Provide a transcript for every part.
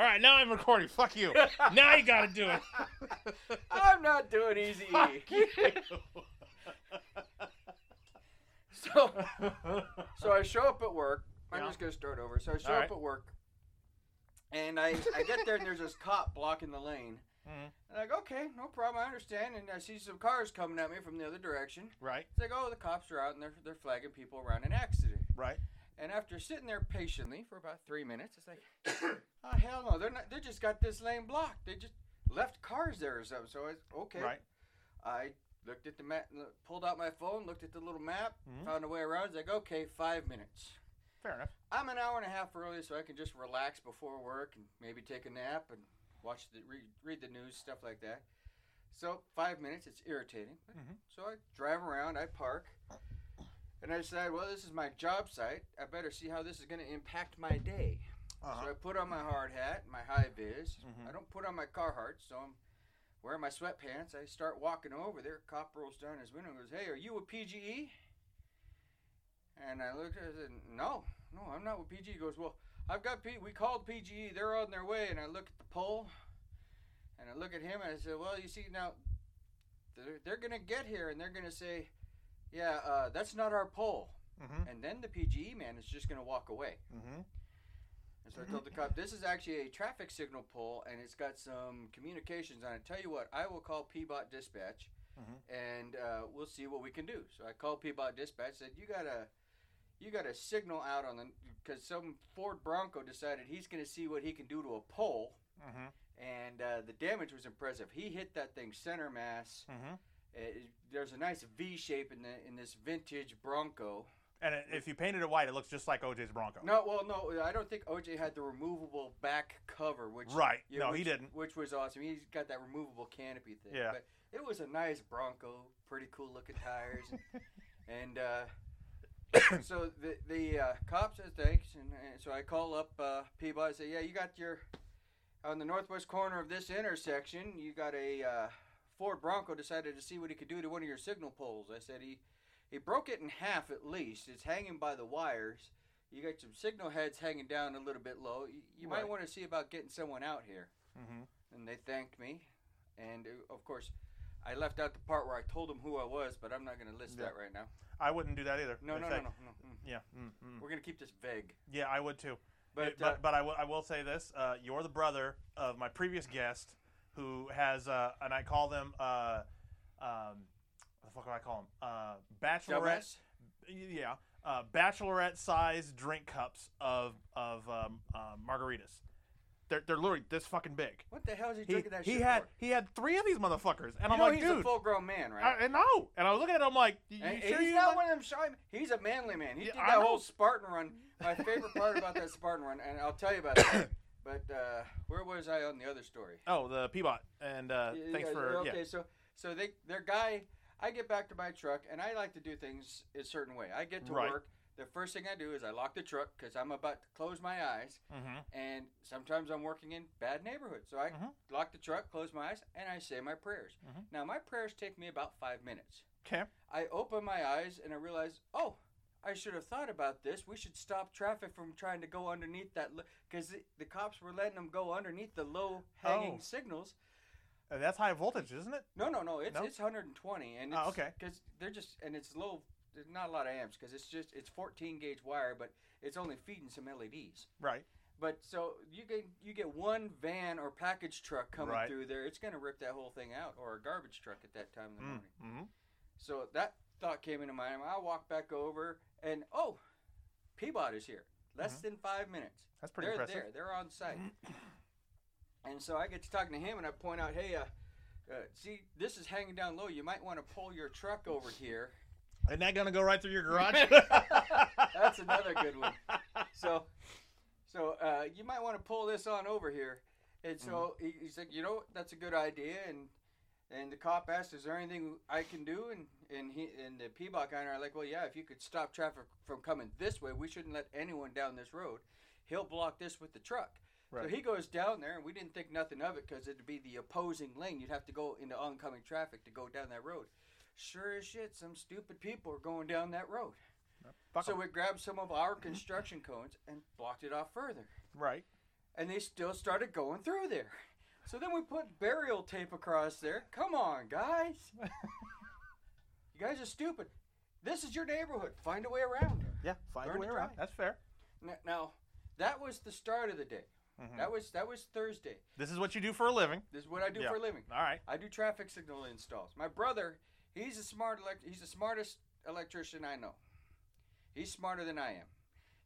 All right, now I'm recording. Fuck you. Now you got to do it. I'm not doing easy. Fuck you. So I show up at work. I'm just going to start over. So I show up at work, and I get there, and there's this cop blocking the lane. Mm-hmm. And I go, okay, no problem, I understand. And I see some cars coming at me from the other direction. Right. It's like, oh, the cops are out, and they're flagging people around an accident. Right. And after sitting there patiently for about 3 minutes, it's like, oh, hell no, they're not. They just got this lane blocked. They just left cars there or something. So I, okay. Right. I looked at the map, pulled out my phone, looked at the little map, mm-hmm. found a way around. It's like, okay, 5 minutes. Fair enough. I'm an hour and a half early, so I can just relax before work and maybe take a nap and watch the read the news, stuff like that. So 5 minutes, it's irritating. Mm-hmm. So I drive around, I park, and I decide, well, this is my job site. I better see how this is going to impact my day. Uh-huh. So I put on my hard hat, my high vis. Mm-hmm. I don't put on my Carhartt, so I'm wearing my sweatpants. I start walking over there. Cop rolls down his window and goes, hey, are you a PGE? And I looked at it and said, no, I'm not with PGE. He goes, well, I've got we called PGE. They're on their way. And I look at the pole, and I look at him, and I said, well, you see, now, they're going to get here, and they're going to say, yeah, that's not our pole. Mm-hmm. And then the PGE man is just going to walk away. Mm-hmm. And so I told the cop, this is actually a traffic signal pole, and it's got some communications on it. Tell you what, I will call PBOT dispatch, mm-hmm. and we'll see what we can do. So I called PBOT dispatch, said, you got a signal out on the, because some Ford Bronco decided he's going to see what he can do to a pole, mm-hmm. and the damage was impressive. He hit that thing center mass. Mm-hmm. There's a nice V shape in this vintage Bronco. And if you painted it white, it looks just like OJ's Bronco. No, I don't think OJ had the removable back cover, which he didn't, which was awesome. He's got that removable canopy thing. Yeah, but it was a nice Bronco, pretty cool looking tires, and so the cop says thanks, and so I call up PBOT and say, yeah, you got your, on the northwest corner of this intersection, you got a Ford Bronco decided to see what he could do to one of your signal poles. I said, he broke it in half at least. It's hanging by the wires. You got some signal heads hanging down a little bit low. You might want to see about getting someone out here. Mm-hmm. And they thanked me. And, of course, I left out the part where I told them who I was, but I'm not going to list that right now. I wouldn't do that either. No. Yeah. Mm-hmm. We're going to keep this vague. Yeah, I would too. But I will say this. You're the brother of my previous guest who has, and I call them, what the fuck do I call them? Bachelorette. Yeah. Bachelorette-sized drink cups of margaritas. They're literally this fucking big. What the hell is he drinking that shit for? He had three of these motherfuckers, and I'm like, dude, he's a full-grown man, right? And I was looking at him, I'm like, he's not one of them shy. He's a manly man. He did that whole Spartan run. My favorite part about that Spartan run, and I'll tell you about that. But where was I on the other story? Oh, the PBOT, and thanks for so their guy. I get back to my truck, and I like to do things a certain way. I get to work. The first thing I do is I lock the truck because I'm about to close my eyes, mm-hmm. and sometimes I'm working in bad neighborhoods. So I mm-hmm. lock the truck, close my eyes, and I say my prayers. Mm-hmm. Now, my prayers take me about 5 minutes. Okay. I open my eyes, and I realize, oh, I should have thought about this. We should stop traffic from trying to go underneath that because the cops were letting them go underneath the low-hanging signals. That's high voltage, isn't it? No. It's 120, and it's, because they're just, and it's low. There's not a lot of amps because it's 14 gauge wire, but it's only feeding some LEDs. Right. But so you get one van or package truck coming through there, it's going to rip that whole thing out, or a garbage truck at that time in the morning. Mm-hmm. So that thought came into mind. I walked back over, and PBOT is here. Less mm-hmm. than 5 minutes. That's pretty impressive. They're on site. And so I get to talking to him, and I point out, hey, see, this is hanging down low. You might want to pull your truck over here. Isn't that going to go right through your garage? That's another good one. So you might want to pull this on over here. And so mm-hmm. He's like, you know, that's a good idea. And the cop asked, is there anything I can do? And the PBOT guy and I are like, well, yeah, if you could stop traffic from coming this way, we shouldn't let anyone down this road. He'll block this with the truck. Right. So he goes down there, and we didn't think nothing of it because it would be the opposing lane. You'd have to go into oncoming traffic to go down that road. Sure as shit, some stupid people are going down that road. Fuck so 'em. We grabbed some of our construction cones and blocked it off further. Right. and they still started going through there. So then we put burial tape across there. Come on, guys. You guys are stupid. This is your neighborhood. Find a way around. Yeah, find a way around. That's fair. Now, that was the start of the day. Mm-hmm. That was Thursday. This is what you do for a living. This is what I do for a living. All right. I do traffic signal installs. My brother, he's the smartest electrician I know. He's smarter than I am.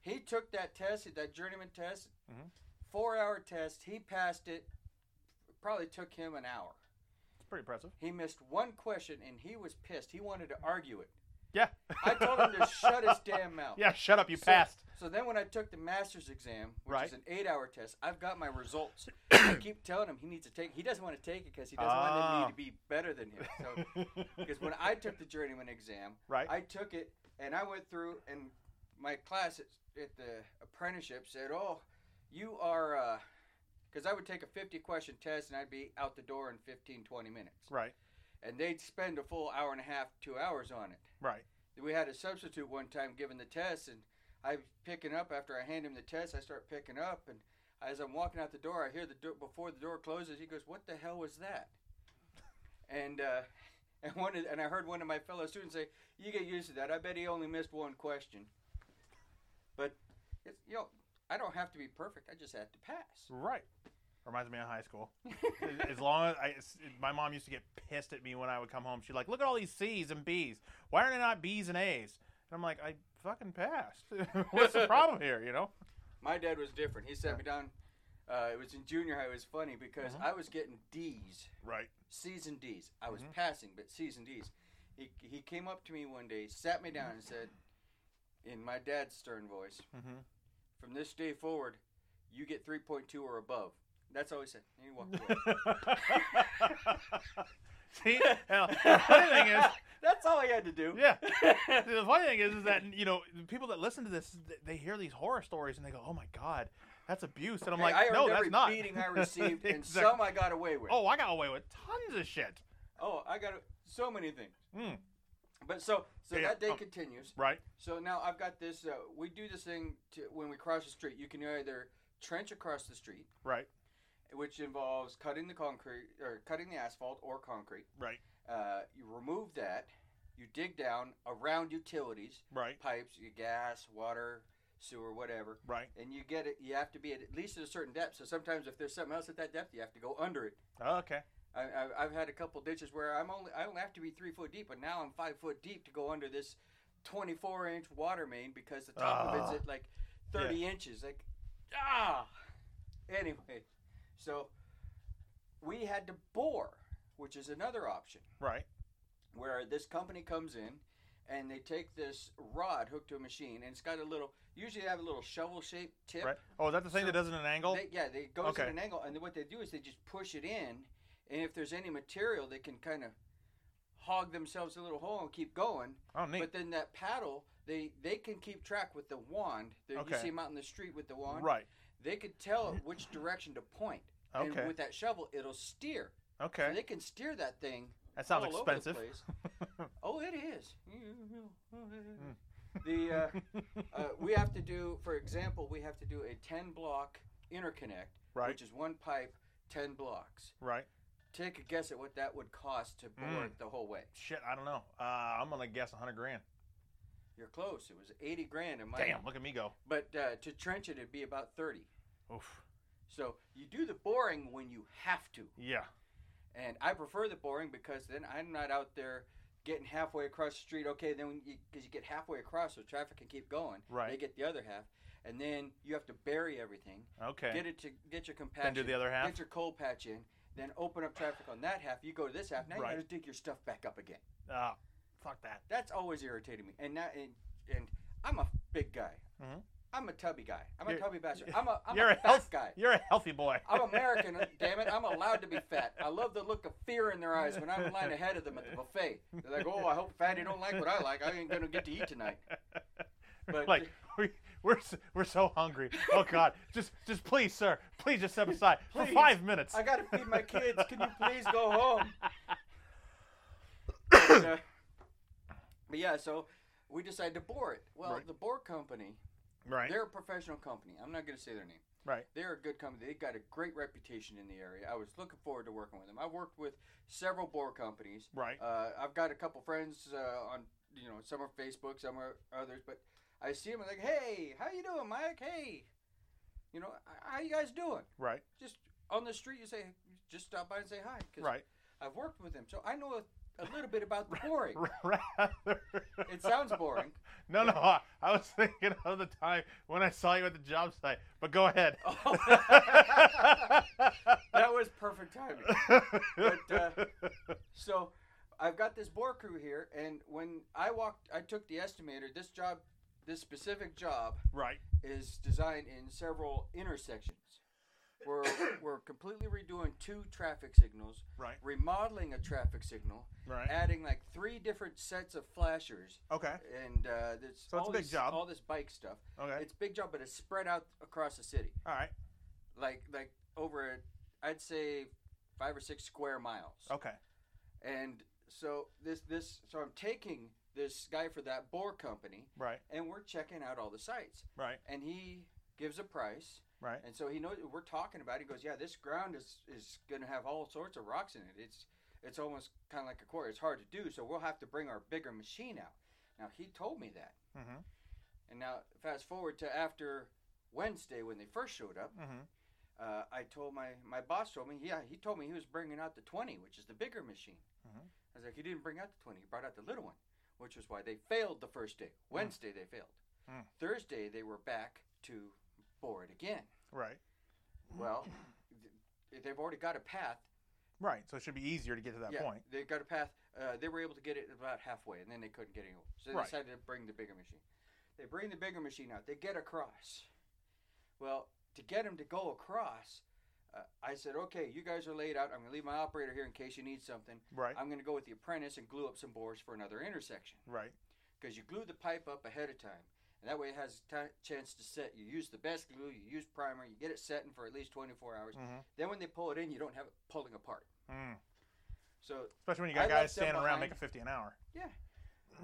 He took that test, that journeyman test, mm-hmm. 4-hour test. He passed it. Probably took him an hour. It's pretty impressive. He missed one question and he was pissed. He wanted to argue it. Yeah. I told him to shut his damn mouth. Yeah, shut up, you passed. So then when I took the master's exam, which is an 8-hour test, I've got my results. I keep telling him he doesn't want to take it because he doesn't want me to be better than him. So because when I took the journeyman exam, I took it and I went through, and my class at the apprenticeship said, "Oh, you are because I would take a 50-question test and I'd be out the door in 15, 20 minutes. Right. And they'd spend a full hour and a half, 2 hours on it. Right. We had a substitute one time giving the test, and I'm picking up. After I hand him the test, I start picking up, and as I'm walking out the door, I hear the door, before the door closes, he goes, "What the hell was that?" And I heard one of my fellow students say, "You get used to that. I bet he only missed one question." But, I don't have to be perfect. I just have to pass. Right. Reminds me of high school. As long as my mom used to get pissed at me when I would come home. She'd like, "Look at all these C's and B's. Why are there not B's and A's?" And I'm like, "I fucking passed." What's the problem here, you know? My dad was different. He sat me down. It was in junior high. It was funny because I was getting D's. Right. C's and D's. I was passing, but C's and D's. He came up to me one day, sat me down, and said, in my dad's stern voice, "From this day forward, you get 3.2 or above." That's all he said. And he walked away. See? Now, the funny thing is... That's all he had to do. Yeah. The funny thing is that, people that listen to this, they hear these horror stories and they go, "Oh, my God, that's abuse." And I'm like, "No, that's not." I earned every beating I received and some I got away with. Oh, I got away with tons of shit. Oh, I got so many things. Mm. But so that day continues. Right. So now I've got this. We do this thing when we cross the street. You can either trench across the street. Right. Which involves cutting the asphalt or concrete. Right. You remove that. You dig down around utilities. Right. Pipes, gas, water, sewer, whatever. Right. And you get it. You have to be at least at a certain depth. So sometimes if there's something else at that depth, you have to go under it. Oh, okay. I've had a couple ditches where I don't have to be 3 foot deep, but now I'm 5 foot deep to go under this 24-inch water main because the top of it's at like 30 inches. Like, Anyway. So we had to bore, which is another option. Right. Where this company comes in and they take this rod hooked to a machine, and it's got a little, usually they have a little shovel-shaped tip. Right. Oh, is that the thing that does it at an angle? It goes at an angle, and then what they do is they just push it in, and if there's any material, they can kind of hog themselves a little hole and keep going. Oh, neat. But then that paddle, they can keep track with the wand. You see them out in the street with the wand. Right. They could tell which direction to point. Okay. And with that shovel, it'll steer. Okay. So they can steer that thing. That sounds expensive. All over the place. Oh, it is. We have to do, for example, a 10-block interconnect, which is one pipe, 10 blocks. Right. Take a guess at what that would cost to bore it the whole way. Shit, I don't know. I'm going to guess $100,000. You're close. It was $80,000 in my. Damn, look at me go. But to trench it, it'd be about $30,000. Oof. So you do the boring when you have to. Yeah. And I prefer the boring because then I'm not out there getting halfway across the street. Okay, then because you get halfway across, so traffic can keep going. Right. They get the other half, and then you have to bury everything. Okay. Get your compaction. Then do the other half. Get your cold patch in. Then open up traffic on that half. You go to this half. Now you got to dig your stuff back up again. Fuck that. That's always irritated me. And I'm a big guy. Mm-hmm. I'm a tubby guy. You're a tubby bastard. I'm a fat guy. You're a healthy boy. I'm American, damn it. I'm allowed to be fat. I love the look of fear in their eyes when I'm lying ahead of them at the buffet. They're like, "Oh, I hope Fatty don't like what I like. I ain't going to get to eat tonight." But like, we're so hungry. Oh, God. Just please, sir. Please just step aside for 5 minutes. I got to feed my kids. Can you please go home? And, but yeah, so we decided to bore it. Well, the bore company, they're a professional company. I'm not going to say their name. Right. They're a good company. They've got a great reputation in the area. I was looking forward to working with them. I worked with several boar companies. Right. I've got a couple friends on, you know, some are Facebook, some are others, but I see them and like, hey, how you doing, Mike? Hey, you know, how you guys doing? Right. Just on the street, you say, just stop by and say hi. Cause right. I've worked with them, so I know a little bit about the boring. It sounds boring. No, but... I was thinking of the time when I saw you at the job site, but go ahead. Oh. That was perfect timing. But, so I've got this bore crew here, and when I walked, I took the estimator. This job, this specific job, right, is designed in several intersections. We're completely redoing 2 traffic signals, right, remodeling a traffic signal, right, adding like 3 different sets of flashers. Okay. And so it's a big job. All this bike stuff. Okay. It's a big job, but it's spread out across the city. All right. Like over, I'd say 5 or 6 square miles. Okay. And so so I'm taking this guy for that boar company. Right. And we're checking out all the sites. Right. And he gives a price. Right. And so he knows we're talking about it. He goes, yeah, this ground is going to have all sorts of rocks in it. It's almost kind of like a quarry. It's hard to do, so we'll have to bring our bigger machine out. Now, he told me that. Mm-hmm. And now, fast forward to after Wednesday when they first showed up, mm-hmm. I told my boss told me, yeah, he told me he was bringing out the 20, which is the bigger machine. Mm-hmm. I was like, he didn't bring out the 20. He brought out the little one, which was why they failed the first day. Wednesday, mm. They failed. Mm. Thursday, they were back to board again. Right. Well, they've already got a path. Right, so it should be easier to get to that point. They got a path. They were able to get it about halfway, and then they couldn't get anywhere. So they decided to bring the bigger machine. They bring the bigger machine out. They get across. Well, to get them to go across, I said, okay, you guys are laid out. I'm going to leave my operator here in case you need something. Right. I'm going to go with the apprentice and glue up some boards for another intersection. Right. Because you glue the pipe up ahead of time. That way it has a chance to set. You use the best glue, you use primer, you get it setting for at least 24 hours. Mm-hmm. Then when they pull it in, you don't have it pulling apart. Mm. So especially when you got guys standing around making 50 an hour. Yeah.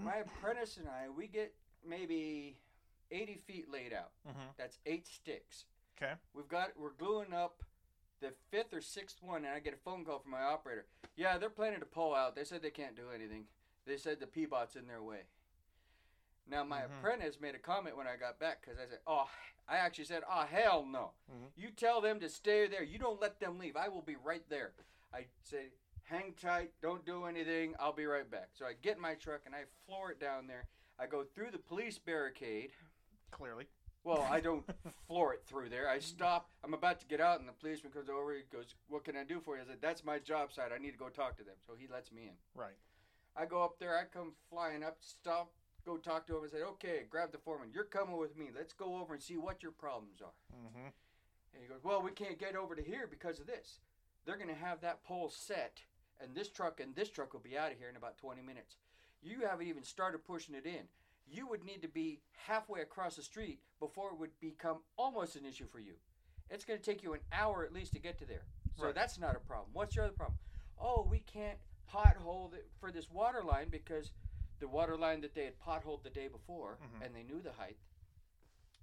My apprentice and I, we get maybe 80 feet laid out. Mm-hmm. That's 8 sticks. Okay. We're gluing up the 5th or 6th one, and I get a phone call from my operator. Yeah, they're planning to pull out. They said they can't do anything. They said the PBOT's in their way. Now, my mm-hmm. apprentice made a comment when I got back because I actually said, oh, hell no. Mm-hmm. You tell them to stay there. You don't let them leave. I will be right there. I say, hang tight. Don't do anything. I'll be right back. So I get in my truck, and I floor it down there. I go through the police barricade. Clearly. Well, I don't floor it through there. I stop. I'm about to get out, and the policeman comes over. He goes, what can I do for you? I said, that's my job site. I need to go talk to them. So he lets me in. Right. I go up there. I come flying up, stop. Go talk to him and say, okay, grab the foreman. You're coming with me. Let's go over and see what your problems are. Mm-hmm. And he goes, well, we can't get over to here because of this. They're going to have that pole set, and this truck will be out of here in about 20 minutes. You haven't even started pushing it in. You would need to be halfway across the street before it would become almost an issue for you. It's going to take you an hour at least to get to there. So right. That's not a problem. What's your other problem? Oh, we can't pothole for this water line because the water line that they had potholed the day before, mm-hmm. and they knew the height.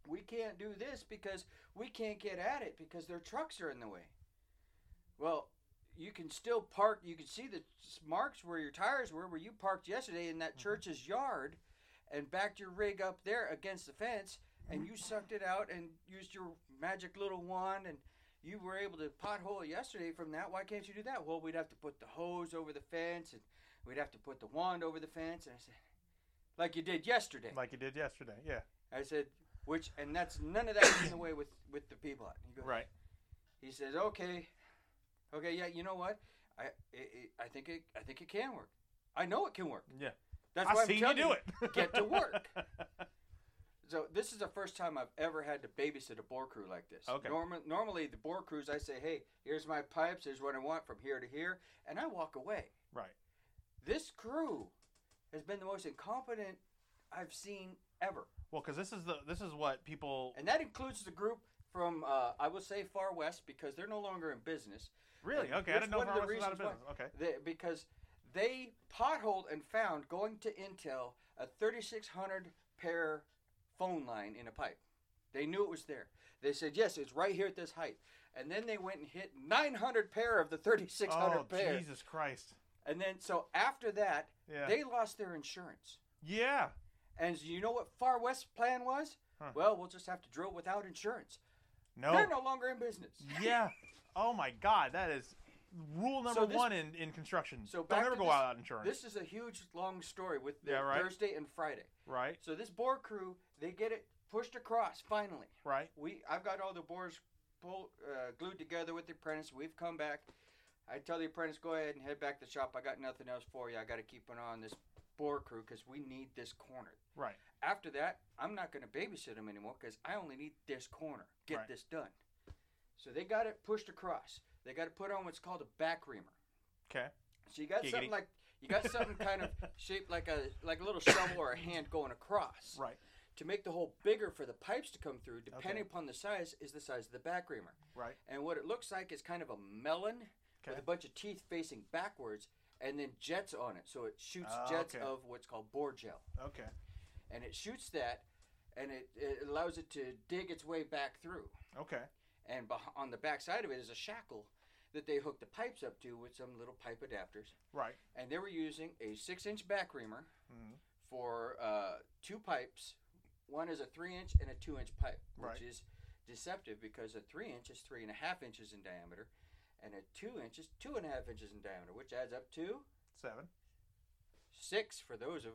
We can't do this because we can't get at it because their trucks are in the way. Well, you can still park. You can see the marks where your tires were, where you parked yesterday in that mm-hmm. church's yard and backed your rig up there against the fence, and you sucked it out and used your magic little wand, and you were able to pothole yesterday from that. Why can't you do that? Well, we'd have to put the hose over the fence, and we'd have to put the wand over the fence. And I said, like you did yesterday, yeah. I said, and that's none of that in the way with the PBOT. Right. He says, okay, yeah, you know what? I think it can work. I know it can work. Yeah. That's why I'm telling you, get to work. So this is the first time I've ever had to babysit a bore crew like this. Okay. Normally the bore crews, I say, hey, here's my pipes, here's what I want from here to here, and I walk away. Right. This crew has been the most incompetent I've seen ever. Well, because this is what people... And that includes the group from, I will say, Far West, because they're no longer in business. Really? Okay, I didn't know Far West was out of business. Okay. Because they potholed and found, going to Intel, a 3,600 pair phone line in a pipe. They knew it was there. They said, yes, it's right here at this height. And then they went and hit 900 pair of the 3,600 pair. Oh, Jesus Christ. And then, so after that, they lost their insurance. Yeah. And you know what Far West's plan was? Huh. Well, we'll just have to drill without insurance. No. They're no longer in business. Yeah. Oh, my God. That is rule number one in construction. So don't ever go without insurance. This is a huge, long story with the Thursday and Friday. Right. So this bore crew, they get it pushed across, finally. Right. I've got all the bores glued together with the apprentice. We've come back. I tell the apprentice, go ahead and head back to the shop. I got nothing else for you. I got to keep an eye on this bore crew because we need this corner. Right. After that, I'm not going to babysit them anymore because I only need this corner. Get this done. So they got it pushed across. They got to put on what's called a back reamer. Okay. So you got something like kind of shaped like a little shovel or a hand going across. Right. To make the hole bigger for the pipes to come through, depending upon the size, is the size of the back reamer. Right. And what it looks like is kind of a melon with a bunch of teeth facing backwards, and then jets on it. So it shoots jets of what's called bore gel. Okay. And it shoots that, and it allows it to dig its way back through. Okay. And on the back side of it is a shackle that they hook the pipes up to with some little pipe adapters. Right. And they were using a 6-inch back reamer for two pipes. One is a 3-inch and a 2-inch pipe, which is deceptive because a 3-inch is 3.5 inches in diameter, and a 2-inch is 2.5 inches in diameter, which adds up to 6 for those of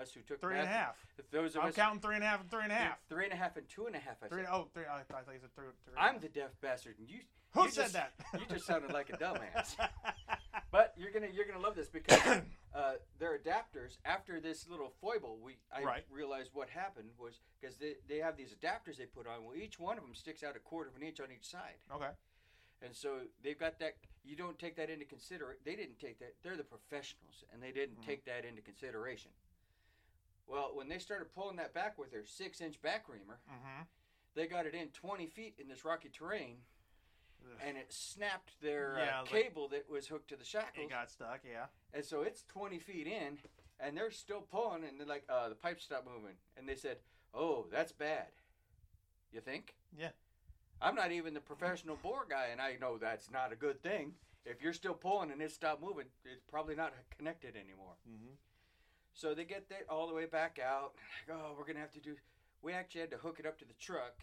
us who took three math, and a half. I'm counting 3.5 and 3.5. 3.5 and 2.5. I said. I thought you said 3. I'm the deaf bastard, and you. Who said that? You just sounded like a dumbass. But you're gonna love this because their adapters. After this little foible, I realized what happened was because they have these adapters they put on. Well, each one of them sticks out 1/4 of an inch on each side. Okay. And so they've got that. You don't take that into consideration. They didn't take that. They're the professionals, and they didn't take that into consideration. Well, when they started pulling that back with their 6-inch back reamer, they got it in 20 feet in this rocky terrain, and it snapped their cable that was hooked to the shackles. It got stuck, yeah. And so it's 20 feet in, and they're still pulling, and they're like, the pipe stopped moving. And they said, oh, that's bad. You think? Yeah. I'm not even the professional bore guy, and I know that's not a good thing. If you're still pulling and it stopped moving, it's probably not connected anymore. Mm-hmm. So they get that all the way back out. Like, oh, we're going to have to do... We actually had to hook it up to the truck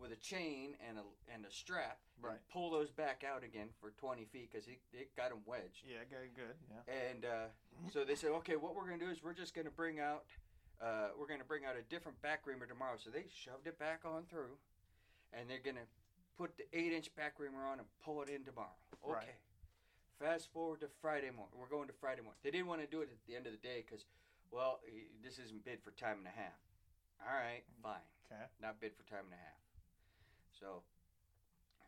with a chain and a strap. Right. And pull those back out again for 20 feet because it got them wedged. Yeah, it got it good. Yeah. And so they said, okay, what we're going to do is we're just going to bring out... we're going to bring out a different back reamer tomorrow. So they shoved it back on through, and they're going to put the 8-inch back reamer on and pull it in tomorrow. Okay. Right. Fast forward to Friday morning. We're going to Friday morning. They didn't want to do it at the end of the day because, well, this isn't bid for time and a half. All right, fine. Okay. Not bid for time and a half. So,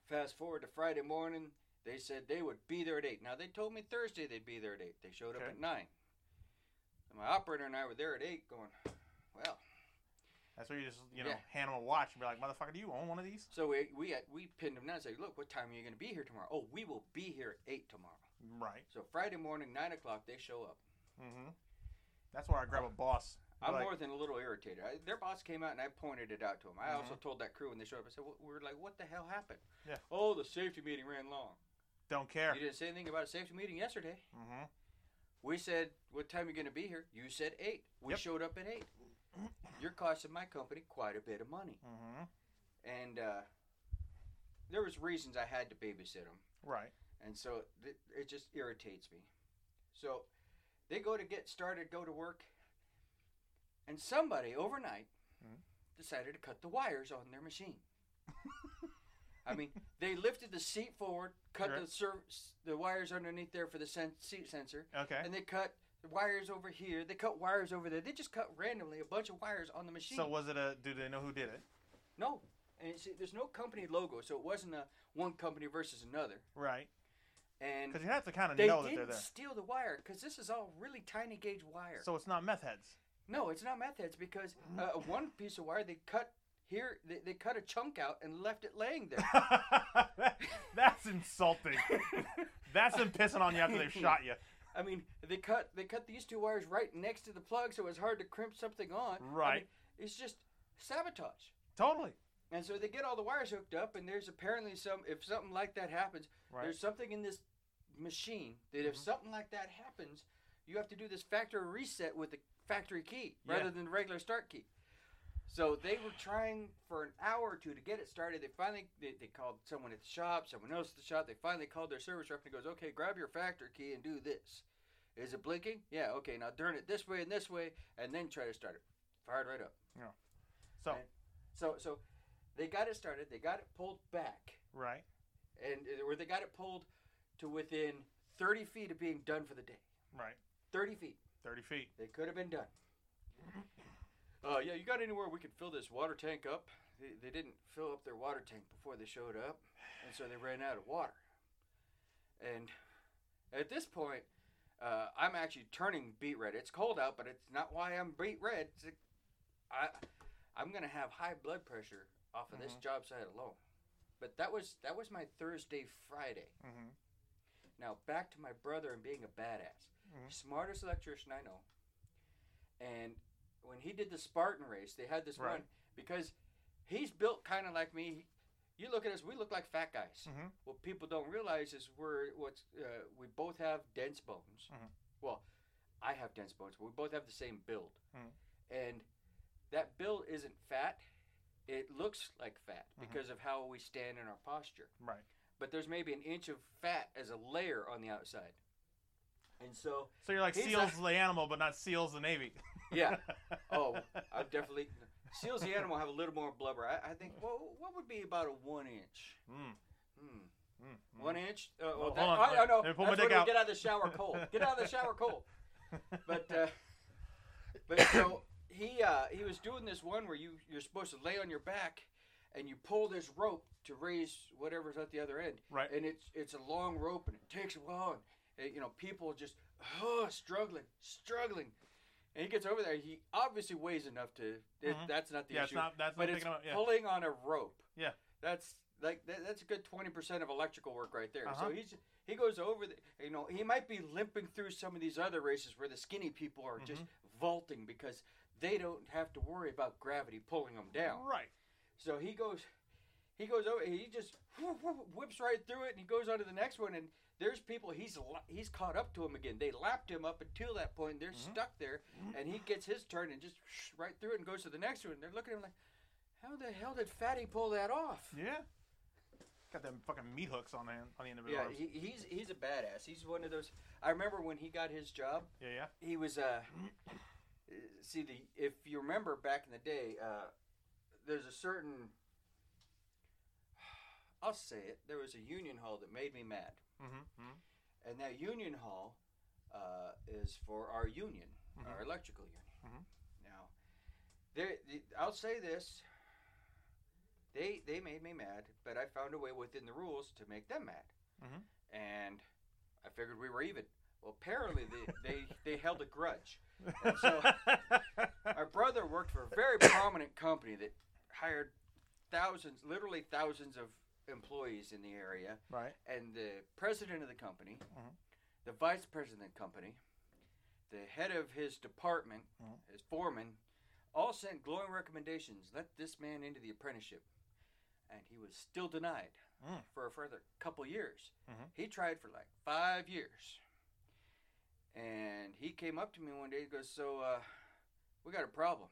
fast forward to Friday morning. They said they would be there at 8. Now, they told me Thursday they'd be there at 8. They showed up at 9. And my operator and I were there at 8 going, well. That's where you just, hand them a watch and be like, motherfucker, do you own one of these? So we pinned them down and said, look, what time are you going to be here tomorrow? Oh, we will be here at 8 tomorrow. Right. So Friday morning, 9 o'clock, they show up. Mm-hmm. That's where I grab a boss. I'm more than a little irritated. Their boss came out and I pointed it out to him. I also told that crew when they showed up, I said, we're like, what the hell happened? Yeah. Oh, the safety meeting ran long. Don't care. You didn't say anything about a safety meeting yesterday. Mm-hmm. We said, what time are you going to be here? You said 8. We showed up at 8. You're costing my company quite a bit of money. Mm-hmm. And there was reasons I had to babysit them. Right. And so it just irritates me. So they go to get started, go to work, and somebody overnight decided to cut the wires on their machine. I mean, they lifted the seat forward, cut the wires underneath there for the seat sensor. Okay. And they cut wires over here. They cut wires over there. They just cut randomly a bunch of wires on the machine. So was it do they know who did it? No. And see, there's no company logo, so it wasn't one company versus another. Right. And because you have to kind of know that they're there. They didn't steal the wire because this is all really tiny gauge wire. So it's not meth heads. No, it's not meth heads because one piece of wire they cut here. They cut a chunk out and left it laying there. That's insulting. That's them pissing on you after they've shot you. I mean, they cut these two wires right next to the plug, so it was hard to crimp something on. Right. I mean, it's just sabotage. Totally. And so they get all the wires hooked up, and there's apparently some, if something like that happens, right. There's something in this machine that if something like that happens, you have to do this factory reset with the factory key rather than the regular start key. So they were trying for an hour or two to get it started. They finally, they called someone at the shop, someone else at the shop. They finally called their service rep and goes, okay, grab your factory key and do this. Is it blinking? Yeah, okay, now turn it this way, and then try to start it. Fired right up. Yeah. So they got it started. They got it pulled back. Right. Or they got it pulled to within 30 feet of being done for the day. Right. 30 feet. 30 feet. They could have been done. Yeah, you got anywhere we could fill this water tank up? They didn't fill up their water tank before they showed up, and so they ran out of water. And at this point, I'm actually turning beet red. It's cold out, but it's not why I'm beet red. It's I'm going to have high blood pressure off of this job site alone. But that was my Thursday, Friday. Mm-hmm. Now, back to my brother and being a badass. Mm-hmm. Smartest electrician I know. And when he did the Spartan race, they had this run. Because he's built kind of like me. You look at us, we look like fat guys. Mm-hmm. What people don't realize is we both have dense bones. Mm-hmm. Well, I have dense bones, but we both have the same build. Mm-hmm. And that build isn't fat. It looks like fat because of how we stand in our posture. Right. But there's maybe an inch of fat as a layer on the outside. And so you're like SEALs the animal, but not SEALs the Navy. Yeah. Oh, I've definitely... SEALs the animal have a little more blubber. I think, well, what would be about a 1 inch? Mm. Mm. Mm. 1 inch? Well, hold on. I know. That's when we get out of the shower cold. Get out of the shower cold. But so... He was doing this one where you're supposed to lay on your back and you pull this rope to raise whatever's at the other end. Right. And it's a long rope and it takes a while. And people just struggling. And he gets over there. He obviously weighs enough to. That's not the issue. It's pulling on a rope. Yeah. That's a good 20% of electrical work right there. Uh-huh. So he goes over the, he might be limping through some of these other races where the skinny people are just vaulting because they don't have to worry about gravity pulling them down. Right. So he goes over, he just whips right through it, and he goes on to the next one, and there's people, he's caught up to him again. They lapped him up until that point, and they're stuck there, and he gets his turn and just right through it and goes to the next one. And they're looking at him like, how the hell did Fatty pull that off? Yeah. Got them fucking meat hooks on the end of his arms. Yeah, he's a badass. He's one of those. I remember when he got his job. Yeah. He was if you remember back in the day, there's a certain. I'll say it. There was a union hall that made me mad. Mm-hmm. And that union hall is for our union, our electrical union. Mm-hmm. Now, I'll say this. They made me mad, but I found a way within the rules to make them mad. Mm-hmm. And I figured we were even. Well, apparently they held a grudge. And so our brother worked for a very prominent company that hired literally thousands of employees in the area. Right. And the president of the company, the vice president of the company, the head of his department, his foreman, all sent glowing recommendations. Let this man into the apprenticeship. And he was still denied for a further couple years. Mm-hmm. He tried for like 5 years. And he came up to me one day. He goes, so we got a problem.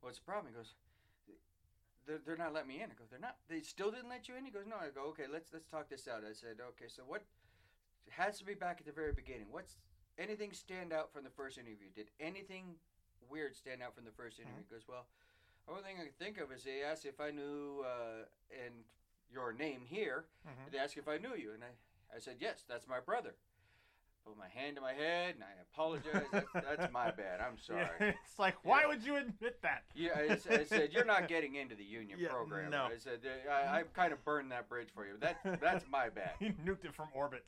What's the problem? He goes, they're not letting me in. I go, they're not? They still didn't let you in? He goes, no. I go, okay, let's talk this out. I said, okay, so what has to be back at the very beginning? What's anything stand out from the first interview? Did anything weird stand out from the first interview? He goes, well, the only thing I could think of is they asked if I knew and your name here. Mm-hmm. They asked if I knew you. And I said, yes, that's my brother. Put my hand to my head, and I apologize. That's my bad. I'm sorry. Yeah, it's like, why would you admit that? Yeah, I said, you're not getting into the union program. No. I said, I kind of burned that bridge for you. That's my bad. He nuked it from orbit.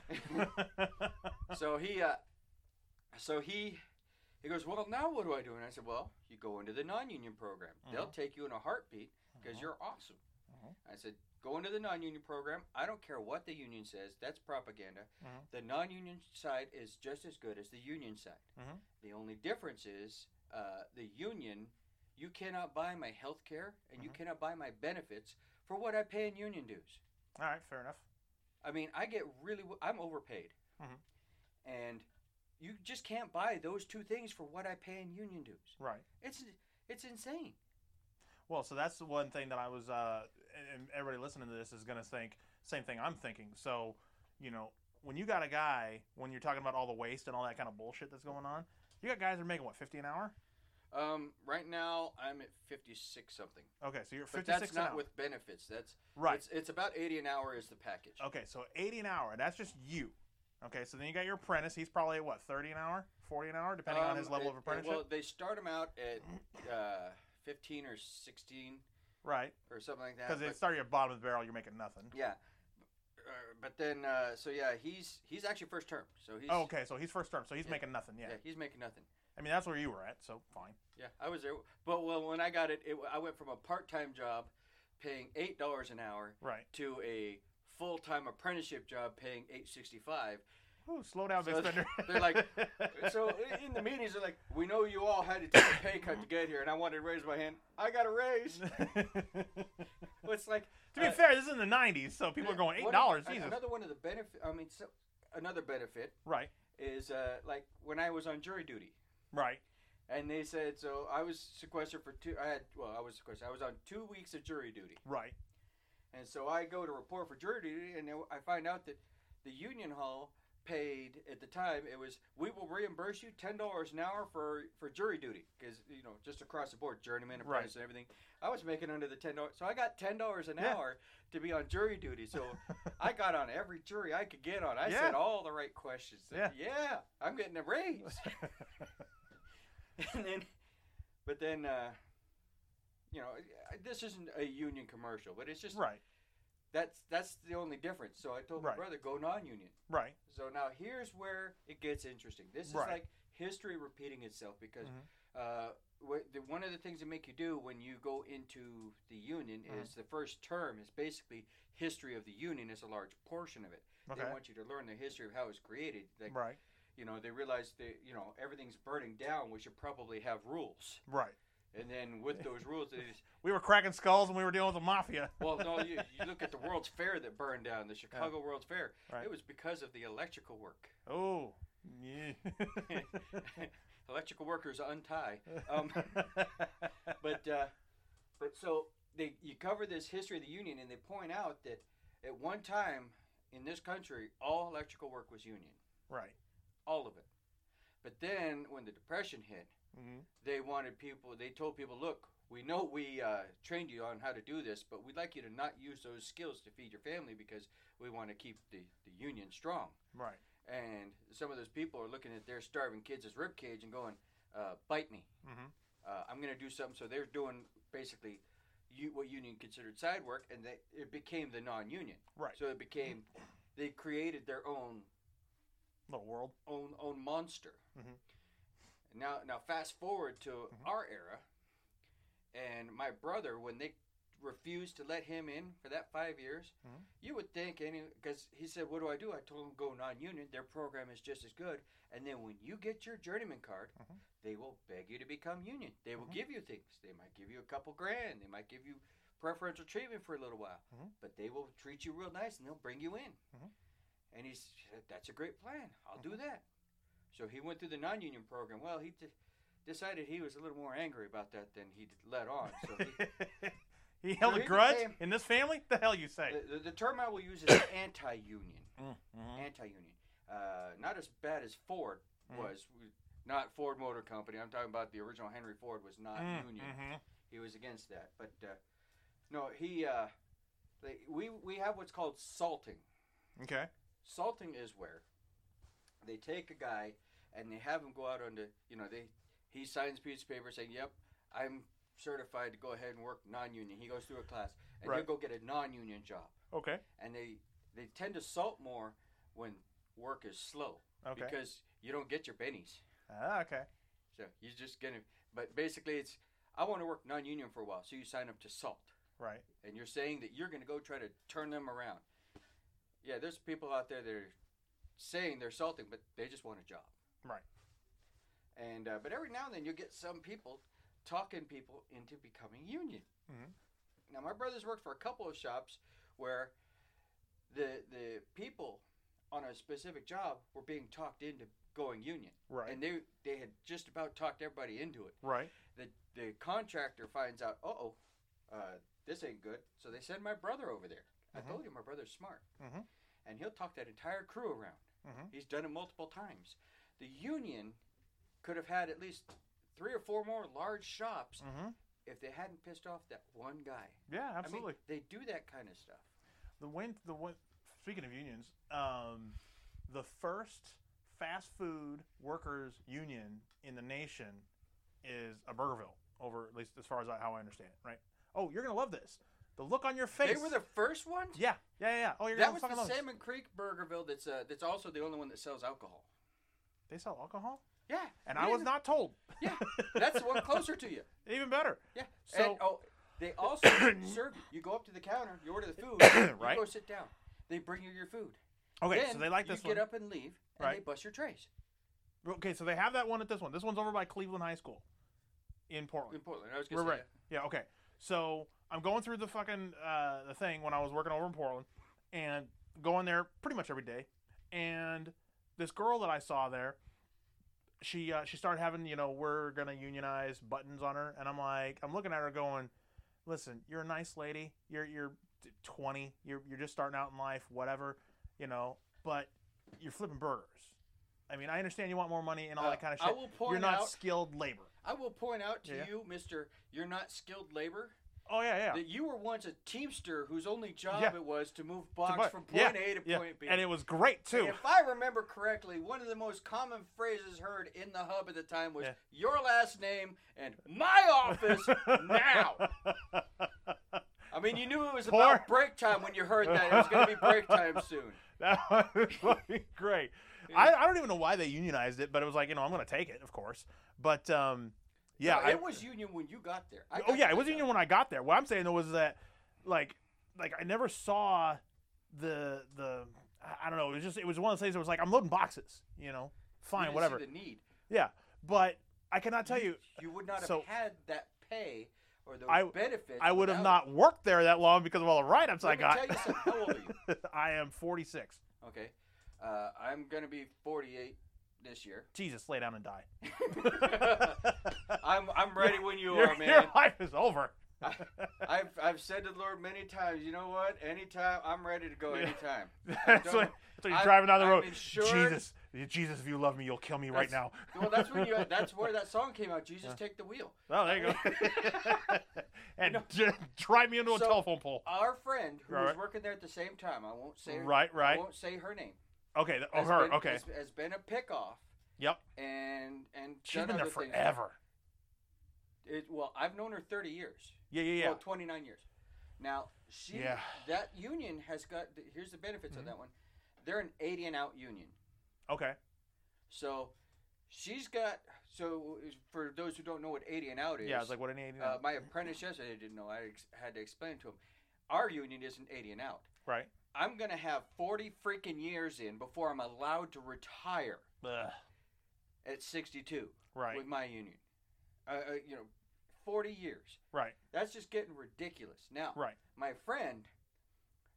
He goes, well, now what do I do? And I said, well, you go into the non-union program. Mm-hmm. They'll take you in a heartbeat because you're awesome. Mm-hmm. I said, go into the non-union program. I don't care what the union says. That's propaganda. Mm-hmm. The non-union side is just as good as the union side. Mm-hmm. The only difference is the union You cannot buy my health care, and you cannot buy my benefits for what I pay in union dues. All right, fair enough. I mean, I get really... I'm overpaid. Mm-hmm. And you just can't buy those two things for what I pay in union dues. Right. It's insane. Well, so that's the one thing that I was... and everybody listening to this is going to think... Same thing I'm thinking. So, you know, when you got a guy... When you're talking about all the waste and all that kind of bullshit that's going on... You got guys that are making, what, 50 an hour? Right now, I'm at 56 something. Okay, so you're at 56 an hour. But that's not with benefits. That's right. It's about 80 an hour is the package. Okay, so 80 an hour. That's just you. Okay, so then you got your apprentice. He's probably at, what, 30 an hour, 40 an hour, depending on his level of apprenticeship? Well, they start him out at 15 or 16. Right. Or something like that. Because they start you at the bottom of the barrel, you're making nothing. Yeah. But then, so yeah, he's actually first term. So he's okay. So he's first term. So he's making nothing. Yeah, he's making nothing. I mean, that's where you were at. So fine. Yeah, I was there. But well, when I got it, I went from a part-time job, paying $8 an hour, right, to a full-time apprenticeship job paying $8.65. Ooh, slow down, Big Spender. They're like, so in the meetings, they're like, we know you all had to take a pay cut to get here, and I wanted to raise my hand. I got a raise. Well, it's like, to be fair, this is in the 90s, so people are going $8. Jesus. Another one of the benefit. I mean, so another benefit, right, is like when I was on jury duty, right, and they said so I was sequestered for two. I was sequestered. I was on 2 weeks of jury duty, right, and so I go to report for jury duty, and I find out that the union hall paid at the time, it was, we will reimburse you $10 an hour for jury duty, because, you know, just across the board, journeyman, apprentice, right, and everything. I was making under the $10, so I got $10 an hour to be on jury duty. So I got on every jury I could get on. I said all the right questions. Yeah, I'm getting a raise. But then, you know, this isn't a union commercial, but it's just right. That's the only difference. So I told my brother, go non-union. Right. So now here's where it gets interesting. This is like history repeating itself, because one of the things that make you do when you go into the union is the first term is basically history of the union is a large portion of it. Okay. They want you to learn the history of how it was created. Like, right. You know, they realize that, you know, everything's burning down. We should probably have rules. Right. And then with those rules, we were cracking skulls and we were dealing with the mafia. Well, no, you look at the World's Fair that burned down, the Chicago World's Fair. Right. It was because of the electrical work. Oh, yeah. Electrical workers untie. But so you cover this history of the union, and they point out that at one time in this country, all electrical work was union. Right. All of it. But then when the Depression hit, they wanted people, they told people, look, we know we trained you on how to do this, but we'd like you to not use those skills to feed your family because we want to keep the union strong. Right. And some of those people are looking at their starving kids as ribcage and going, bite me. Mm-hmm. I'm going to do something. So they're doing basically what union considered side work, and it became the non-union. Right. So it became, they created their own little world, own monster. Mm-hmm. Now, fast forward to our era, and my brother, when they refused to let him in for that 5 years, you would think, because he said, what do? I told him, go non-union. Their program is just as good. And then when you get your journeyman card, they will beg you to become union. They will give you things. They might give you a couple grand. They might give you preferential treatment for a little while. But they will treat you real nice, and they'll bring you in. And he said, that's a great plan. I'll do that. So he went through the non-union program. Well, he decided he was a little more angry about that than he let on. So he held a grudge in this family? The hell you say? The term I will use is anti-union. Anti-union. Not as bad as Ford was. Not Ford Motor Company. I'm talking about the original Henry Ford was not union. He was against that. But no, he we have what's called salting. Okay. Salting is where they take a guy and they have him go out on the, you know, he signs a piece of paper saying, yep, I'm certified to go ahead and work non-union. He goes through a class, and he'll go get a non-union job. Okay. And they tend to salt more when work is slow. Okay. Because you don't get your bennies. Ah, okay. So you're just going to, but basically it's, I want to work non-union for a while, so you sign up to salt. Right. And you're saying that you're going to go try to turn them around. Yeah, there's people out there that are saying they're salting, but they just want a job. Right. And but every now and then you get some people talking people into becoming union. Mm-hmm. Now, my brother's worked for a couple of shops where the people on a specific job were being talked into going union. Right. And they had just about talked everybody into it. Right. The contractor finds out, this ain't good. So they send my brother over there. Mm-hmm. I told you my brother's smart. Mm-hmm. And he'll talk that entire crew around. Mm-hmm. He's done it multiple times. The union could have had at least 3 or 4 more large shops mm-hmm. if they hadn't pissed off that one guy. Yeah, absolutely. I mean, they do that kind of stuff. Speaking of unions, the first fast food workers union in the nation is a Burgerville, over at least as far as how I understand it, right? Oh, you're going to love this. The look on your face. They were the first ones? Yeah. Oh, you're going to fucking love this. That was the Salmon Creek Burgerville that's also the only one that sells alcohol. They sell alcohol? Yeah. And I was not told. Yeah. That's the one closer to you. Even better. Yeah. So they also serve you. You go up to the counter, you order the food, right? You go sit down. They bring you your food. Okay, then so they like this one. You get up and leave, and right. They bust your trays. Okay, so they have that one at this one. This one's over by Cleveland High School in Portland. I was going to say that. Yeah, okay. So I'm going through the fucking the thing when I was working over in Portland and going there pretty much every day. And this girl that I saw there, she started having, we're going to unionize buttons on her. And I'm looking at her going, listen, you're a nice lady. You're 20. You're just starting out in life, whatever, but you're flipping burgers. I mean, I understand you want more money and all that kind of shit. You're not skilled labor. I will point out to you, Mr. You're not skilled labor. Oh, yeah. That you were once a Teamster whose only job it was to move box from point A to point B. And it was great, too. And if I remember correctly, one of the most common phrases heard in the hub at the time was, your last name and my office now. I mean, you knew it was about break time when you heard that. It was going to be break time soon. That was fucking great. Yeah. I don't even know why they unionized it, but it was like, I'm going to take it, of course. But, yeah, no, it was union when you got there. It was union when I got there. What I'm saying though was that, like I never saw the I don't know. It was one of the things that was like I'm loading boxes, Fine, whatever. See the need. Yeah, but I cannot tell you. You would not have had that pay or those benefits. I would have not worked there that long because of all the write-ups I got. Let me tell you something. How old are you? I am 46. Okay, I'm gonna be 48. This year. Jesus, lay down and die. I'm ready when you are, man. Your life is over. I've said to the Lord many times, you know what? Anytime, I'm ready to go anytime. So you're driving down the road. Jesus, if you love me, you'll kill me right now. Well, that's where that song came out, Jesus, Take the Wheel. Oh, there you go. And drive me into a telephone pole. Our friend who was working there at the same time, I won't say I won't say her name. Okay, has been a pickoff. Yep. And she's been there forever. I've known her 30 years. Yeah. Well, 29 years. Now, that union has got, here's the benefits of that one. They're an 80 and out union. Okay. So, for those who don't know what 80 and out is. Yeah, it's like what an 80 and out. My apprentice yesterday didn't know. I had to explain to him. Our union isn't 80 and out. Right. I'm going to have 40 freaking years in before I'm allowed to retire at 62 with my union. 40 years. Right. That's just getting ridiculous. Now, my friend,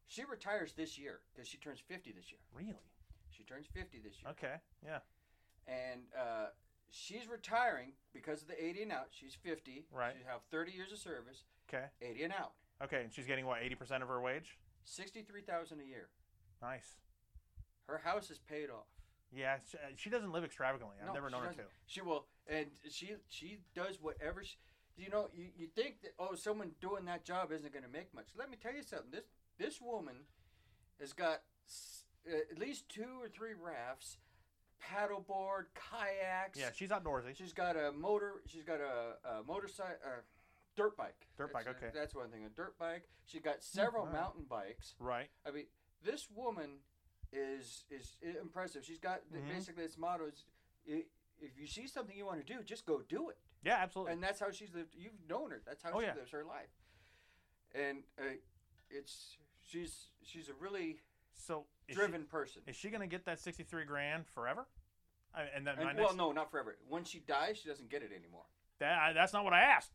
she retires this year because she turns 50 this year. Really? She turns 50 this year. Okay, yeah. And she's retiring because of the 80 and out. She's 50. Right. She'll have 30 years of service. Okay. 80 and out. Okay, and she's getting, 80% of her wage? $63,000 a year. Nice. Her house is paid off. Yeah, she doesn't live extravagantly. I've never known her to. She will, and she does whatever. You think that someone doing that job isn't going to make much. Let me tell you something. This woman has got at least 2 or 3 rafts, paddleboard, kayaks. Yeah, she's outdoorsy. She's got a motor. She's got a motorcycle. Dirt bike. Okay. That's one thing. A dirt bike. She got several mountain bikes. Right. I mean, this woman is impressive. She's got basically its motto is, if you see something you want to do, just go do it. Yeah, absolutely. And that's how she's lived. You've known her. That's how she lives her life. And she's a really driven person. Is she going to get that $63,000 forever? Not forever. Once she dies, she doesn't get it anymore. That's not what I asked.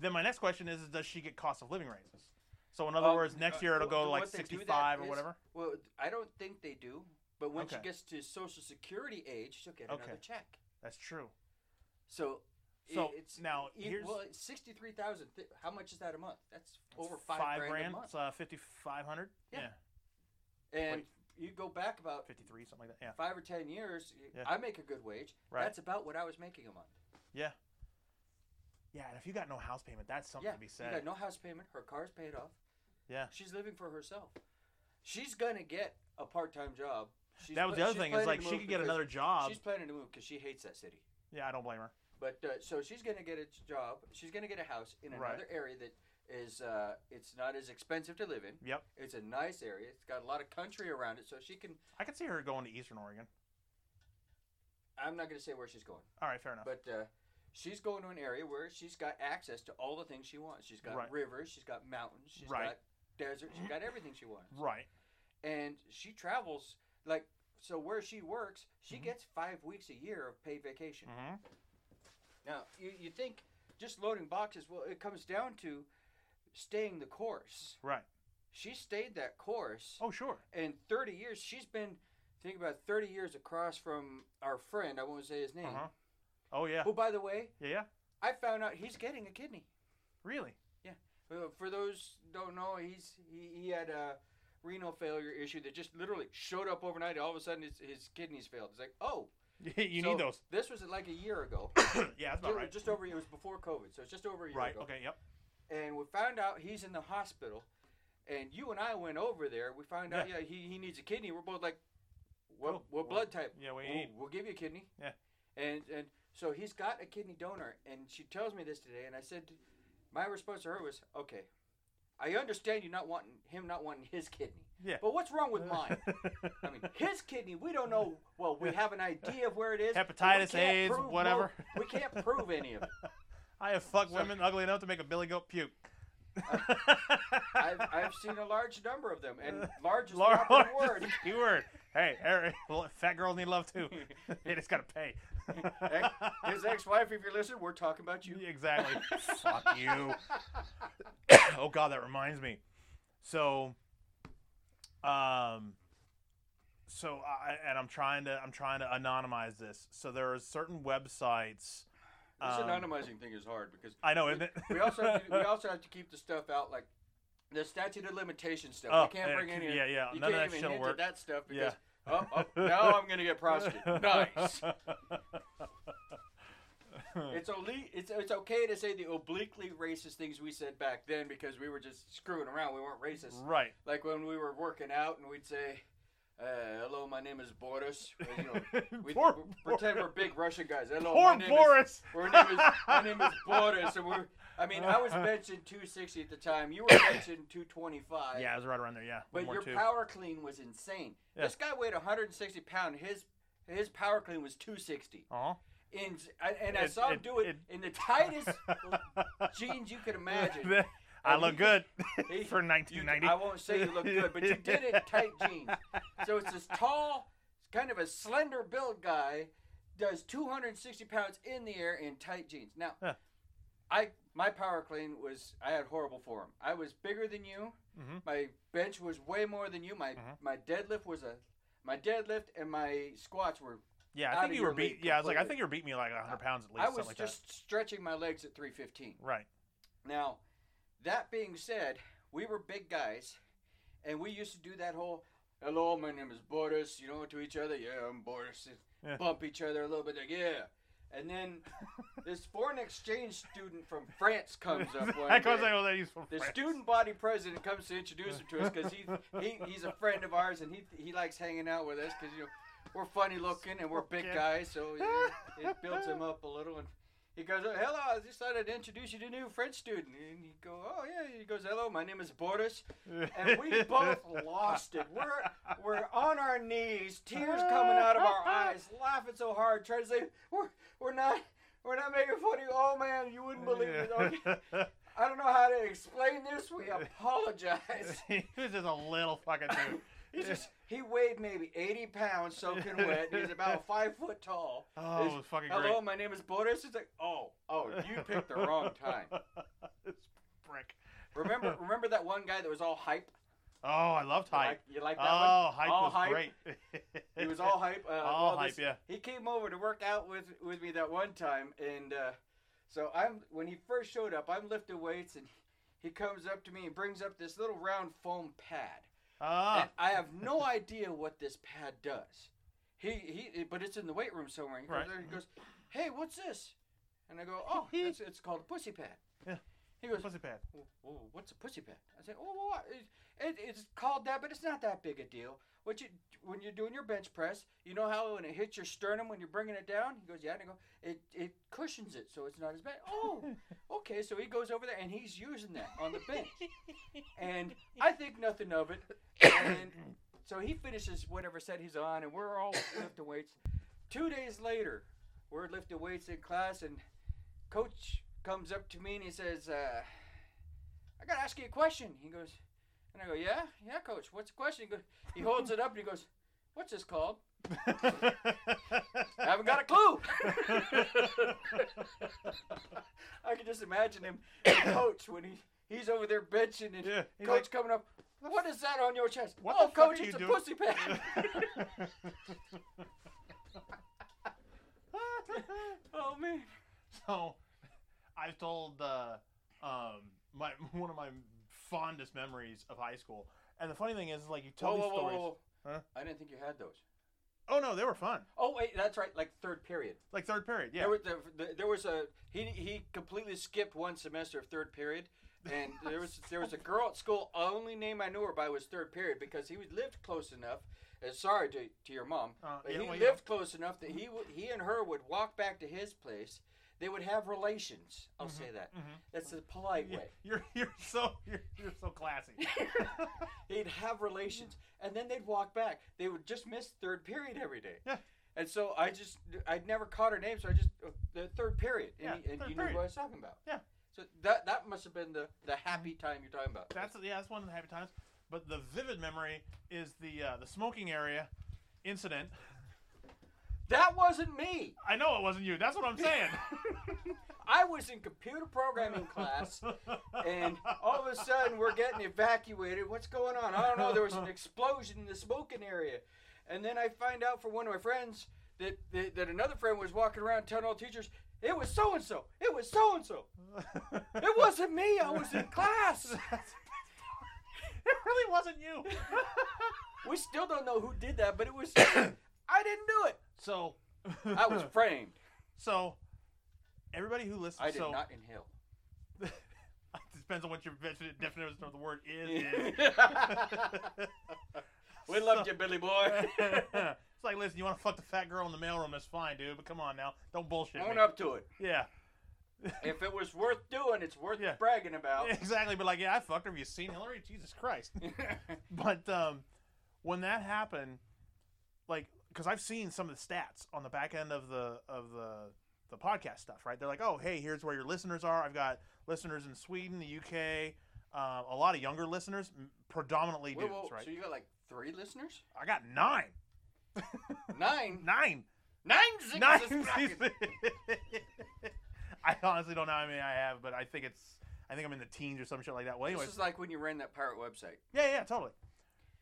Then my next question is, does she get cost of living raises? So in other words, next year it'll go like 65 or whatever? Well, I don't think they do. But when she gets to Social Security age, she'll get another check. That's true. So it's now it's 63,000. How much is that a month? That's over $5,000 a month. It's $5,500. Yeah. And you go back about 53, something like that. Yeah. 5 or 10 years, I make a good wage. Right. That's about what I was making a month. Yeah. Yeah, and if you got no house payment, that's something to be said. You got no house payment. Her car's paid off. Yeah. She's living for herself. She's gonna get a part-time job. That was the other thing. Is like she could get another job. She's planning to move because she hates that city. Yeah, I don't blame her. But so she's going to get a job. She's going to get a house in another area that is it's not as expensive to live in. Yep. It's a nice area. It's got a lot of country around it, so she can. I can see her going to Eastern Oregon. I'm not going to say where she's going. All right, fair enough. But she's going to an area where she's got access to all the things she wants. She's got rivers. She's got mountains. She's got deserts. She's got everything she wants. Right. And she travels like so. Where she works, she gets 5 weeks a year of paid vacation. Mm-hmm. Now, you think just loading boxes, well, it comes down to staying the course. Right. She stayed that course. Oh, sure. And 30 years, she's been, think about 30 years across from our friend, I won't say his name. Uh-huh. Oh, yeah. Who, by the way, I found out he's getting a kidney. Really? Yeah. For those who don't know, he had a renal failure issue that just literally showed up overnight. All of a sudden, his kidneys failed. It's like, oh. You need those. This was like a year ago. Yeah, that's about right. Just over. It was before COVID, so it's just over a year ago. Right. Okay. Yep. And we found out he's in the hospital, and you and I went over there. We found out, he needs a kidney. We're both like, what blood type? Yeah, we'll give you a kidney. Yeah. And so he's got a kidney donor, and she tells me this today, and I said, my response to her was, okay, I understand you not wanting his kidney. Yeah. But what's wrong with mine? I mean, his kidney, we don't know. Well, we have an idea of where it is. Hepatitis, AIDS, whatever. We can't prove any of it. I have fucked women ugly enough to make a billy goat puke. I've seen a large number of them, and large is not the word. Keyword. Hey, Eric, fat girls need love too. They just gotta pay. His ex-wife, if you're listening, we're talking about you. Exactly. Fuck you. Oh God, that reminds me. So, I'm trying to anonymize this. So there are certain websites. This anonymizing thing is hard because I know, isn't it? we also have to keep the stuff out, like the statute of limitations stuff. Oh, we can't bring any. Yeah, yeah. You none can't of that even hint work. At that stuff because now I'm gonna get prosecuted. Nice. It's okay to say the obliquely racist things we said back then because we were just screwing around. We weren't racist. Right. Like when we were working out and we'd say, hello, my name is Boris. You know, we pretend we're big Russian guys. Hello, my name is Boris. And I was mentioned 260 at the time. You were mentioned 225. Yeah, I was right around there, yeah. But your power clean was insane. Yeah. This guy weighed 160 pounds. His power clean was 260. Uh-huh. I saw him do it in the tightest jeans you could imagine. I look good for 1990. I won't say you look good, but you did it in tight jeans. So it's this tall, kind of a slender build guy, does 260 pounds in the air in tight jeans. Now, my power clean was, I had horrible form. I was bigger than you. Mm-hmm. My bench was way more than you. My deadlift and my squats were. Yeah, I think you were beat. Yeah, I was like, I think you were beating me like 100 pounds at least. I was like just stretching my legs at 315. Right. Now, that being said, we were big guys, and we used to do that whole, hello, my name is Boris, you know, to each other. Yeah, I'm Boris. And bump each other a little bit, like, yeah. And then this foreign exchange student from France comes up one day. The student body president comes to introduce him to us because he's a friend of ours, and he likes hanging out with us because, you know, we're funny looking and we're big guys, so it builds him up a little. And he goes, oh, hello, I just thought I'd introduce you to a new French student. And he goes, oh, yeah. He goes, hello, my name is Boris. And we both lost it. We're on our knees, tears coming out of our eyes, laughing so hard, trying to say, we're not making fun of you. Oh, man, you wouldn't believe it. Okay. I don't know how to explain this. We apologize. He was just a little fucking dude. He's just, he weighed maybe 80 pounds soaking wet, and he's about 5 foot tall. Oh, it was fucking great. Hello, my name is Boris. It's like, oh, you picked the wrong time. This prick. Remember that one guy that was all hype? Oh, I loved hype. You like that one? Hype was great. He was all hype. Yeah. He came over to work out with me that one time, and so when he first showed up, I'm lifting weights, and he comes up to me and brings up this little round foam pad. And I have no idea what this pad does. But it's in the weight room somewhere. He comes there and he goes, "Hey, what's this?" And I go, "Oh, it's called a pussy pad." Yeah. He goes, "Pussy pad. Oh, what's a pussy pad?" I said, "Oh, it's called that, but it's not that big a deal. When you're doing your bench press, you know how when it hits your sternum when you're bringing it down?" He goes, "Yeah." And I go, "It cushions it, so it's not as bad." Oh, okay. So he goes over there and he's using that on the bench, and I think nothing of it. And so he finishes whatever set he's on, and we're all lifting weights. 2 days later, we're lifting weights in class, and Coach comes up to me and he says, "I gotta ask you a question." He goes, and I go, yeah, Coach, what's the question?" He goes, he holds it up and he goes, "What's this called?" I haven't got a clue. I can just imagine him, Coach, when he's over there benching and Coach coming up, "What is that on your chest?" "Oh, Coach, it's a pussy pad." Oh man. So I've told one of my fondest memories of high school, and the funny thing is, like, you tell these stories. Whoa. Huh? I didn't think you had those. Oh no, they were fun. Oh wait, that's right. Like third period. Yeah. There was a he completely skipped one semester of third period, and there was a girl at school. Only name I knew her by was third period because he lived close enough. Sorry to your mom, but he lived close enough that he and her would walk back to his place. They would have relations. I'll say that. Mm-hmm. That's the polite way. You're so classy. They'd have relations, and then they'd walk back. They would just miss third period every day. Yeah. And so I'd never caught her name, so I just the third period. And you knew what I was talking about. Yeah. So that must have been the happy time you're talking about. That's one of the happy times. But the vivid memory is the smoking area incident. That wasn't me. I know it wasn't you. That's what I'm saying. I was in computer programming class, and all of a sudden we're getting evacuated. What's going on? I don't know. There was an explosion in the smoking area. And then I find out from one of my friends that another friend was walking around telling all teachers, "It was so-and-so. It was so-and-so." It wasn't me. I was in class. It really wasn't you. We still don't know who did that, but it was... I didn't do it. So I was framed. So everybody who listens, I did not inhale. It depends on what your definition of the word is. We loved you, Billy boy. It's like, listen, you want to fuck the fat girl in the mailroom? That's fine, dude. But come on now, don't bullshit. Own up to it. Yeah. If it was worth doing, it's worth bragging about. Exactly. But like, I fucked her. Have you seen Hillary? Jesus Christ. But when that happened, like, because I've seen some of the stats on the back end of the podcast stuff, right? They're like, "Oh, hey, here's where your listeners are." I've got listeners in Sweden, the UK, a lot of younger listeners, predominantly dudes, right? So you got like 3 listeners? I got 9. 9? 9. 9 singles. 9 singles. I honestly don't know how many I have, but I think I'm in the teens or some shit like that. Well, anyway, this is like when you ran that pirate website. Yeah, totally.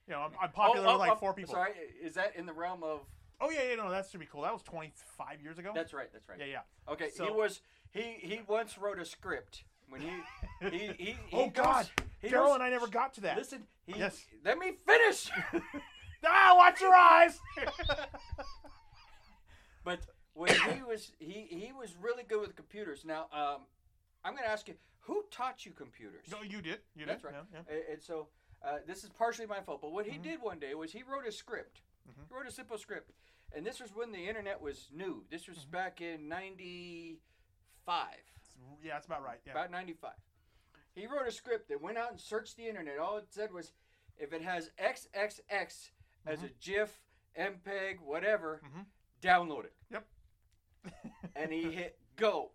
You know, I'm popular with like 4 people. Sorry, is that in the realm of... Oh, yeah, no, that should be cool. That was 25 years ago. That's right. Yeah. Okay, so... He once wrote a script when he oh, God! Daryl and I never got to that. Listen, let me finish! Watch your eyes! But when he was really good with computers. Now, I'm going to ask you, who taught you computers? No, you did. That's right. Yeah. And so... this is partially my fault, but what he did one day was he wrote a script. Mm-hmm. He wrote a simple script. And this was when the internet was new. This was back in 95. Yeah, that's about right. Yeah. About 95. He wrote a script that went out and searched the internet. All it said was, if it has XXX as a GIF, MPEG, whatever, download it. Yep. And he hit go.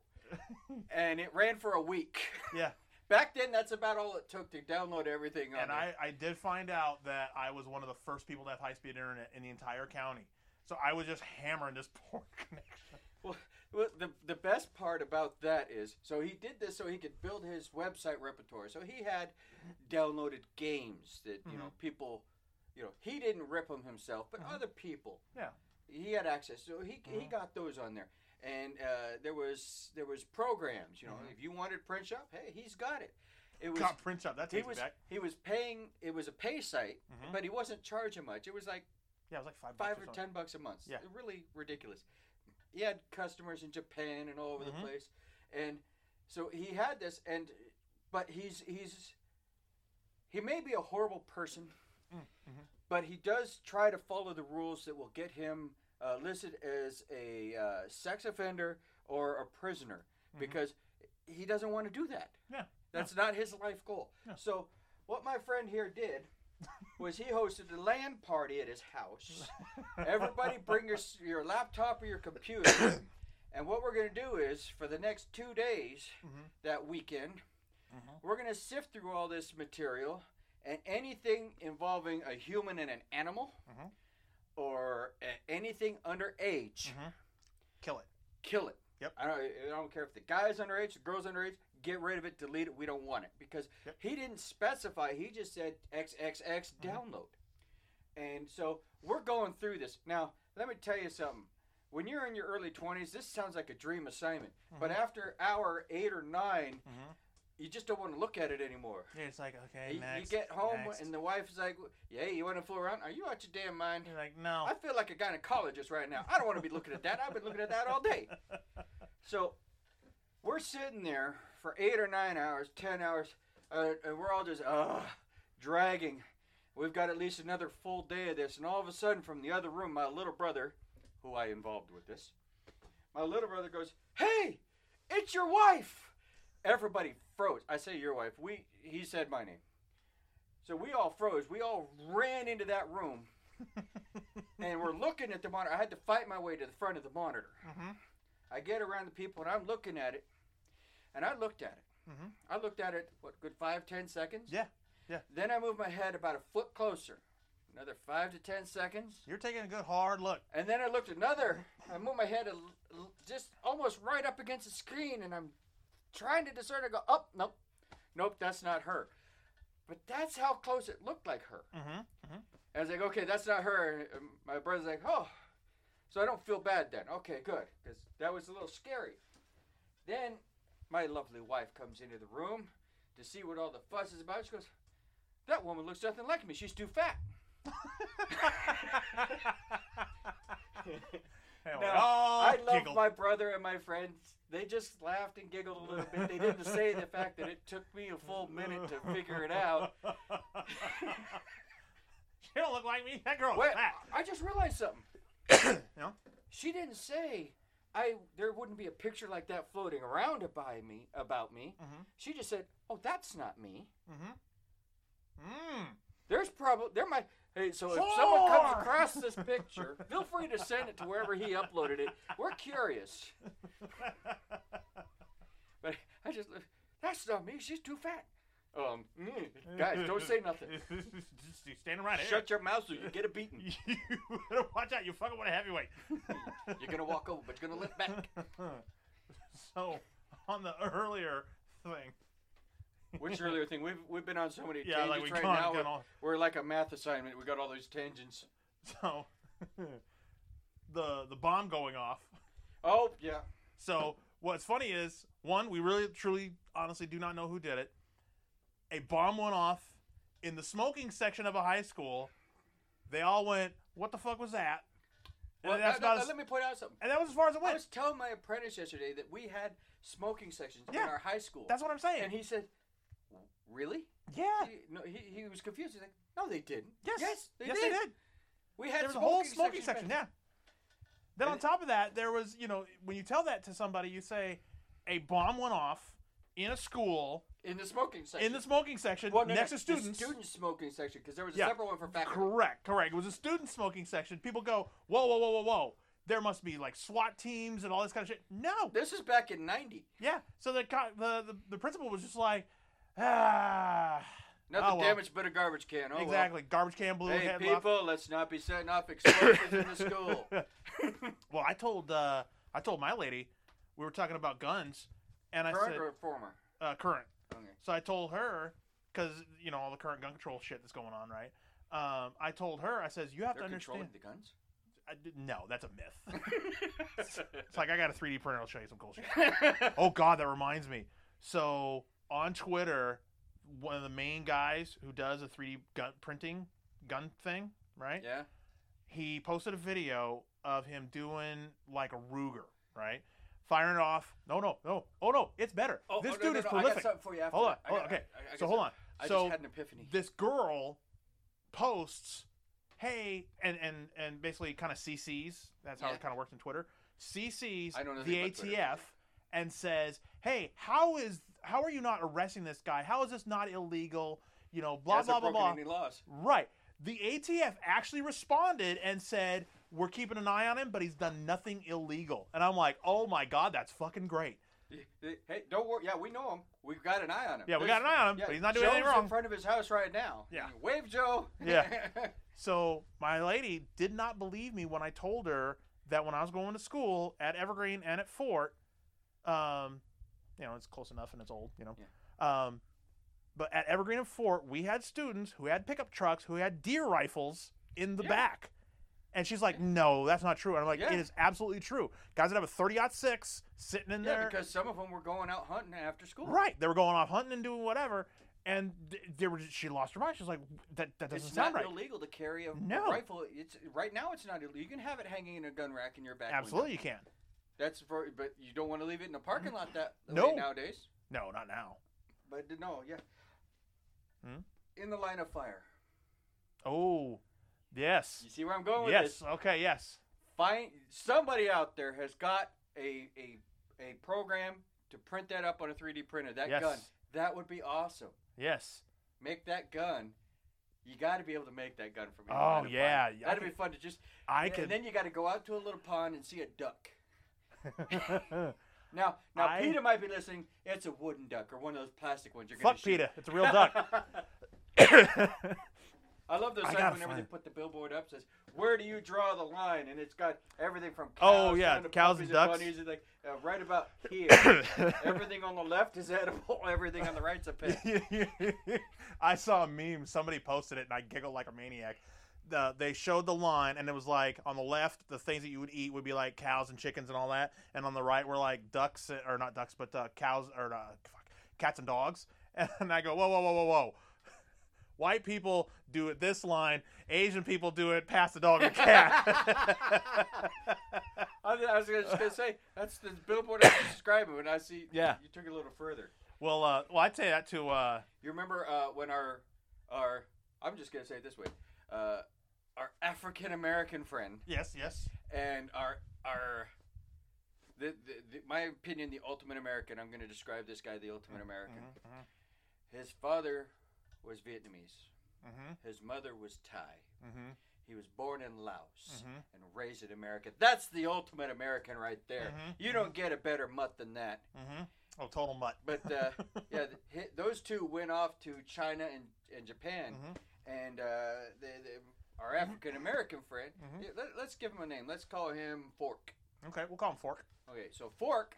And it ran for a week. Yeah. Back then, that's about all it took to download everything. And I did find out that I was one of the first people to have high-speed internet in the entire county. So I was just hammering this poor connection. Well, the best part about that is, so he did this so he could build his website repertoire. So he had downloaded games that, you know, people, you know, he didn't rip them himself, but other people. Yeah. He had access. So he got those on there. And there was programs, you know, if you wanted print shop, hey, he's got it. It was got print shop. That takes me back. He was paying. It was a pay site, but he wasn't charging much. It was like $5 or $10 a month. Yeah, really ridiculous. He had customers in Japan and all over the place, and so he had this. And but he may be a horrible person, but he does try to follow the rules that will get him listed as a sex offender or a prisoner, because he doesn't want to do that. Yeah, that's not his life goal. Yeah. So what my friend here did was he hosted a LAN party at his house. Everybody bring your laptop or your computer. And what we're going to do is, for the next 2 days, that weekend, we're going to sift through all this material and anything involving a human and an animal, or anything underage, kill it. Yep. I don't care if the guy's underage, the girl's underage. Get rid of it, delete it. We don't want it, because he didn't specify. He just said XXX download. And so we're going through this now. Let me tell you something. When you're in your early 20s, this sounds like a dream assignment. But after hour 8 or 9, you just don't want to look at it anymore. Yeah, it's like, okay, next. You get home and the wife's like, yeah, you want to fool around? Are you out your damn mind? You're like, no. I feel like a gynecologist right now. I don't want to be looking at that. I've been looking at that all day. So we're sitting there for 8 or 9 hours, 10 hours, and we're all just dragging. We've got at least another full day of this. And all of a sudden, from the other room, my little brother, who I involved with this, my little brother goes, hey, it's your wife. Everybody froze. I say your wife. He said my name. So we all froze. We all ran into that room. And we're looking at the monitor. I had to fight my way to the front of the monitor. I get around the people, and I'm looking at it. And I looked at it. I looked at it, what, good 5, 10 seconds? Yeah, yeah. Then I moved my head about a foot closer. Another 5 to 10 seconds. You're taking a good hard look. And then I looked another. I moved my head just almost right up against the screen, and I'm trying to discern and go, oh, nope, that's not her. But that's how close it looked like her. I was like, okay, that's not her. And my brother's like, oh, so I don't feel bad then. Okay, good, because that was a little scary. Then my lovely wife comes into the room to see what all the fuss is about. She goes, that woman looks nothing like me. She's too fat. I love my brother and my friends. They just laughed and giggled a little bit. They didn't say the fact that it took me a full minute to figure it out. She don't look like me. That girl's fat. I just realized something. No? She didn't say there wouldn't be a picture like that floating around about me. She just said, "Oh, that's not me." There's probably Hey, so if someone comes across this picture, feel free to send it to wherever he uploaded it. We're curious. But I just, that's not me. She's too fat. Guys, don't say nothing. Just standing right here. Shut your mouth so you get a beating. You better watch out. You fucking want a heavyweight. You're going to walk over, but you're going to lift back. So on the earlier thing. Which earlier thing? We've been on so many tangents like right now. We're like a math assignment. We got all those tangents. So, the bomb going off. Oh, yeah. So, what's funny is, one, we really, truly, honestly do not know who did it. A bomb went off in the smoking section of a high school. They all went, what the fuck was that? Well, let me point out something. And that was as far as it went. I was telling my apprentice yesterday that we had smoking sections in our high school. That's what I'm saying. And he said, really? Yeah. He was confused. He's like, no, they didn't. Yes, they did. We had a whole smoking section. Yeah. Then on top of that, there was, you know, when you tell that to somebody, you say a bomb went off in a school. In the smoking section. Well, no, next to students. The student smoking section, because there was a separate one for faculty. Correct. It was a student smoking section. People go, whoa. There must be like SWAT teams and all this kind of shit. No. This is back in 90. Yeah. So the principal was just like, Nothing damaged but a garbage can. Oh, exactly. Well. Garbage can blew headlock. Hey, people, let's not be setting off explosives in the school. Well, I told my lady, we were talking about guns, and I said... Current or former? Current. Okay. So I told her, because, you know, all the current gun control shit that's going on, right? I told her, I says, you have to understand... They're controlling the guns? No, that's a myth. It's like, I got a 3D printer, I'll show you some cool shit. Oh, God, that reminds me. So, on Twitter... one of the main guys who does a 3D gun thing, right? Yeah. He posted a video of him doing like a Ruger, right? Firing it off. No. Oh, no. It's better. Oh, this dude is prolific. I got something for you after. Hold on. Okay. So hold on. I just had an epiphany. This girl posts, hey, and basically kind of CCs. That's how it kind of works in Twitter. CCs the ATF and says, hey, how are you not arresting this guy? How is this not illegal? You know, blah, blah, blah, blah. Any laws. Right. The ATF actually responded and said, we're keeping an eye on him, but he's done nothing illegal. And I'm like, oh, my God, that's fucking great. Hey, don't worry. Yeah, we know him. We've got an eye on him. Yeah, we got an eye on him, but he's not doing anything wrong. Joe's in front of his house right now. Yeah. Wave, Joe. Yeah. So my lady did not believe me when I told her that when I was going to school at Evergreen and at Fort, you know, it's close enough and it's old, you know. Yeah. But at Evergreen and Fort, we had students who had pickup trucks, who had deer rifles in the back. And she's like, no, that's not true. And I'm like, it is absolutely true. Guys that have a 30-06 sitting in there. Yeah, because some of them were going out hunting after school. Right. They were going off hunting and doing whatever. And she lost her mind. She's like, that doesn't sound right. It's not illegal to carry a rifle. Right now it's not illegal. You can have it hanging in a gun rack in your back. Absolutely window. You can. But you don't want to leave it in a parking lot that late nowadays. No, not now. But no, In the line of fire. Oh, yes. You see where I'm going with this? Yes. Okay. Yes. Find somebody out there has got a program to print that up on a 3D printer. That gun. That would be awesome. Yes. Make that gun. You got to be able to make that gun from. Oh yeah, that'd be fun to just. And then you got to go out to a little pond and see a duck. now PETA might be listening. It's a wooden duck or one of those plastic ones. You're gonna fuck PETA. It's a real duck. I love those signs whenever they put the billboard up. Says, "Where do you draw the line?" And it's got everything from cows and ducks. And like, right about here, everything on the left is edible. Everything on the right's a pig. I saw a meme. Somebody posted it, and I giggled like a maniac. They showed the line, and it was like on the left, the things that you would eat would be like cows and chickens and all that, and on the right were like ducks or not ducks, but cows or cats and dogs. And I go, whoa! White people do it this line, Asian people do it past the dog and cat. I was just gonna say that's the billboard I describe it when I see. Yeah, you took it a little further. Well, I'd say that to. You remember when our I'm just gonna say it this way. Our African American friend. Yes. And our my opinion, the ultimate American. I'm going to describe this guy, the ultimate American. Mm-hmm. His father was Vietnamese. Mm-hmm. His mother was Thai. Mm-hmm. He was born in Laos and raised in America. That's the ultimate American right there. Mm-hmm. You don't get a better mutt than that. Mm-hmm. Oh, total mutt. But those two went off to China and Japan. Mm-hmm. And our African American friend, let's give him a name. Let's call him Fork. Okay, we'll call him Fork. Okay, so Fork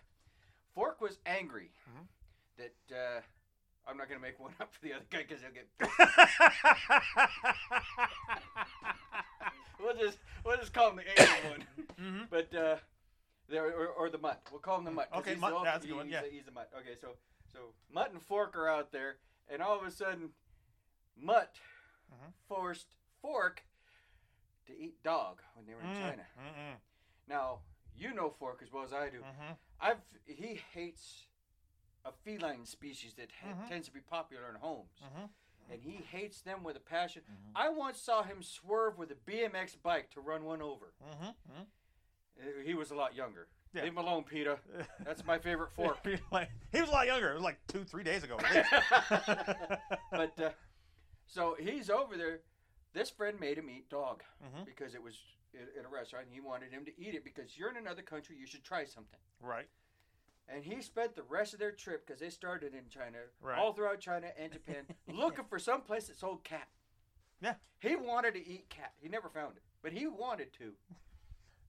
was angry that I'm not gonna make one up for the other guy because he'll get. we'll just call him the angry one. Mm-hmm. But or the mutt. We'll call him the mutt. Okay, mutt. That's a good one. Yeah, he's the mutt. Okay, so Mutt and Fork are out there, and all of a sudden, Mutt. Forced Fork to eat dog when they were in China. Mm-hmm. Now, you know Fork as well as I do. Mm-hmm. He hates a feline species that tends to be popular in homes. Mm-hmm. And he hates them with a passion. Mm-hmm. I once saw him swerve with a BMX bike to run one over. Mm-hmm. Mm-hmm. He was a lot younger. Yeah. Leave him alone, PETA. That's my favorite Fork. He was a lot younger. It was like 2-3 days ago. At least. But... so he's over there. This friend made him eat dog because it was at a restaurant. And he wanted him to eat it because you're in another country. You should try something. Right. And he spent the rest of their trip, because they started in China, right, all throughout China and Japan, looking for some place that sold cat. Yeah. He wanted to eat cat. He never found it, but he wanted to.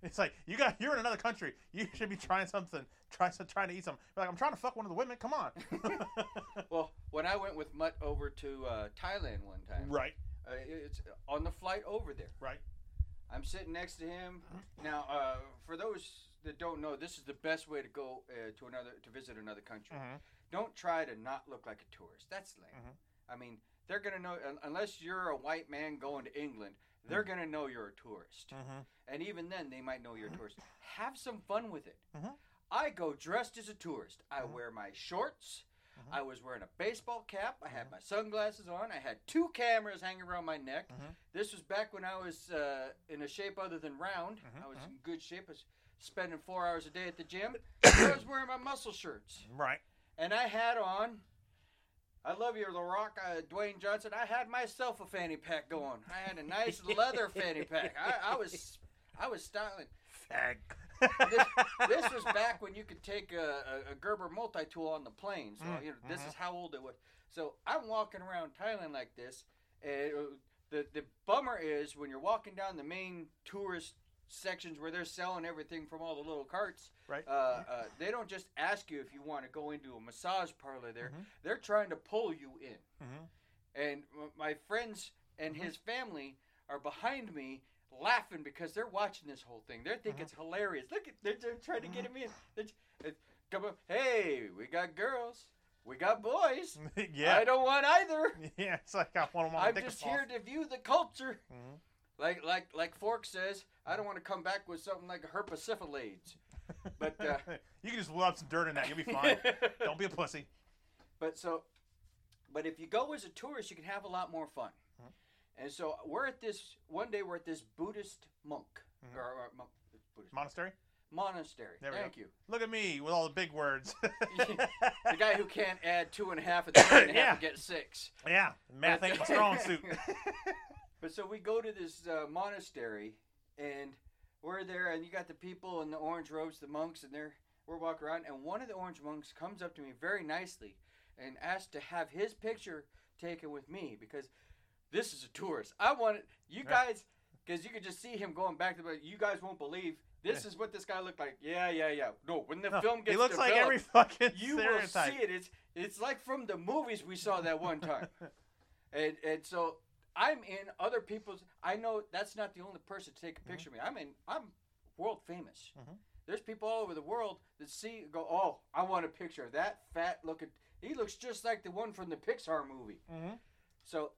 It's like, you're in another country. You should be trying something. Trying to eat something. You're like, I'm trying to fuck one of the women. Come on. Well, when I went with Mutt over to Thailand one time. Right. It's on the flight over there. Right. I'm sitting next to him. Now, for those that don't know, this is the best way to go to visit another country. Mm-hmm. Don't try to not look like a tourist. That's lame. Mm-hmm. I mean, they're going to know, unless you're a white man going to England, they're going to know you're a tourist. Mm-hmm. And even then, they might know you're a tourist. Have some fun with it. Mm-hmm. I go dressed as a tourist. I wear my shorts. Mm-hmm. I was wearing a baseball cap. I had my sunglasses on. I had two cameras hanging around my neck. Mm-hmm. This was back when I was in a shape other than round. Mm-hmm. I was in good shape. I was spending 4 hours a day at the gym. I was wearing my muscle shirts. Right. And I had on... I love you, The Rock, Dwayne Johnson. I had myself a fanny pack going. I had a nice leather fanny pack. I was styling. Fag. This was back when you could take a Gerber multi-tool on the plane. So this is how old it was. So I'm walking around Thailand like this. And the bummer is when you're walking down the main tourist sections where they're selling everything from all the little carts, right? They don't just ask you if you want to go into a massage parlor there. Mm-hmm. They're trying to pull you in. Mm-hmm. And my friends and his family are behind me laughing because they're watching this whole thing. They think it's hilarious. Look, they're trying to get him in. Come up, hey, we got girls. We got boys. Yeah. I don't want either. Yeah, it's like I want them all. I'm just here to view the culture. Mm-hmm. Like Fork says, I don't want to come back with something like herpacifilades. But you can just lob some dirt in that. You'll be fine. Don't be a pussy. But if you go as a tourist, you can have a lot more fun. Mm-hmm. And so we're at this Buddhist monk. Mm-hmm. Or Buddhist monastery? Monastery. Thank you. Look at me with all the big words. The guy who can't add 2.5 and 3.5 and get 6. Yeah. Math ain't my strong suit. But so we go to this monastery, and we're there, and you got the people in the orange robes, the monks, and we're walking around, and one of the orange monks comes up to me very nicely and asks to have his picture taken with me because this is a tourist. I want it. You guys, because you could just see him going back to the, you guys won't believe this is what this guy looked like. Yeah. No, when the film gets developed. He looks like every fucking stereotype. You will see it. It's like from the movies we saw that one time. And so... I'm in other people's. I know that's not the only person to take a picture of me. I'm world famous. Mm-hmm. There's people all over the world that go, oh, I want a picture of that fat looking. He looks just like the one from the Pixar movie. Mm-hmm. So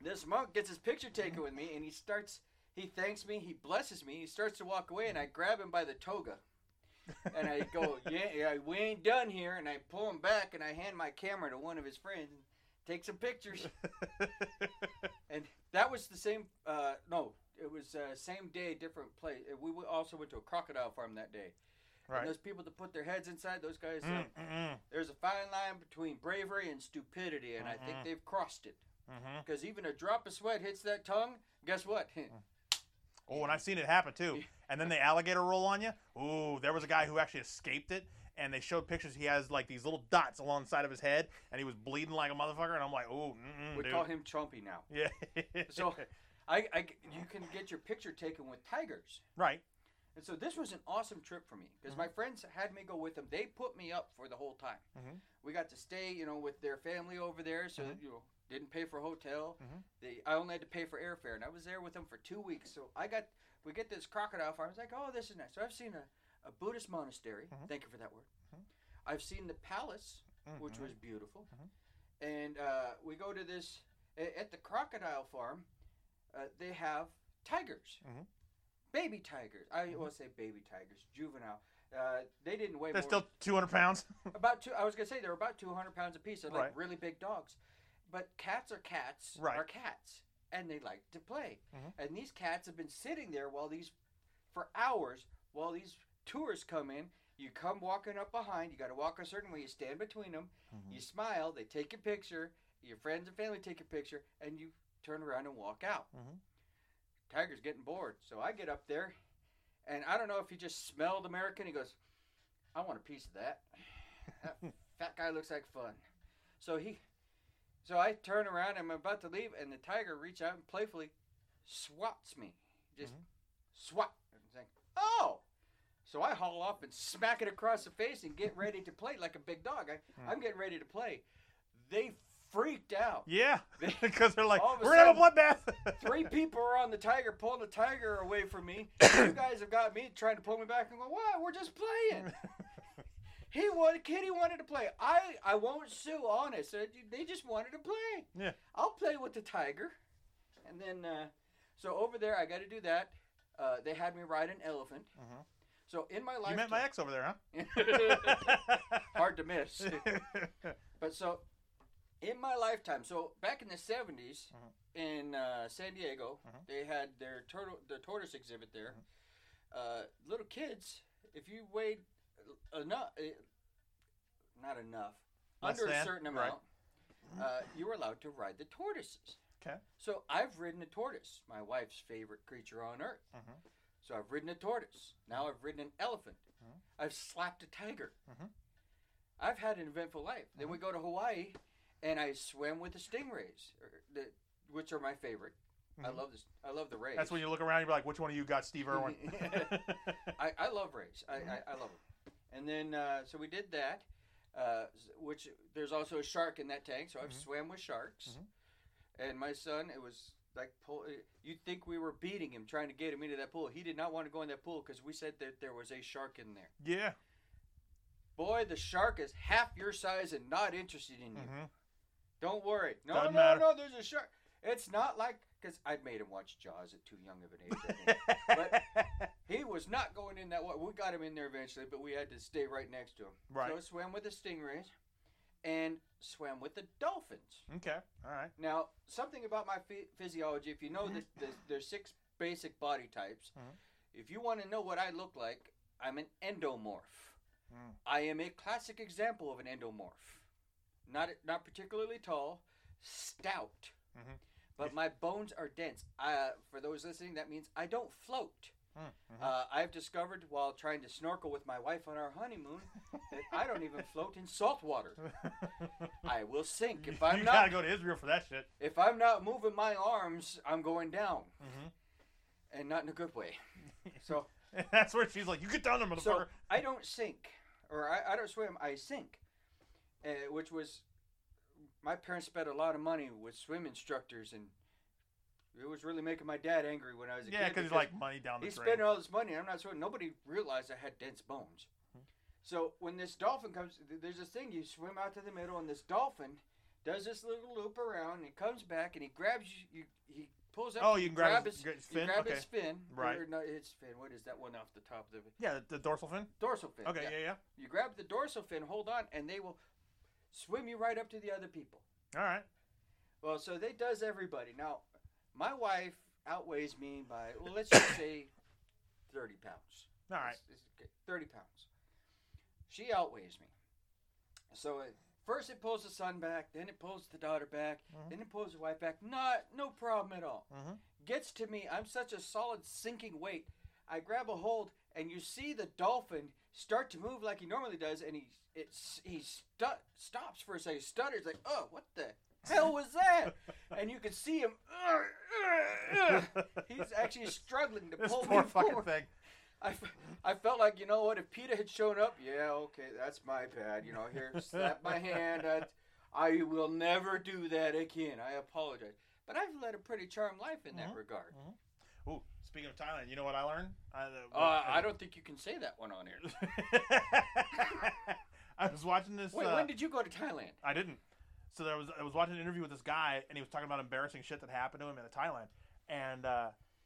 this monk gets his picture taken with me, and he thanks me, he blesses me, he starts to walk away, and I grab him by the toga. And I go, yeah, we ain't done here. And I pull him back, and I hand my camera to one of his friends. Take some pictures. And that was the same, it was same day, different place. We also went to a crocodile farm that day. Right. And those people that put their heads inside, those guys, there's a fine line between bravery and stupidity, and I think they've crossed it. Because even a drop of sweat hits that tongue, guess what? Oh, and I've seen it happen, too. And then the alligator roll on you. Ooh, there was a guy who actually escaped it. And they showed pictures. He has like these little dots alongside of his head, and he was bleeding like a motherfucker. And I'm like, oh, we call him Chompy now. Yeah. So, you can get your picture taken with tigers. Right. And so this was an awesome trip for me because my friends had me go with them. They put me up for the whole time. Mm-hmm. We got to stay, with their family over there, so didn't pay for a hotel. Mm-hmm. I only had to pay for airfare, and I was there with them for 2 weeks. So we get this crocodile farm. I was like, oh, this is nice. So I've seen a Buddhist monastery. Mm-hmm. Thank you for that word. Mm-hmm. I've seen the palace, which was beautiful. Mm-hmm. And we go to this, at the crocodile farm, they have tigers. Mm-hmm. Baby tigers. I will say baby tigers, juvenile. They didn't weigh more. They're still 200 pounds? I was going to say they were about 200 pounds apiece. They're like really big dogs. But cats are cats. And they like to play. Mm-hmm. And these cats have been sitting there for hours, while these tourists come in. You come walking up behind, you got to walk a certain way, you stand between them, you smile, they take your picture, your friends and family take your picture, and you turn around and walk out. Tiger's getting bored, so I get up there, and I don't know if he just smelled American. He goes, I want a piece of that. That fat guy looks like fun. So I turn around, I'm about to leave, and the tiger reaches out and playfully swats me. Just swat. And I'm saying, oh! So I haul up and smack it across the face and get ready to play like a big dog. I'm getting ready to play. They freaked out. Yeah, because they're like, we're going to have a bloodbath. 3 people are on the tiger, pulling the tiger away from me. You guys have got me trying to pull me back and go, what? We're just playing. Kitty wanted to play. I won't sue, honest. They just wanted to play. Yeah. I'll play with the tiger. And then, so over there, I got to do that. They had me ride an elephant. Uh-huh. So in my life, you met my ex over there, huh? Hard to miss. But so in my lifetime, so back in the 70s in San Diego, they had their tortoise exhibit there. Little kids, if you weighed under a certain amount, right. You were allowed to ride the tortoises. Okay. So I've ridden a tortoise, my wife's favorite creature on earth. So I've ridden a tortoise. Now I've ridden an elephant. I've slapped a tiger. I've had an eventful life. Then we go to Hawaii, and I swim with the stingrays, which are my favorite. I love the rays. That's when you look around and you're like, which one of you got Steve Irwin? I love rays. I love them. And then, so we did that, which there's also a shark in that tank, so I've swam with sharks. And my son, it was... you'd think we were beating him, trying to get him into that pool. He did not want to go in that pool because we said that there was a shark in there. Yeah. Boy, the shark is half your size and not interested in you. Don't worry. No, there's a shark. It's not like, because I'd made him watch Jaws at too young of an age, I think. But he was not going in that water. We got him in there eventually, but we had to stay right next to him. Right. So I swam with the stingrays. And swam with the dolphins. Okay, all right. Now, something about my physiology, if you know there's 6 basic body types, if you want to know what I look like, I'm an endomorph. I am a classic example of an endomorph. Not particularly tall, stout, but my bones are dense. For those listening, that means I don't float. I've discovered while trying to snorkel with my wife on our honeymoon that I don't even float in salt water. I will sink if I'm not. You gotta go to Israel for that shit. If I'm not moving my arms, I'm going down, and not in a good way. So that's where she's like, "You get down there, motherfucker." So I don't sink, or I don't swim. I sink, which was my parents spent a lot of money with swim instructors and. It was really making my dad angry when I was a kid. Yeah, because he's like money down the drain. He's spending all this money. I'm not sure. Nobody realized I had dense bones. So when this dolphin comes, there's this thing. You swim out to the middle, and this dolphin does this little loop around, and he comes back, and he grabs you. He pulls up. Oh, you can grab his fin? You grab his fin. Right. Or, no, his fin. What is that one off the top of the... Yeah, the dorsal fin? Dorsal fin. Okay, yeah. You grab the dorsal fin, hold on, and they will swim you right up to the other people. All right. Well, so they does everybody. Now... My wife outweighs me by, well, let's just say 30 pounds. All right. It's 30 pounds. She outweighs me. So first it pulls the son back, then it pulls the daughter back, then it pulls the wife back. No problem at all. Gets to me. I'm such a solid sinking weight. I grab a hold, and you see the dolphin start to move like he normally does, and he stops for a second, stutters like, oh, what the... hell was that? And you could see him. He's actually struggling to pull me forward. This poor fucking thing. I felt like, you know what, if PETA had shown up, yeah, okay, that's my bad. You know, here, slap my hand. I will never do that again. I apologize. But I've led a pretty charmed life in that regard. Ooh, speaking of Thailand, you know what I learned? I don't think you can say that one on here. I was watching this. Wait, when did you go to Thailand? I didn't. So I was watching an interview with this guy, and he was talking about embarrassing shit that happened to him in Thailand. And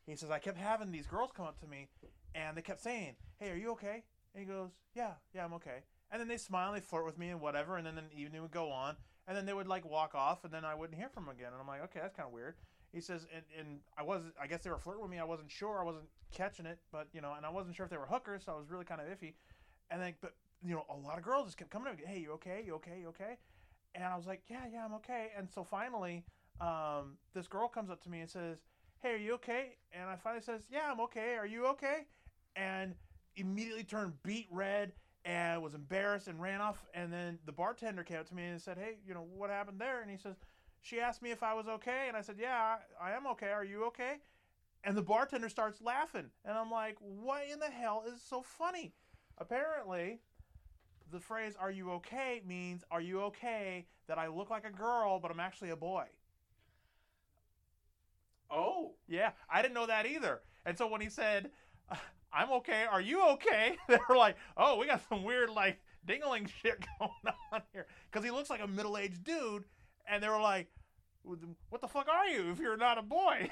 he says, I kept having these girls come up to me, and they kept saying, hey, are you okay? And he goes, yeah, I'm okay. And then they smile, and they flirt with me and whatever, and then the evening would go on. And then they would, like, walk off, and then I wouldn't hear from them again. And I'm like, okay, that's kind of weird. He says, and I guess they were flirting with me. I wasn't sure. I wasn't catching it, but, you know, and I wasn't sure if they were hookers, so I was really kind of iffy. And then, but, you know, a lot of girls just kept coming up, hey, you okay? You okay? You okay? And I was like, yeah, I'm okay. And so finally, this girl comes up to me and says, hey, are you okay? And I finally says, yeah, I'm okay. Are you okay? And immediately turned beet red and was embarrassed and ran off. And then the bartender came up to me and said, hey, you know, what happened there? And he says, she asked me if I was okay. And I said, yeah, I am okay. Are you okay? And the bartender starts laughing. And I'm like, what in the hell is so funny? Apparently, the phrase, are you okay, means, are you okay that I look like a girl, but I'm actually a boy? Oh. Yeah, I didn't know that either. And so when he said, I'm okay, are you okay? They were like, oh, we got some weird, like, dingling shit going on here. Because he looks like a middle-aged dude. And they were like, what the fuck are you if you're not a boy?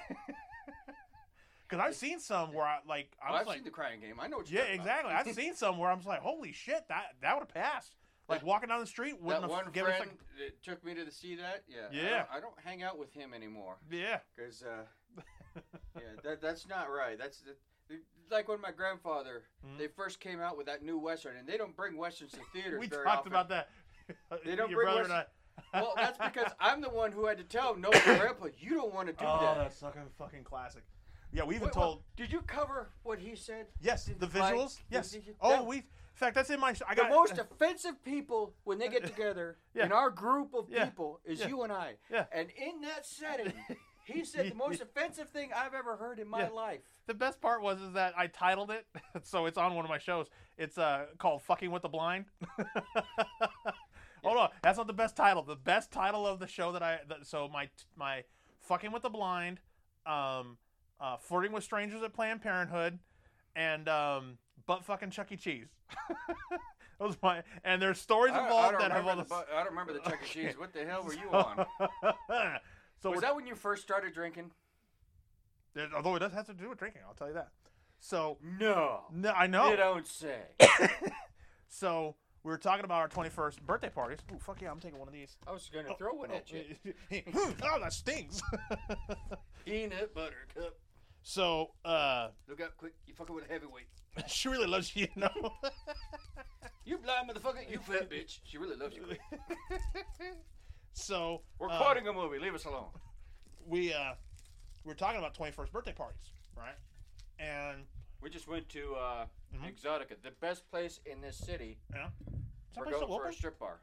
Because I've seen some where I, like, I was I've like, seen the crying game. I know what you're talking exactly. about. I've seen some where I'm just like, holy shit, that would have passed. Like, walking down the street wouldn't have one given friend that took me to the see that. Yeah. Yeah. I don't hang out with him anymore. Yeah. Because, yeah, that's not right. That's like when my grandfather, they first came out with that new Western, and they don't bring Westerns to theaters very often. We talked about that. They don't bring Westerns. Well, that's because I'm the one who had to tell Grandpa, you don't want to do that. Oh, that's like a fucking classic. Yeah, we even told. Well, did you cover what he said? Yes, the visuals. Yes. In fact, that's in my. The most offensive people when they get together in our group of people is you and I. Yeah. And in that setting, he said the most offensive thing I've ever heard in my life. The best part was that I titled it, so it's on one of my shows. It's called "Fucking with the Blind." Hold on, that's not the best title. The best title of the show that my "Fucking with the Blind," flirting with strangers at Planned Parenthood, and butt fucking Chuck E. Cheese. Those and there's stories involved that have all this. I don't remember the Chuck E. Cheese. What the hell were you on? So was that when you first started drinking? Although it does have to do with drinking, I'll tell you that. So no, I know you don't say. So we were talking about our 21st birthday parties. Ooh, fuck yeah, I'm taking one of these. I was going to throw one at you. Oh, that stings. Peanut butter cup. So, look out quick. You fucking with a heavyweight. She really loves you, you know. You blind motherfucker. You fat bitch. She really loves you quick. So, we're quoting a movie. Leave us alone. We were talking about 21st birthday parties, right? And we just went to Exotica, the best place in this city. Yeah. We're going for a strip bar.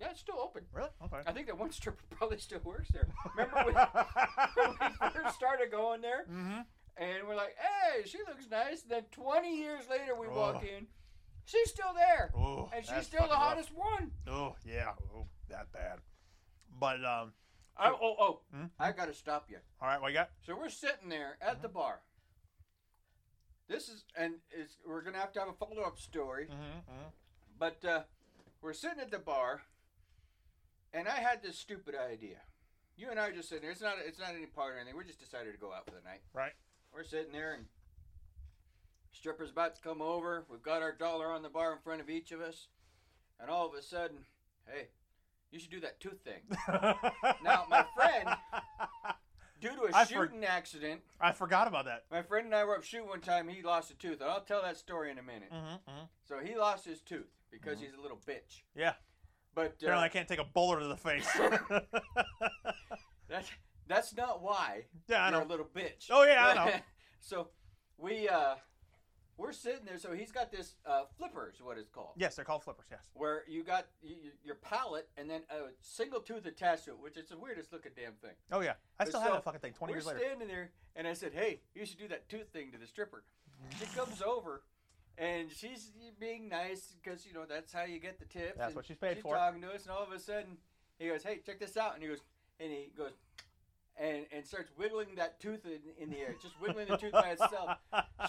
Yeah, it's still open. Really? Okay. I think that one stripper probably still works there. Remember when we first started going there? Mm-hmm. And we're like, hey, she looks nice. And then 20 years later, we walk in. She's still there. Oh, and she's still the hottest one. Oh, yeah. Oh, that bad. But, I got to stop you. All right, what you got? So we're sitting there at the bar. This is, we're going to have a follow-up story. Mm-hmm, mm-hmm. But we're sitting at the bar. And I had this stupid idea. You and I are just sitting there. It's not any party or anything. We just decided to go out for the night. Right. We're sitting there, and stripper's about to come over. We've got our dollar on the bar in front of each of us. And all of a sudden, hey, you should do that tooth thing. Now, my friend, due to a shooting accident. I forgot about that. My friend and I were up shooting one time. He lost a tooth. And I'll tell that story in a minute. Mm-hmm, mm-hmm. So he lost his tooth because he's a little bitch. Yeah. But apparently I can't take a bowler to the face. that's not why you're a little bitch. Oh, yeah, I know. So we're sitting there. So he's got this flipper is what it's called. Yes, they're called flippers, yes. Where you got your palate and then a single tooth attached to it, which is the weirdest looking damn thing. Oh, yeah. I still have that fucking thing 20 years later. We're standing there, and I said, hey, you should do that tooth thing to the stripper. She comes over. And she's being nice because, you know, that's how you get the tips. That's what she's paid for. She's talking to us, and all of a sudden, he goes, hey, check this out. And he goes, and starts wiggling that tooth in the air, just wiggling the tooth by itself.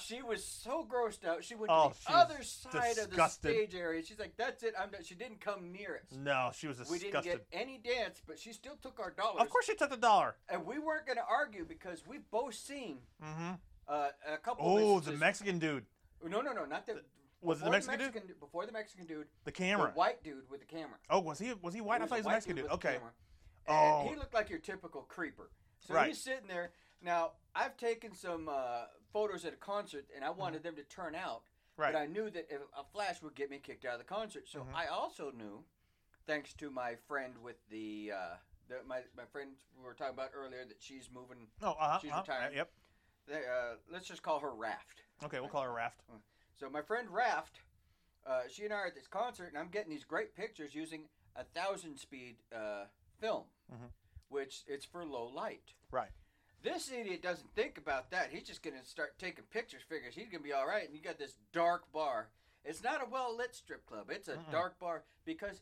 She was so grossed out. She went to the other side of the stage area. She's like, that's it. I'm done. She didn't come near us. No, she was disgusted. We didn't get any dance, but she still took our dollars. Of course she took the dollar. And we weren't going to argue because we've both seen a couple of the Mexican dude. No, not the. Was it the Mexican dude? Before the Mexican dude, the camera, the white dude with the camera. Oh, was he white? I thought he was a Mexican dude. Okay. And he looked like your typical creeper. So he's sitting there. Now I've taken some photos at a concert, and I wanted them to turn out. Right. But I knew that a flash would get me kicked out of the concert. So I also knew, thanks to my friend with the my friend we were talking about earlier, that she's moving. She's retiring. Yep. Let's just call her Raft. Okay, we'll call her Raft. So my friend Raft she and I are at this concert, and I'm getting these great pictures using a 1,000-speed film, mm-hmm. which it's for low light. Right. This idiot doesn't think about that. He's just going to start taking pictures, figures he's going to be all right, and you got this dark bar. It's not a well-lit strip club. It's a mm-hmm. dark bar because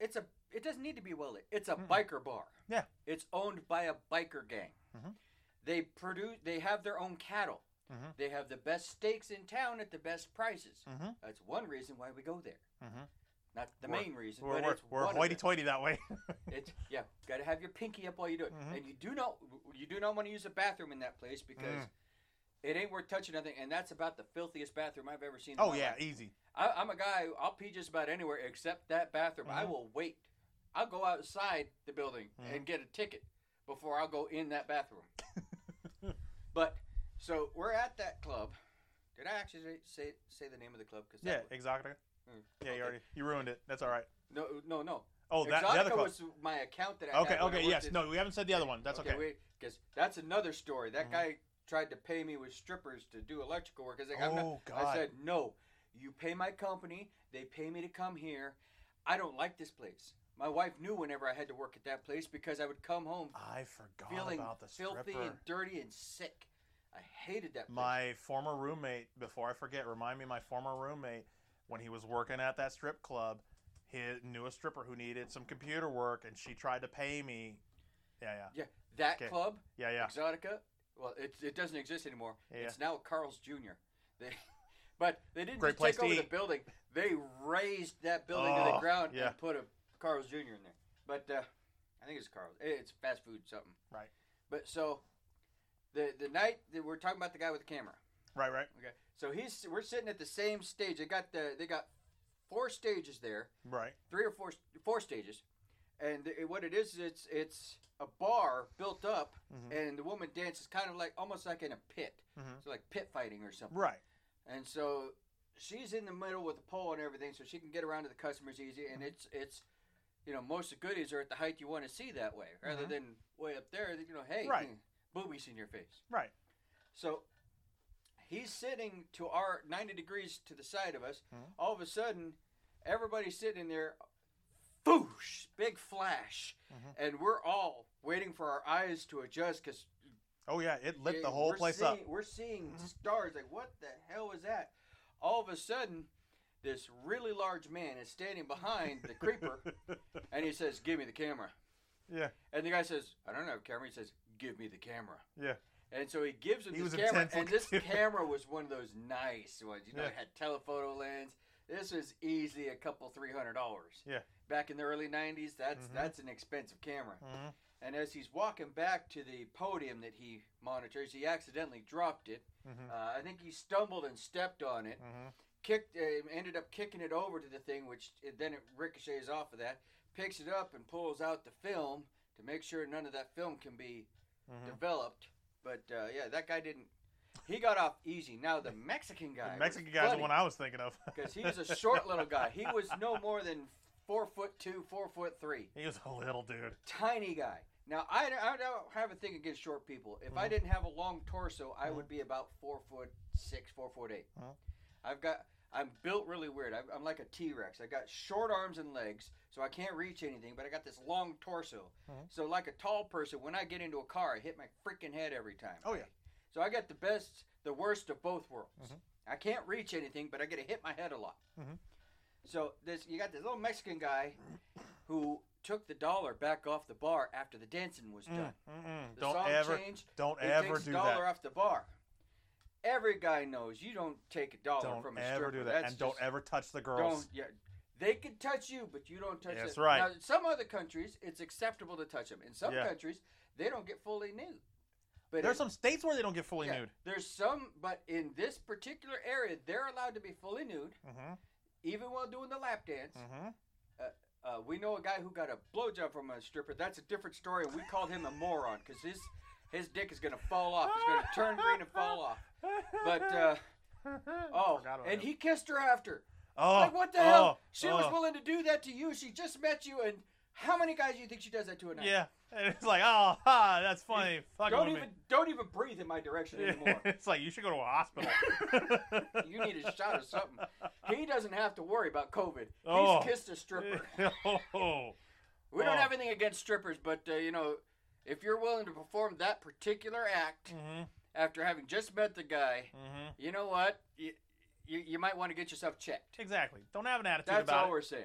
it's a. It doesn't need to be well-lit. It's a mm-hmm. biker bar. Yeah. It's owned by a biker gang. Mm-hmm. They have their own cattle. Mm-hmm. They have the best steaks in town at the best prices. Mm-hmm. That's one reason why we go there. Mm-hmm. Not the main reason, but it's one. We're hoity-toity that way. It's yeah. Got to have your pinky up while you do it, mm-hmm. and you do not want to use a bathroom in that place because it ain't worth touching nothing. And that's about the filthiest bathroom I've ever seen. Oh yeah, life. Easy. I'm a guy. I'll pee just about anywhere except that bathroom. Mm-hmm. I will wait. I'll go outside the building mm-hmm. and get a ticket before I'll go in that bathroom. But. So we're at that club. Did I actually say the name of the club? Cause yeah, Exotica. Mm. Yeah, okay. you ruined it. That's all right. No. Oh, that Exotica the other club was my account that I had. Okay, yes. No, we haven't said the other one. That's okay. Because that's another story. That mm-hmm. guy tried to pay me with strippers to do electrical work. I was like, God. I said, no, you pay my company. They pay me to come here. I don't like this place. My wife knew whenever I had to work at that place because I would come home feeling about the stripper. Filthy and dirty and sick. I hated that place. My former roommate, before I forget, remind me, my former roommate, when he was working at that strip club, he knew a stripper who needed some computer work, and she tried to pay me. Yeah. That club, Exotica, well, it doesn't exist anymore. Yeah. It's now Carl's Jr. But they didn't just take over the building. They raised that building to the ground and put a Carl's Jr. in there. But I think it's Carl's. It's fast food something. Right. But so... The night that we're talking about the guy with the camera. Right. Okay. So we're sitting at the same stage. They got four stages there. Right. Three or four stages. And what it is, it's a bar built up, mm-hmm. and the woman dances kind of like almost like in a pit. Mm-hmm. So like pit fighting or something. Right. And so she's in the middle with the pole and everything, so she can get around to the customers easy. And it's you know, most of the goodies are at the height you want to see that way, rather mm-hmm. than way up there. You know, hey. Right. Boobies in your face. Right. So he's sitting to our 90 degrees to the side of us. Mm-hmm. All of a sudden, everybody's sitting in there, boosh, big flash. Mm-hmm. And we're all waiting for our eyes to adjust because... Oh, yeah, it lit the whole place up. We're seeing mm-hmm. stars. Like, what the hell is that? All of a sudden, this really large man is standing behind the creeper, and he says, "Give me the camera." Yeah. And the guy says, "I don't have a camera." He says, "Give me the camera." Yeah. And so he gives him this camera. And this camera was one of those nice ones. You know, it had telephoto lens. This was easily a couple $300. Yeah. Back in the early 90s, that's an expensive camera. Mm-hmm. And as he's walking back to the podium that he monitors, he accidentally dropped it. Mm-hmm. I think he stumbled and stepped on it. Mm-hmm. Ended up kicking it over to the thing, which then it ricochets off of that. Picks it up and pulls out the film to make sure none of that film can be developed. But, that guy didn't. He got off easy. Now, the Mexican guy. The Mexican guy's the one I was thinking of. Because he was a short little guy. He was no more than 4'2", 4'3". He was a little dude. Tiny guy. Now, I don't have a thing against short people. If I didn't have a long torso, I would be about 4'6", 4'8". Mm-hmm. I'm built really weird. I'm like a T-Rex. I got short arms and legs, so I can't reach anything, but I got this long torso. Mm-hmm. So like a tall person, when I get into a car, I hit my freaking head every time. Oh, yeah. So I got the worst of both worlds. Mm-hmm. I can't reach anything, but I get to hit my head a lot. Mm-hmm. So you got this little Mexican guy who took the dollar back off the bar after the dancing was done. Mm-hmm. The song changed. Don't ever do that. Dollar off the bar. Every guy knows you don't take a dollar from a stripper. Don't ever do that. And don't ever touch the girls. They can touch you, but you don't touch them. That's right. Now, in some other countries, it's acceptable to touch them. In some countries, they don't get fully nude. But there's some states where they don't get fully nude. There's some, but in this particular area, they're allowed to be fully nude, even while doing the lap dance. Mm-hmm. We know a guy who got a blowjob from a stripper. That's a different story, and we called him a moron because his dick is going to fall off. It's going to turn green and fall off. But, he kissed her after. Oh, like, what the hell? She was willing to do that to you. She just met you, and How many guys do you think she does that to a night? Yeah. And it's like, oh, ha, that's funny. Don't even breathe in my direction anymore. It's like, you should go to a hospital. You need a shot or something. He doesn't have to worry about COVID. Oh. He's kissed a stripper. We don't have anything against strippers, but, you know, if you're willing to perform that particular act after having just met the guy, you know what? You might want to get yourself checked. Exactly. Don't have an attitude about it. That's all we're saying.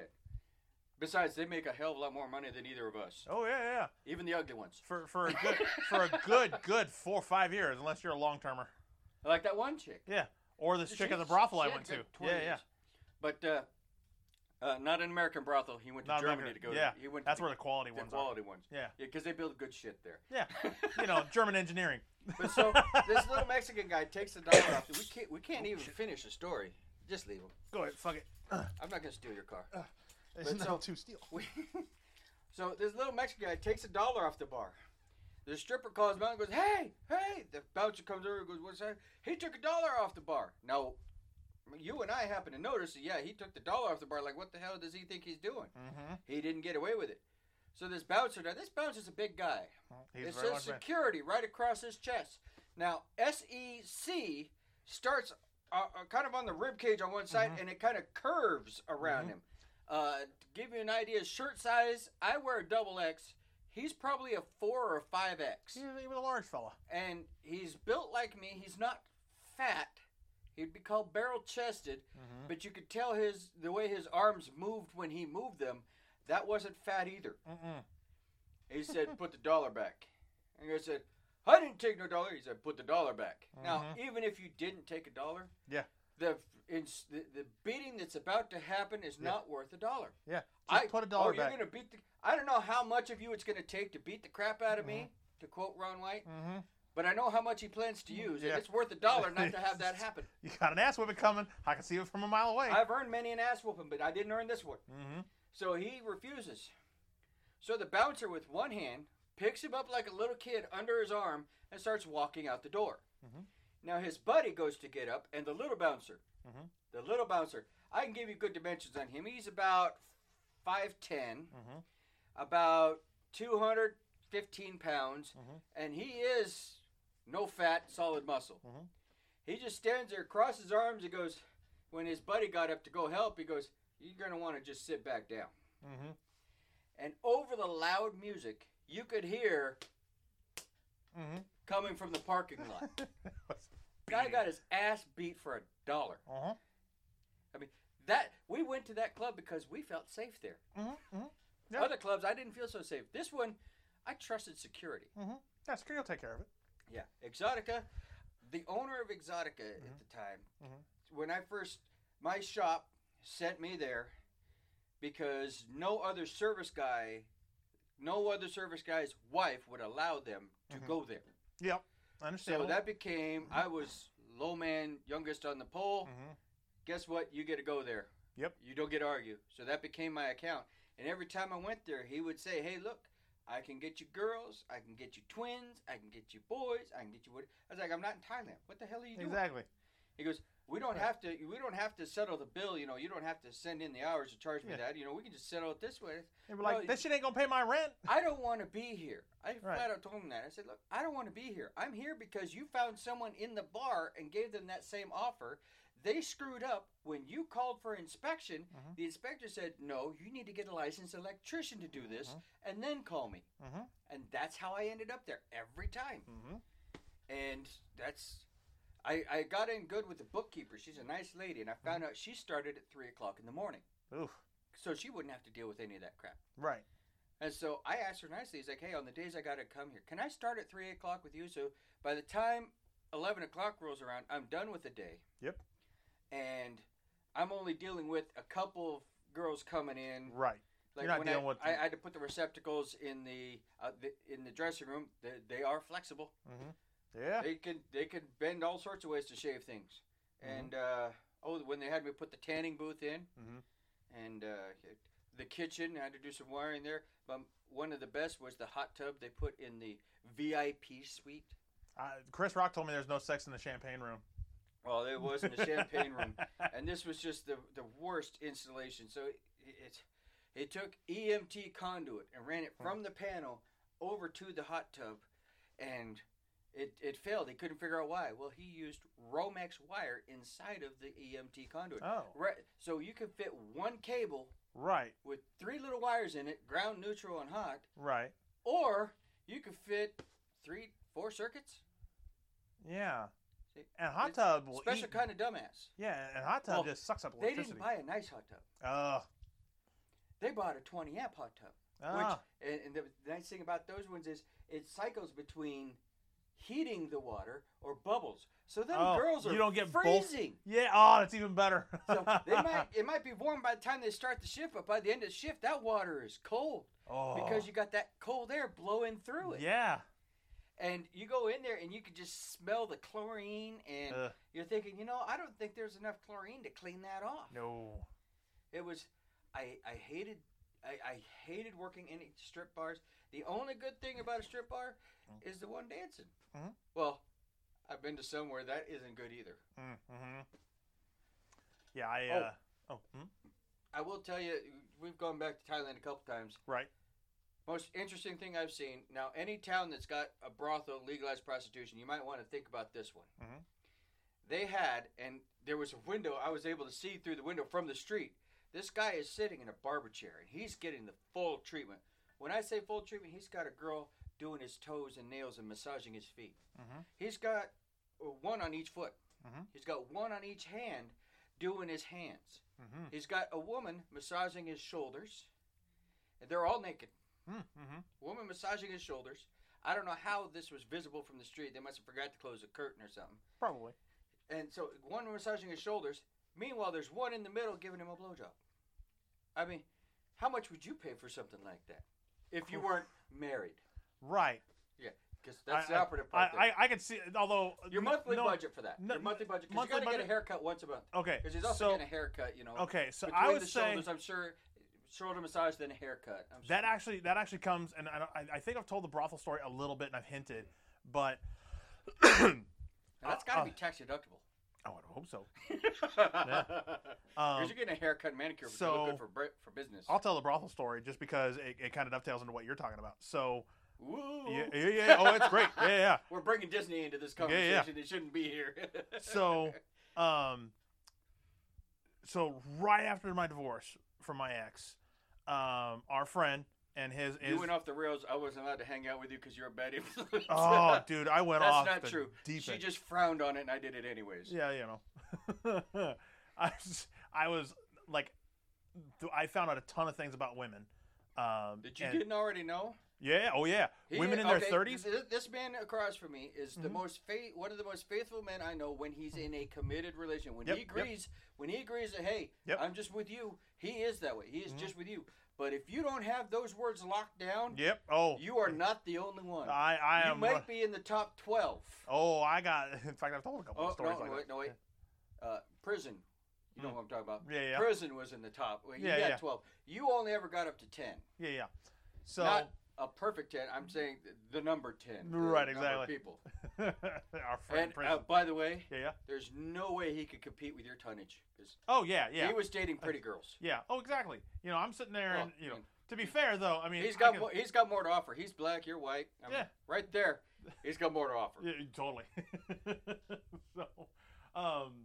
Besides, they make a hell of a lot more money than either of us. Oh, yeah. Even the ugly ones. For a good 4 or 5 years, unless you're a long-termer. Like that one chick. Yeah. Or this chick at the brothel I went to. 20s. Yeah. But not an American brothel. He went to Germany to go to. Yeah. That's where the quality ones are. The quality ones. Yeah. Because they build good shit there. Yeah. You know, German engineering. But so this little Mexican guy takes the dollar off. We can't even finish the story. Just leave him. Go ahead. Fuck it. I'm not going to steal your car. It's not too steal. So this little Mexican guy takes a dollar off the bar. The stripper calls him out and goes, hey. The bouncer comes over and goes, what's that? He took a dollar off the bar. Now, you and I happen to notice that, he took the dollar off the bar. Like, what the hell does he think he's doing? Mm-hmm. He didn't get away with it. So this bouncer, now this bouncer's a big guy. It says security right across his chest. Now, SEC starts kind of on the rib cage on one side, and it kind of curves around him. To give you an idea, shirt size, I wear a double X. He's probably a 4 or 5X. He's even a large fella. And he's built like me. He's not fat. He'd be called barrel-chested, but you could tell the way his arms moved when he moved them, that wasn't fat either. He said, put the dollar back. And I said, I didn't take no dollar. He said, put the dollar back. Now, even if you didn't take a dollar, the beating that's about to happen is not worth a dollar. Yeah, just put a dollar back. You're gonna beat I don't know how much of you it's gonna take to beat the crap out of me, to quote Ron White. But I know how much he plans to use, and it's worth a dollar not to have that happen. You got an ass whooping coming. I can see it from a mile away. I've earned many an ass whooping, but I didn't earn this one. So he refuses. So the bouncer with one hand picks him up like a little kid under his arm and starts walking out the door. Now, his buddy goes to get up, and the little bouncer, I can give you good dimensions on him. He's about 5'10", about 215 pounds, and he is no fat, solid muscle. He just stands there, crosses arms, and goes, when his buddy got up to go help, he goes, you're going to want to just sit back down. And over the loud music, you could hear... coming from the parking lot. Guy got his ass beat for $1. I mean, we went to that club because we felt safe there. Yep. Other clubs, I didn't feel so safe. This one, I trusted security. Yeah, security will take care of it. Yeah. Exotica, the owner of Exotica at the time, when I first, my shop sent me there because no other service guy's wife would allow them to go there. Yep, I understand. So that became, I was low man, youngest on the pole. Guess what? You get to go there. Yep. You don't get to argue. So that became my account. And every time I went there, he would say, hey, look, I can get you girls. I can get you twins. I can get you boys. I can get you what? I was like, I'm not in Thailand. What the hell are you doing? Exactly. He goes, We don't have to settle the bill, you know. You don't have to send in the hours to charge me that. You know, we can just settle it this way. And we're like, this shit ain't going to pay my rent. I don't want to be here. I flat out told him that. I said, look, I don't want to be here. I'm here because you found someone in the bar and gave them that same offer. They screwed up. When you called for inspection, the inspector said, no, you need to get a licensed electrician to do this and then call me. And that's how I ended up there every time. And that's... I got in good with the bookkeeper. She's a nice lady, and I found out she started at 3 o'clock in the morning. Oof. So she wouldn't have to deal with any of that crap. Right. And so I asked her nicely. He's like, hey, on the days I got to come here, can I start at 3 o'clock with you? So by the time 11 o'clock rolls around, I'm done with the day. Yep. And I'm only dealing with a couple of girls coming in. Right. Like you're not dealing with them. I had to put the receptacles in the dressing room. They are flexible. Yeah, they can bend all sorts of ways to shave things, and when they had me put the tanning booth in, and the kitchen, I had to do some wiring there. But one of the best was the hot tub they put in the VIP suite. Chris Rock told me there's no sex in the champagne room. Well, there was in the champagne room, and this was just the worst installation. So it, it They took EMT conduit and ran it from the panel over to the hot tub, and it failed. They couldn't figure out why. Well, he used Romex wire inside of the EMT conduit. Oh. Right. So you can fit one cable right with three little wires in it, ground, neutral, and hot. Right. Or you could fit 3-4 circuits. Yeah. And hot tub will special eat. Kind of dumbass. Yeah, and hot tub just sucks up electricity. They didn't buy a nice hot tub. They bought a 20-amp hot tub. Which, and the nice thing about those ones is it cycles between heating the water or bubbles. So then girls are freezing. Yeah, that's even better. So it might be warm by the time they start the shift, but by the end of the shift, that water is cold because you got that cold air blowing through it. Yeah. And you go in there and you can just smell the chlorine, and you're thinking, I don't think there's enough chlorine to clean that off. No. It was, I hated working in strip bars. The only good thing about a strip bar is the one dancing. Mm-hmm. Well, I've been to somewhere that isn't good either. Mm-hmm. Yeah, I will tell you, we've gone back to Thailand a couple times. Right. Most interesting thing I've seen. Now, any town that's got a brothel, legalized prostitution, you might want to think about this one. Mm-hmm. They had, and there was a window. I was able to see through the window from the street. This guy is sitting in a barber chair, and he's getting the full treatment. When I say full treatment, he's got a girl doing his toes and nails and massaging his feet. Mm-hmm. He's got one on each foot. Mm-hmm. He's got one on each hand doing his hands. Mm-hmm. He's got a woman massaging his shoulders. And they're all naked. Mm-hmm. Woman massaging his shoulders. I don't know how this was visible from the street. They must have forgot to close a curtain or something. Probably. And so one massaging his shoulders. Meanwhile, there's one in the middle giving him a blowjob. I mean, how much would you pay for something like that if you weren't married? Right. Yeah, because that's the operative part. I can see, although... Your monthly budget for that. Your monthly budget. Because you got to get a haircut once a month. Okay. Because he's also getting a haircut, Okay, so I would say... Between the shoulders, I'm sure... Shoulder massage, then a haircut. That actually comes, and I think I've told the brothel story a little bit, and I've hinted, but that's got to be tax deductible. Oh, I would hope so. Yeah. Because you're getting a haircut, and manicure, so look good for business. I'll tell the brothel story just because it kind of dovetails into what you're talking about. So, ooh. Yeah. Oh, it's great. Yeah. We're bringing Disney into this conversation. Yeah. They shouldn't be here. So right after my divorce from my ex, our friend and his... You went off the rails. I wasn't allowed to hang out with you because you're a bad influence. Oh, dude, I went off the deep end. That's not true. She just frowned on it, and I did it anyways. Yeah, I found out a ton of things about women. That you didn't already know? Yeah, oh yeah. Women in their 30s? This man across from me is the most one of the most faithful men I know when he's in a committed relationship. When he agrees that, hey, I'm just with you, he is that way. He is just with you. But if you don't have those words locked down, you are not the only one. You might be in the top 12. Oh, in fact, I've told a couple of stories that. Prison. You know what I'm talking about. Yeah. Prison was in the top. You got 12. You only ever got up to 10. Yeah. So... Not a perfect 10. I'm saying the number 10. Right, exactly. People. Our friend. And, by the way, there's no way he could compete with your tonnage. He was dating pretty girls. Yeah. Oh, exactly. I'm sitting there, and to be fair though, I mean, he's got more to offer. He's black. You're white. Right there. He's got more to offer. Yeah, totally. So.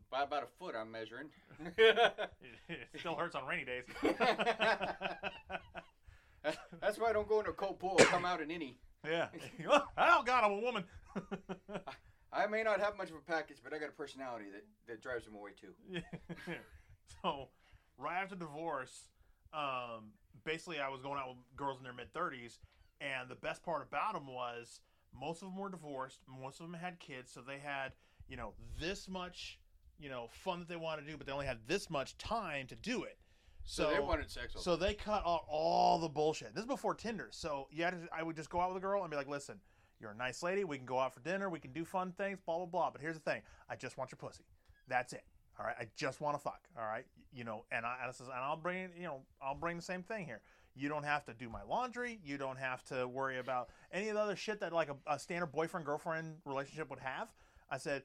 By about a foot, I'm measuring. It still hurts on rainy days. That's why I don't go into a cold pool and come out in any. Yeah. Oh, God, I'm a woman. I may not have much of a package, but I got a personality that drives them away, too. Yeah. So, right after divorce, basically I was going out with girls in their mid-30s, and the best part about them was most of them were divorced, most of them had kids, so they had, this much, fun that they wanted to do, but they only had this much time to do it. So they wanted sex. So they cut out all the bullshit. This is before Tinder. So I would just go out with a girl and be like, listen, you're a nice lady. We can go out for dinner. We can do fun things, blah, blah, blah. But here's the thing. I just want your pussy. That's it. All right. I just want to fuck. All right. I'll bring the same thing here. You don't have to do my laundry. You don't have to worry about any of the other shit that like a standard boyfriend, girlfriend relationship would have. I said,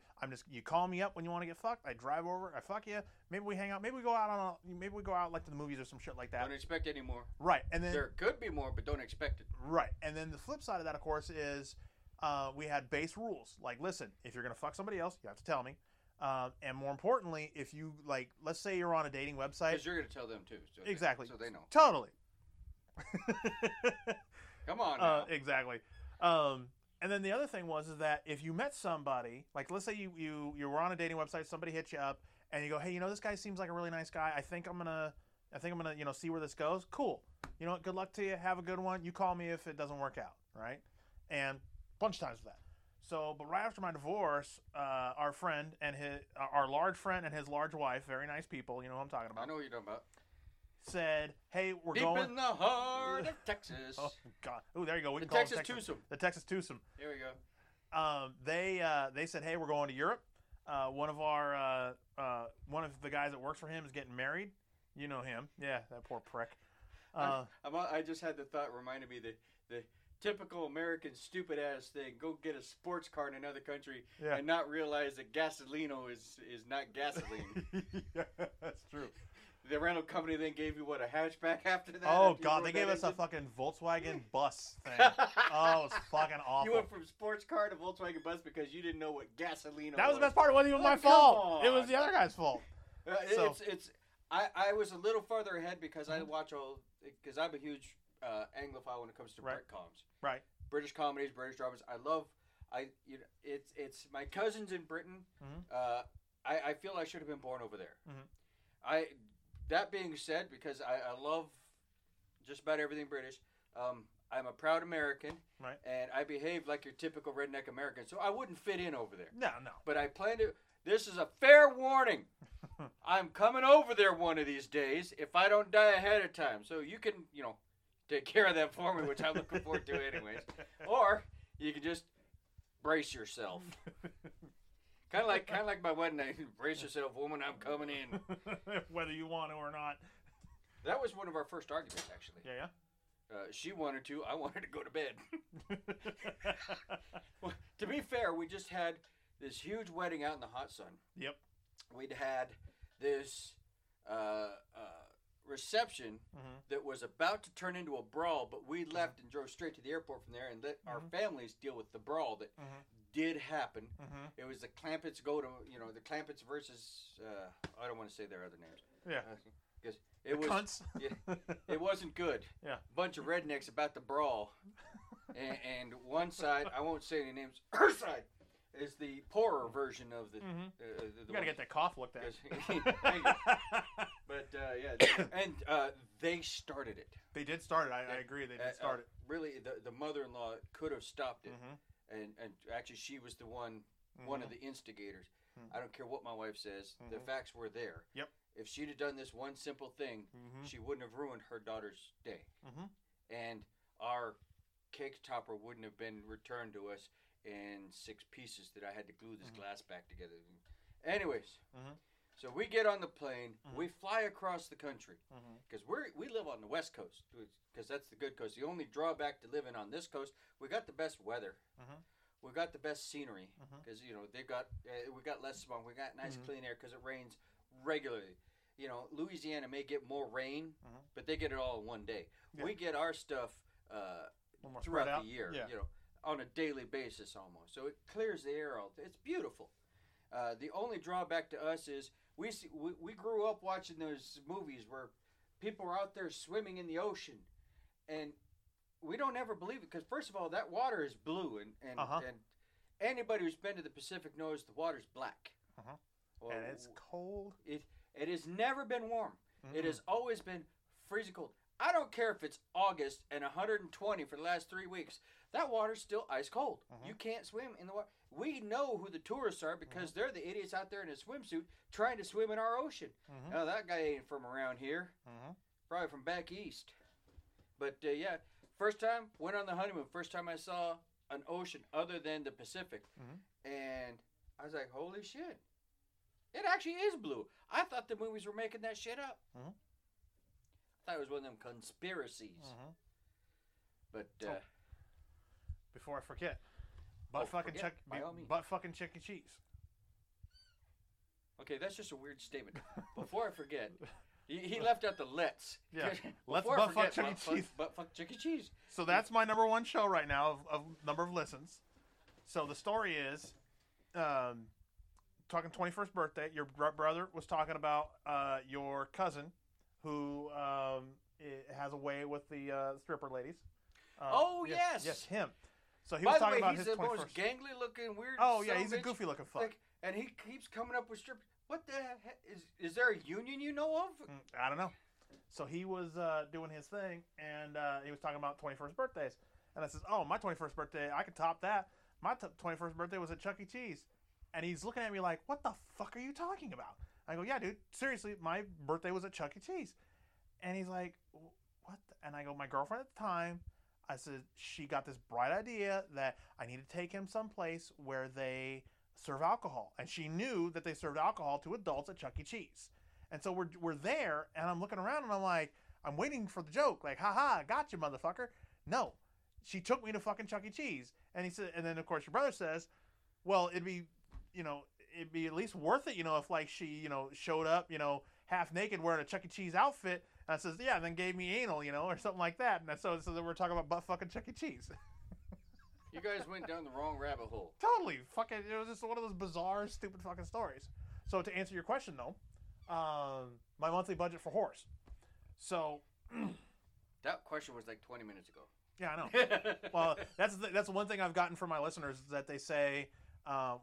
you call me up when you want to get fucked. I drive over. I fuck you. Maybe we hang out. Maybe we go out on a, like to the movies or some shit like that. Don't expect any more. Right. And then there could be more, but don't expect it. Right. And then the flip side of that, of course, is we had base rules. Like, listen, if you're going to fuck somebody else, you have to tell me. And more importantly, if you, like, let's say you're on a dating website. Because you're going to tell them, too. So exactly. So they know. Totally. Come on now. Exactly. And then the other thing was is that if you met somebody, like, let's say you were on a dating website, somebody hit you up, and you go, hey, you know, this guy seems like a really nice guy. I think I'm gonna, you know, see where this goes. Cool. You know what? Good luck to you. Have a good one. You call me if it doesn't work out, right? And a bunch of times with that. So, but right after my divorce, our friend and our large friend and his large wife, very nice people. You know who I'm talking about. I know what you're talking about. Said, hey, we're going deep in the heart of Texas. Oh, God. Oh, there you go. We can call it Texas twosome. The Texas twosome. There we go. They said, hey, we're going to Europe. One of the guys that works for him is getting married. You know him. Yeah, that poor prick. I just had the thought, reminded me the typical American stupid ass thing. Go get a sports car in another country and not realize that gasolino is not gasoline. Yeah, that's true. The rental company then gave you, what, a hatchback after that? Oh, God, they gave us a fucking Volkswagen bus thing. Oh, it's fucking awful. You went from sports car to Volkswagen bus because you didn't know what gasoline was. That was the best part. It wasn't even my fault. It was the other guy's fault. I was a little farther ahead because because I'm a huge Anglophile when it comes to Britcoms. Right. British comedies, British dramas. It's my cousins in Britain. Mm-hmm. I feel I should have been born over there. Mm-hmm. That being said, because I love just about everything British, I'm a proud American, right? And I behave like your typical redneck American, so I wouldn't fit in over there. No. But I plan to... This is a fair warning. I'm coming over there one of these days if I don't die ahead of time. So you can, take care of that for me, which I'm looking forward to anyways. Or you can just brace yourself. Kind of like my wedding night. Brace yourself, woman. I'm coming in, whether you want to or not. That was one of our first arguments, actually. Yeah. She wanted to. I wanted to go to bed. Well, to be fair, we just had this huge wedding out in the hot sun. Yep. We'd had this reception that was about to turn into a brawl, but we left and drove straight to the airport from there and let our families deal with the brawl that did happen. It was the Clampets the Clampets versus I don't want to say their other names. Yeah. Because cunts. It wasn't good. Yeah. Bunch of rednecks about the brawl. and one side, I won't say any names, her side is the poorer version of the the you got to get that cough looked at. But they started it. They did start it. I agree they did start it. Really the mother-in-law could have stopped it. And actually, she was the one of the instigators. Mm-hmm. I don't care what my wife says. Mm-hmm. The facts were there. Yep. If she'd have done this one simple thing, she wouldn't have ruined her daughter's day. Mm-hmm. And our cake topper wouldn't have been returned to us in 6 pieces that I had to glue this glass back together. Anyways, so we get on the plane. We fly across the country because we live on the West Coast. Because that's the good coast. The only drawback to living on this coast, we got the best weather. We got the best scenery because we got less smog. We got nice clean air because it rains regularly. Louisiana may get more rain, but they get it all in one day. Yeah. We get our stuff throughout the year, on a daily basis almost. So it clears the air out. It's beautiful. The only drawback to us is we grew up watching those movies where people were out there swimming in the ocean and. We don't ever believe it because, first of all, that water is blue, and anybody who's been to the Pacific knows the water's black. Well, and it's cold. It has never been warm. It has always been freezing cold. I don't care if it's August and 120 for the last 3 weeks. That water's still ice cold. You can't swim in the water. We know who the tourists are because they're the idiots out there in a swimsuit trying to swim in our ocean. Now, that guy ain't from around here. Probably from back east. But, first time, went on the honeymoon. First time I saw an ocean other than the Pacific. And I was like, holy shit. It actually is blue. I thought the movies were making that shit up. I thought it was one of them conspiracies. But... Before I forget, But fucking Chuck E. Cheese. Okay, that's just a weird statement. Before I forget, he left out the let's. Yeah, let's butt fuck Chuck E. Cheese. Butt fuck Chuck E. Cheese. So that's my number one show right now of number of listens. So the story is, talking 21st birthday, your brother was talking about your cousin who has a way with the stripper ladies. Oh, yes. Yes, him. So he was talking about his 21st. By the way, he's the most gangly looking, weird. Oh, yeah, he's a goofy looking fuck. Like, and he keeps coming up with strippers. What the heck? Is there a union you know of? I don't know. So he was doing his thing, and he was talking about 21st birthdays. And I says, oh, my 21st birthday, I could top that. My 21st birthday was at Chuck E. Cheese. And he's looking at me like, what the fuck are you talking about? I go, yeah, dude, seriously, my birthday was at Chuck E. Cheese. And he's like, what? And I go, my girlfriend at the time, I said, she got this bright idea that I need to take him someplace where they serve alcohol. And she knew that they served alcohol to adults at Chuck E. Cheese. And so we're there, and I'm looking around, and I'm like, I'm waiting for the joke. Like, ha-ha, gotcha, motherfucker. No. She took me to fucking Chuck E. Cheese. And he said, and then, of course, your brother says, well, it'd be, you know, it'd be at least worth it, you know, if, like, she, you know, showed up, you know, half naked wearing a Chuck E. Cheese outfit. And I says, yeah, and then gave me anal, you know, or something like that. And so then we're talking about butt fucking Chuck E. Cheese. You guys went down the wrong rabbit hole. Totally. Fucking, it was just one of those bizarre, stupid fucking stories. So to answer your question, though, my monthly budget for horse. So. That question was like 20 minutes ago. Yeah, I know. Well, that's one thing I've gotten from my listeners is that they say,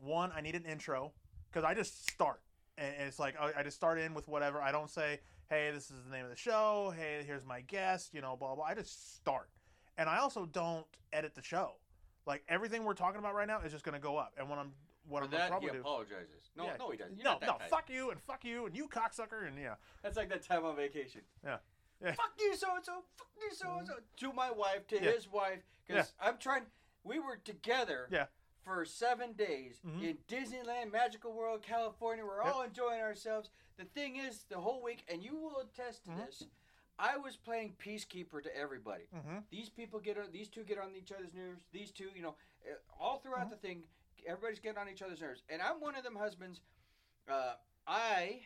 one, I need an intro because I just start. And it's like, I just start in with whatever. I don't say, hey, this is the name of the show. Hey, here's my guest, you know, blah, blah. I just start. And I also don't edit the show. Like, everything we're talking about right now is just going to go up. And he apologizes. No, yeah. No, he doesn't. No, fuck you, and you cocksucker, and yeah. That's like that time on vacation. Yeah. Yeah. Fuck you, so-and-so. Fuck you, so-and-so. To my wife, to his wife. Because I'm trying. We were together for 7 days in Disneyland, Magical World, California. We're all enjoying ourselves. The thing is, the whole week, and you will attest to this, I was playing peacekeeper to everybody. These people these two get on each other's nerves. These two, you know, all throughout the thing, everybody's getting on each other's nerves. And I'm one of them husbands. I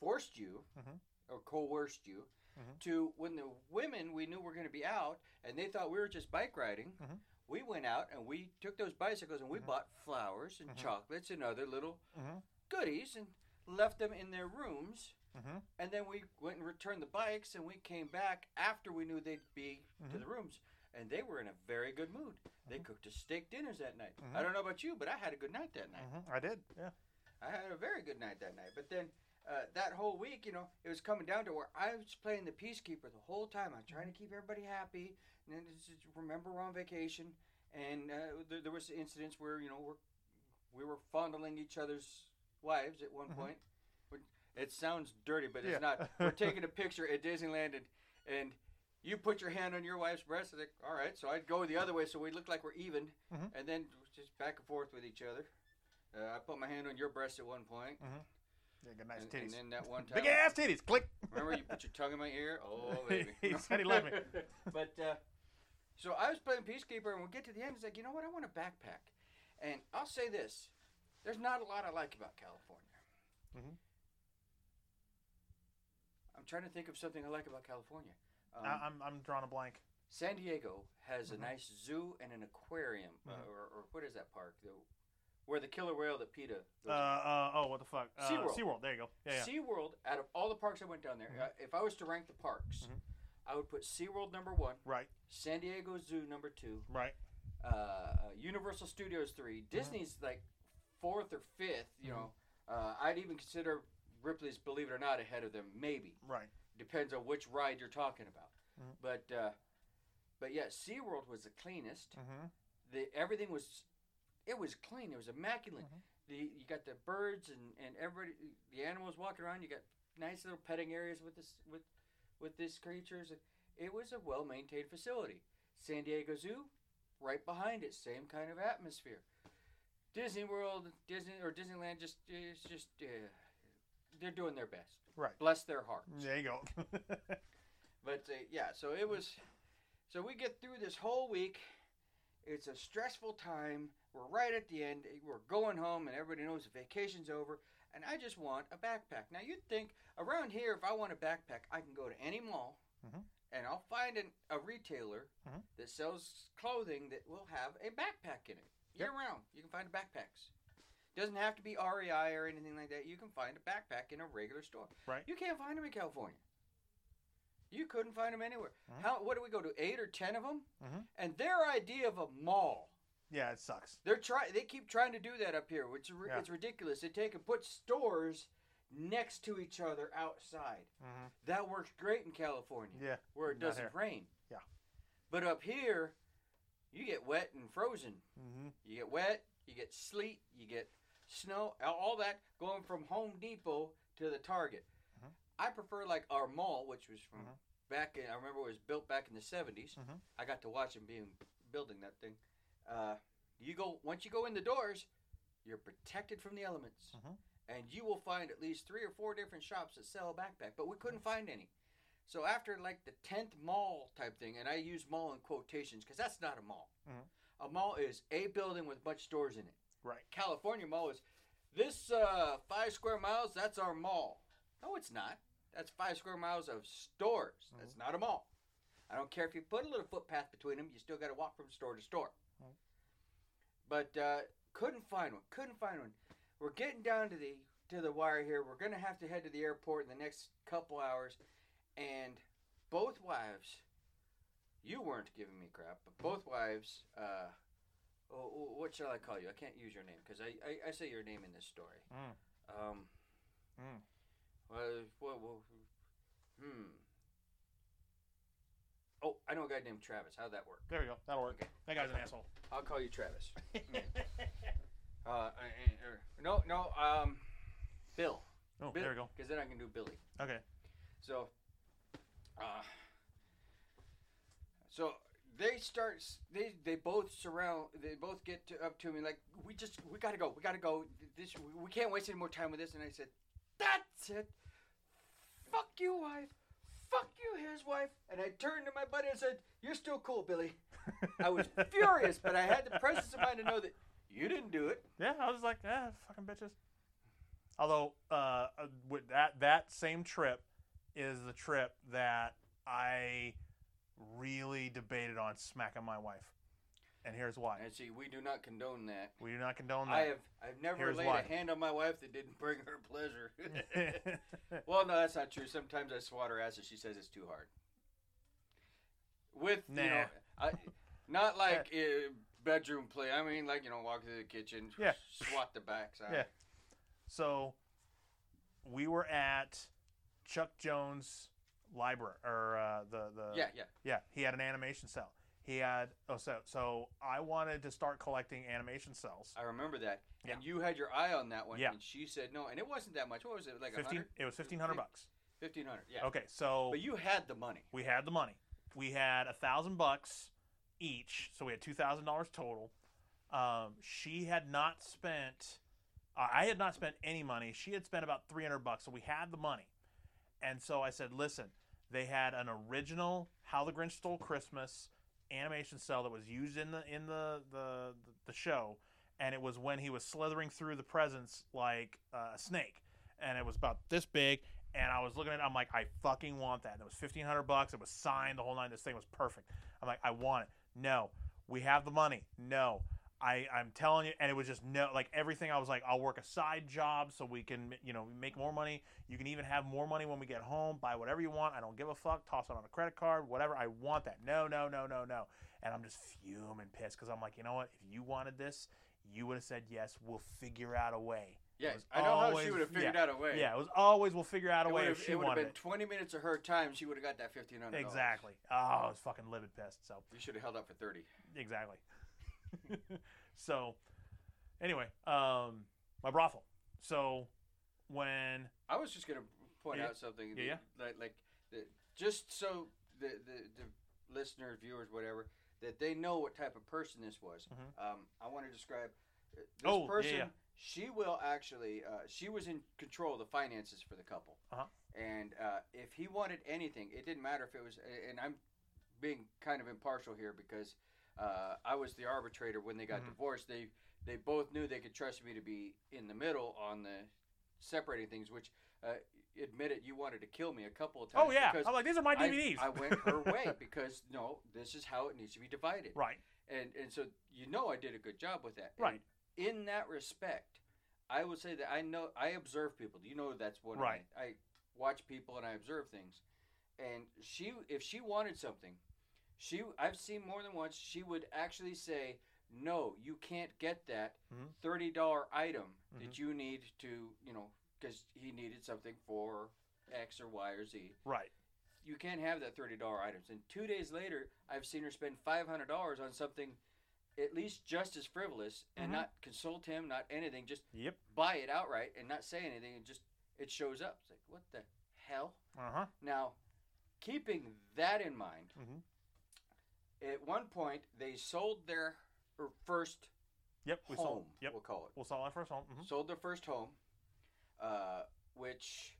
forced you or coerced you to, when the women we knew were going to be out and they thought we were just bike riding, we went out and we took those bicycles and we bought flowers and chocolates and other little goodies and left them in their rooms. And then we went and returned the bikes, and we came back after we knew they'd be to the rooms. And they were in a very good mood. They cooked us steak dinners that night. I don't know about you, but I had a good night that night. I did, yeah. I had a very good night that night. But then that whole week, you know, it was coming down to where I was playing the peacekeeper the whole time. I'm trying to keep everybody happy. And then just remember, we're on vacation. And there was incidents where, you know, we were fondling each other's wives at one point. It sounds dirty, but it's not. We're taking a picture at Disneyland, and you put your hand on your wife's breast. And like, all right, so I'd go the other way, so we look like we're even, and then just back and forth with each other. I put my hand on your breast at one point. Yeah, got nice titties. And then that one time, big ass titties. Click. Remember, you put your tongue in my ear. Oh, baby. He said he loved me. But so I was playing peacekeeper, and we get to the end. It's like, you know what? I want a backpack, and I'll say this: there's not a lot I like about California. I'm trying to think of something I like about California. I'm drawing a blank. San Diego has a nice zoo and an aquarium, or what is that park? Where the killer whale, the PETA. What the fuck? SeaWorld. SeaWorld, there you go. Yeah, SeaWorld, out of all the parks I went down there, if I was to rank the parks, I would put SeaWorld number one. Right. San Diego Zoo number two. Right. Universal Studios three. Disney's like fourth or fifth, you know. I'd even consider Ripley's Believe It or Not ahead of them, maybe. Right. Depends on which ride you're talking about. But yeah, SeaWorld was the cleanest. Everything was, it was clean. It was immaculate. You got the birds and everybody, the animals walking around. You got nice little petting areas with these creatures. It was a well-maintained facility. San Diego Zoo, right behind it, same kind of atmosphere. Disney World, Disneyland, they're doing their best. Right. Bless their hearts. There you go. But yeah, so we get through this whole week. It's a stressful time. We're right at the end. We're going home, and everybody knows the vacation's over. And I just want a backpack. Now, you'd think around here, if I want a backpack, I can go to any mall, mm-hmm. and I'll find a retailer mm-hmm. that sells clothing that will have a backpack in it. Yep. Year-round. You can find backpacks. Doesn't have to be REI or anything like that. You can find a backpack in a regular store. Right. You can't find them in California. You couldn't find them anywhere. Mm-hmm. What do we go to, 8 or 10 of them? Mm-hmm. And their idea of a mall. Yeah, it sucks. They keep trying to do that up here, which it's ridiculous. They take and put stores next to each other outside. Mm-hmm. That works great in California. Yeah. Where it doesn't rain. Yeah. But up here, you get wet and frozen. Mm-hmm. You get wet, you get sleet, you get snow, all that going from Home Depot to the Target. Mm-hmm. I prefer like our mall, which was from mm-hmm. back in, I remember it was built back in the 70s. Mm-hmm. I got to watch them building that thing. Once you go in the doors, you're protected from the elements. Mm-hmm. And you will find at least 3 or 4 different shops that sell a backpack, but we couldn't find any. So after like the 10th mall type thing, and I use mall in quotations because that's not a mall. Mm-hmm. A mall is a building with a bunch of stores in it. Right. California mall is this 5 square miles, that's our mall. No, it's not. That's 5 square miles of stores. Mm-hmm. That's not a mall. I don't care if you put a little footpath between them. You still got to walk from store to store. Mm-hmm. But couldn't find one. We're getting down to the wire here. We're going to have to head to the airport in the next couple hours. And both wives, you weren't giving me crap, but both wives, what shall I call you? I can't use your name because I say your name in this story. Mm. Oh, I know a guy named Travis. How'd that work? There we go. That'll work. Okay. That guy's an asshole. I'll call you Travis. Bill. Oh, Bill, there we go. Because then I can do Billy. Okay. So, they both get up to me like, we gotta go. We can't waste any more time with this. And I said, that's it. Fuck you, wife. Fuck you, his wife. And I turned to my buddy and said, you're still cool, Billy. I was furious, but I had the presence of mind to know that you didn't do it. Yeah, I was like, fucking bitches. Although, with that same trip is the trip that I really debated on smacking my wife. And here's why. And see, we do not condone that. I've never laid a hand on my wife that didn't bring her pleasure. Well, no, that's not true. Sometimes I swat her ass if she says it's too hard. Not like bedroom play. I mean, like, walk through the kitchen, swat the backside. Yeah. So we were at Chuck Jones' library, or yeah. He had an animation cell. So I wanted to start collecting animation cells. I remember that. Yeah. And you had your eye on that one. Yeah. And she said no. And it wasn't that much. What was it, like $100? It was $1,500. $1,500, yeah. Okay, so. But you had the money. We had the money. We had $1,000 each, so we had $2,000 total. She had not spent, I had not spent any money. She had spent about $300, so we had the money. And so I said, listen, they had an original How the Grinch Stole Christmas animation cell that was used in the show, and it was when he was slithering through the presents like a snake, and it was about this big, and I was looking at it, I'm like, I fucking want that. And it was $1,500. It was signed the whole nine. This thing was perfect. I'm like, I want it. No, we have the money. No, I'm telling you. And it was just no, like everything. I was like, I'll work a side job so we can, make more money. You can even have more money when we get home. Buy whatever you want. I don't give a fuck. Toss it on a credit card, whatever. I want that. No. And I'm just fuming pissed because I'm like, you know what? If you wanted this, you would have said yes. We'll figure out a way. Yes, I know how she would have figured out a way. Yeah, it was always we'll figure out a way if she wanted it. It would have been 20 minutes of her time. She would have got that $1,500. Exactly. Oh, I was fucking livid pissed. So you should have held up for 30. Exactly. So, anyway, my brothel. So, when I was just gonna point out something, just so the listeners, viewers, whatever, that they know what type of person this was. Mm-hmm. I want to describe this person. Yeah. She will actually. She was in control of the finances for the couple, uh-huh. and if he wanted anything, it didn't matter if it was. And I'm being kind of impartial here because. I was the arbitrator when they got divorced. They both knew they could trust me to be in the middle on the separating things, which admit it, you wanted to kill me a couple of times. Oh yeah, I'm like, these are my DVDs. I went her way because no, this is how it needs to be divided. Right. And so you know I did a good job with that. Right. And in that respect, I would say that I observe people. You know that's one. Right. I watch people and I observe things. And if she wanted something, I've seen more than once, she would actually say, no, you can't get that $30 item that you need to, because he needed something for X or Y or Z. Right. You can't have that $30 items. And 2 days later, I've seen her spend $500 on something at least just as frivolous and not consult him, not anything, just buy it outright and not say anything. And just, it shows up. It's like, what the hell? Now, keeping that in mind, at one point, they sold their first home, we'll call it. We'll sell our first home. Sold their first home, which,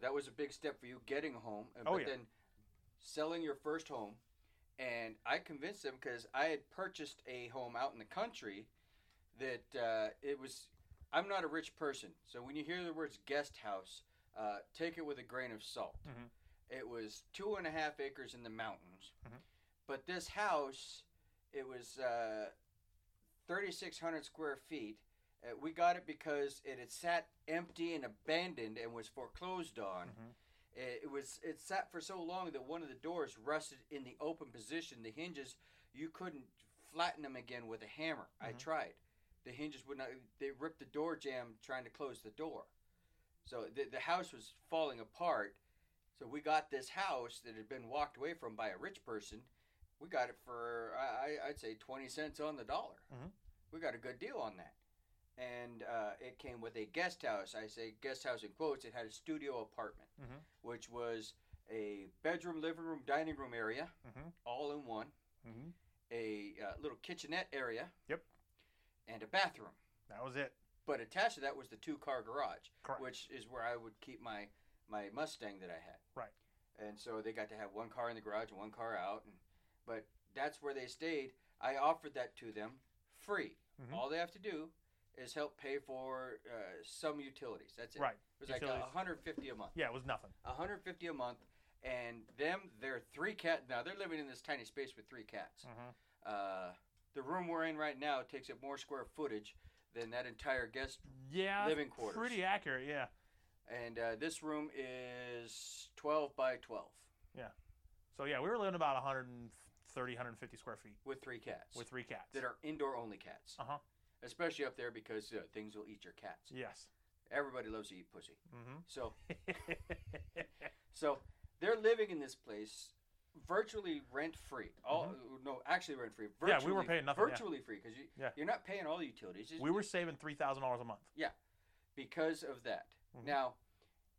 that was a big step for you getting a home. Then selling your first home. And I convinced them because I had purchased a home out in the country that I'm not a rich person. So when you hear the words guest house, take it with a grain of salt. It was 2.5 acres in the mountains. But this house, it was 3,600 square feet. We got it because it had sat empty and abandoned and was foreclosed on. It sat for so long that one of the doors rusted in the open position. The hinges, you couldn't flatten them again with a hammer. I tried. The hinges would not. They ripped the door jamb trying to close the door. So the house was falling apart. So we got this house that had been walked away from by a rich person. We got it for, I'd say, 20 cents on the dollar. We got a good deal on that. And it came with a guest house. I say guest house in quotes. It had a studio apartment, which was a bedroom, living room, dining room area, all in one, a little kitchenette area, and a bathroom. That was it. But attached to that was the 2-car garage, which is where I would keep my Mustang that I had. Right. And so they got to have one car in the garage and one car out. But that's where they stayed. I offered that to them free. All they have to do is help pay for some utilities. That's it. Right. It was utilities. Like $150 a month. Yeah, it was nothing. $150 a month. And their 3 cats. Now, they're living in this tiny space with 3 cats. The room we're in right now takes up more square footage than that entire guest living quarters. Yeah, pretty accurate, yeah. And this room is 12 by 12. Yeah. So, yeah, we were living about 130, 150 square feet. With 3 cats. With 3 cats. That are indoor-only cats. Especially up there because things will eat your cats. Yes. Everybody loves to eat pussy. So, they're living in this place virtually rent-free. No, actually rent-free. Yeah, we were paying nothing. Virtually free because you're not paying all the utilities. We were saving $3,000 a month. Yeah, because of that. Now,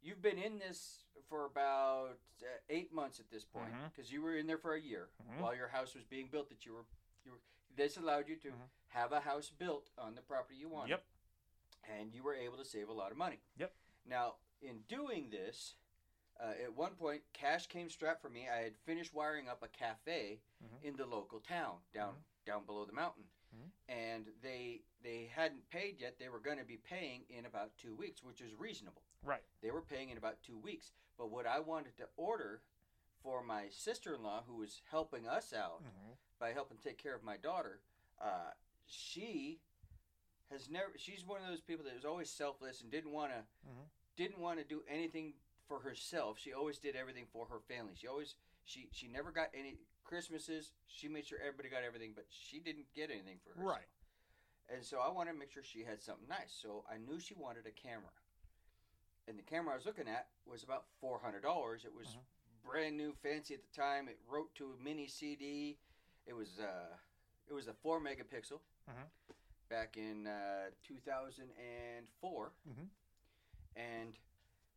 you've been in this for about 8 months at this point because you were in there for a year while your house was being built. That you were. This allowed you to have a house built on the property you wanted. And you were able to save a lot of money. Now, in doing this, at one point, cash came strapped for me. I had finished wiring up a cafe in the local town down below the mountain. And they hadn't paid yet. They were going to be paying in about 2 weeks, which is reasonable. Right. They were paying in about 2 weeks. But what I wanted to order for my sister-in-law, who was helping us out by helping take care of my daughter, she's one of those people that was always selfless and didn't want to do anything for herself. She always did everything for her family. She never got any Christmases. She made sure everybody got everything, but she didn't get anything for herself. Right. And so I wanted to make sure she had something nice. So I knew she wanted a camera. And the camera I was looking at was about $400. It was brand new, fancy at the time. It wrote to a mini CD. It was a 4-megapixel back in 2004. And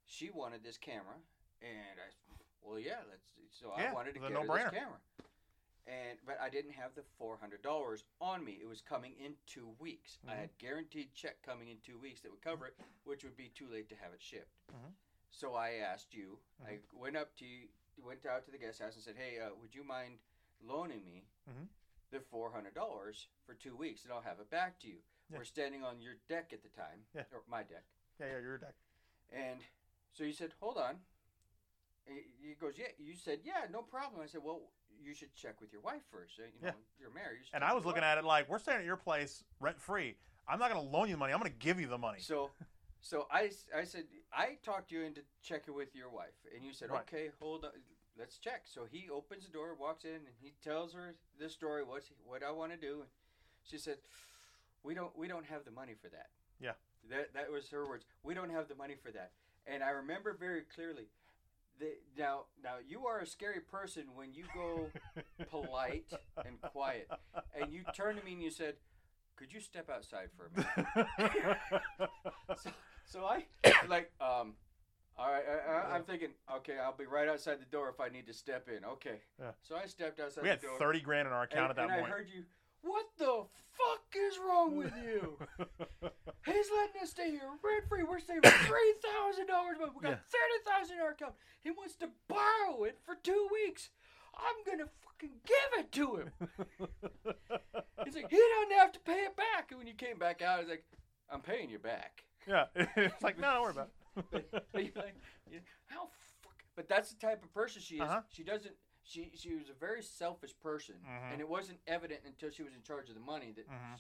she wanted this camera. And I wanted to get her this camera. But I didn't have the $400 on me. It was coming in 2 weeks. I had guaranteed check coming in 2 weeks that would cover it, which would be too late to have it shipped. So I asked you. I went out to the guest house and said, "Hey, would you mind loaning me the $400 for 2 weeks and I'll have it back to you. Yeah. We're standing on your deck at the time, yeah. Or my deck. Yeah, your deck. And so you said, hold on. He goes, yeah. You said, yeah, no problem. I said, well, you should check with your wife first. You know, yeah. You're married. You and I was looking at it like, we're staying at your place rent free. I'm not going to loan you the money. I'm going to give you the money. So I said, I talked you into checking with your wife. And you said, right. Okay, hold on. Let's check. So he opens the door, walks in, and he tells her this story, what I want to do. And she said, we don't have the money for that. Yeah. That was her words. We don't have the money for that. And I remember very clearly. Now you are a scary person when you go polite and quiet, and you turned to me and you said, "Could you step outside for a minute?" so I like, all right. I'm thinking, okay, I'll be right outside the door if I need to step in. Okay, yeah. So I stepped outside. We had the door, $30,000 in our account at that point. And I heard you. What the fuck is wrong with you? He's letting us stay here rent free. We're saving $3,000 a month. We got $30,000 in our account. He wants to borrow it for 2 weeks. I'm gonna fucking give it to him. He's like, he doesn't have to pay it back. And when you came back out, he's like, I'm paying you back. Yeah, it's like, no, don't worry about it. But that's the type of person she is. Uh-huh. She doesn't. She was a very selfish person, mm-hmm. and it wasn't evident until she was in charge of the money that mm-hmm.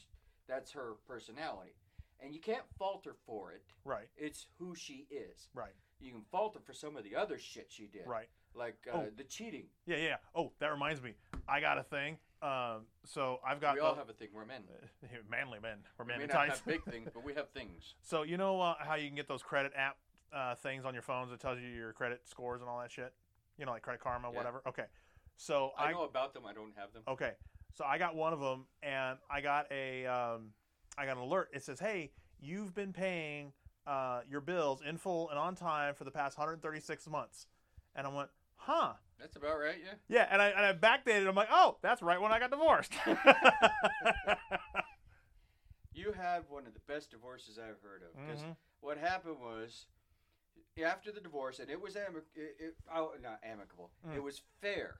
That's her personality. And you can't fault her for it. Right. It's who she is. Right. You can fault her for some of the other shit she did. Right. Like the cheating. Yeah. Oh, that reminds me. I got a thing. So I've got... We all have a thing. We're men. Manly men. We're men in tights. We may not have big things, but we have things. So you know how you can get those credit app things on your phones that tells you your credit scores and all that shit? You know, like Credit Karma, whatever. Okay. So I know about them. I don't have them. Okay. So I got one of them, and I got an alert. It says, hey, you've been paying your bills in full and on time for the past 136 months. And I went, huh. That's about right, yeah. Yeah, and I backdated it. I'm like, oh, that's right when I got divorced. You had one of the best divorces I've heard of. Because mm-hmm. what happened was... After the divorce, and it was not amicable. Mm. It was fair.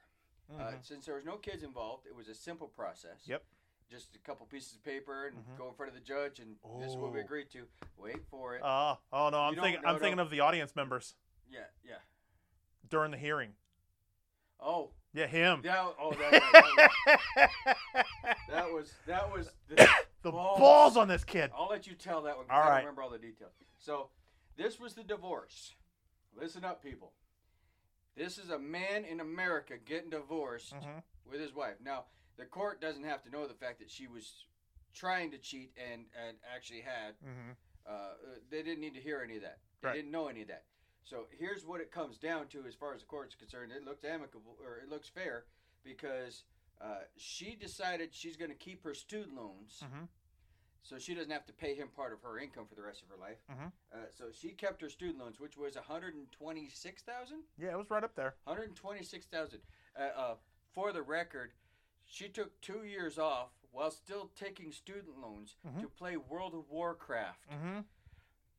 Mm-hmm. Since there was no kids involved, it was a simple process. Yep. Just a couple pieces of paper and mm-hmm. go in front of the judge, and this is what we agreed to. Wait for it. Oh no, I'm thinking of the audience members. Yeah. During the hearing. Oh. Yeah, him. That was the balls on this kid. I'll let you tell that one. All right. I remember all the details. So. This was the divorce. Listen up, people. This is a man in America getting divorced mm-hmm. with his wife. Now, the court doesn't have to know the fact that she was trying to cheat and actually had. Mm-hmm. They didn't need to hear any of that. They didn't know any of that. So here's what it comes down to as far as the court's concerned. It looks amicable, or it looks fair, because she decided she's going to keep her student loans. Mm-hmm. So she doesn't have to pay him part of her income for the rest of her life. Mm-hmm. So she kept her student loans, which was $126,000. Yeah, it was right up there. $126,000. For the record, she took 2 years off while still taking student loans mm-hmm. to play World of Warcraft. Mm-hmm.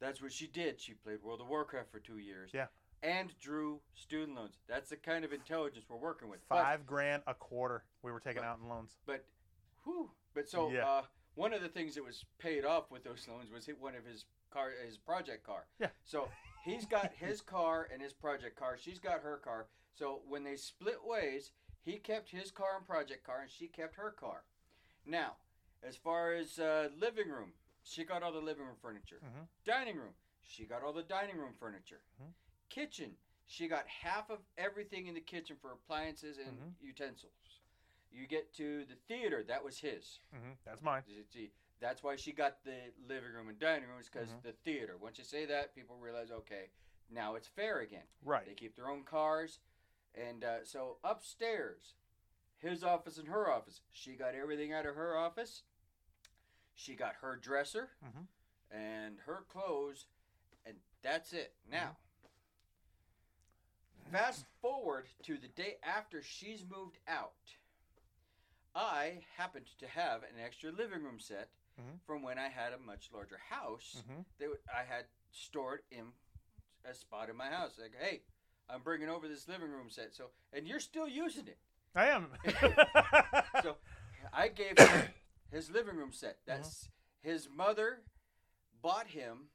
That's what she did. She played World of Warcraft for 2 years. Yeah. And drew student loans. That's the kind of intelligence we're working with. $5,000 a quarter we were taking out in loans. But so. Yeah. One of the things that was paid off with those loans was one of his project car. Yeah. So he's got his car and his project car. She's got her car. So when they split ways, he kept his car and project car, and she kept her car. Now, as far as living room, she got all the living room furniture. Mm-hmm. Dining room, she got all the dining room furniture. Mm-hmm. Kitchen, she got half of everything in the kitchen for appliances and mm-hmm. utensils. You get to the theater, that was his. Mm-hmm. That's mine. See, that's why she got the living room and dining room, is because mm-hmm. the theater. Once you say that, people realize, okay, now it's fair again. Right. They keep their own cars. And so upstairs, his office and her office, she got everything out of her office. She got her dresser mm-hmm. and her clothes, and that's it. Now, mm-hmm. fast forward to the day after she's moved out. I happened to have an extra living room set mm-hmm. from when I had a much larger house mm-hmm. that I had stored in a spot in my house. Like, hey, I'm bringing over this living room set. So, and you're still using it. I am. So I gave him his living room set. That's his mother bought him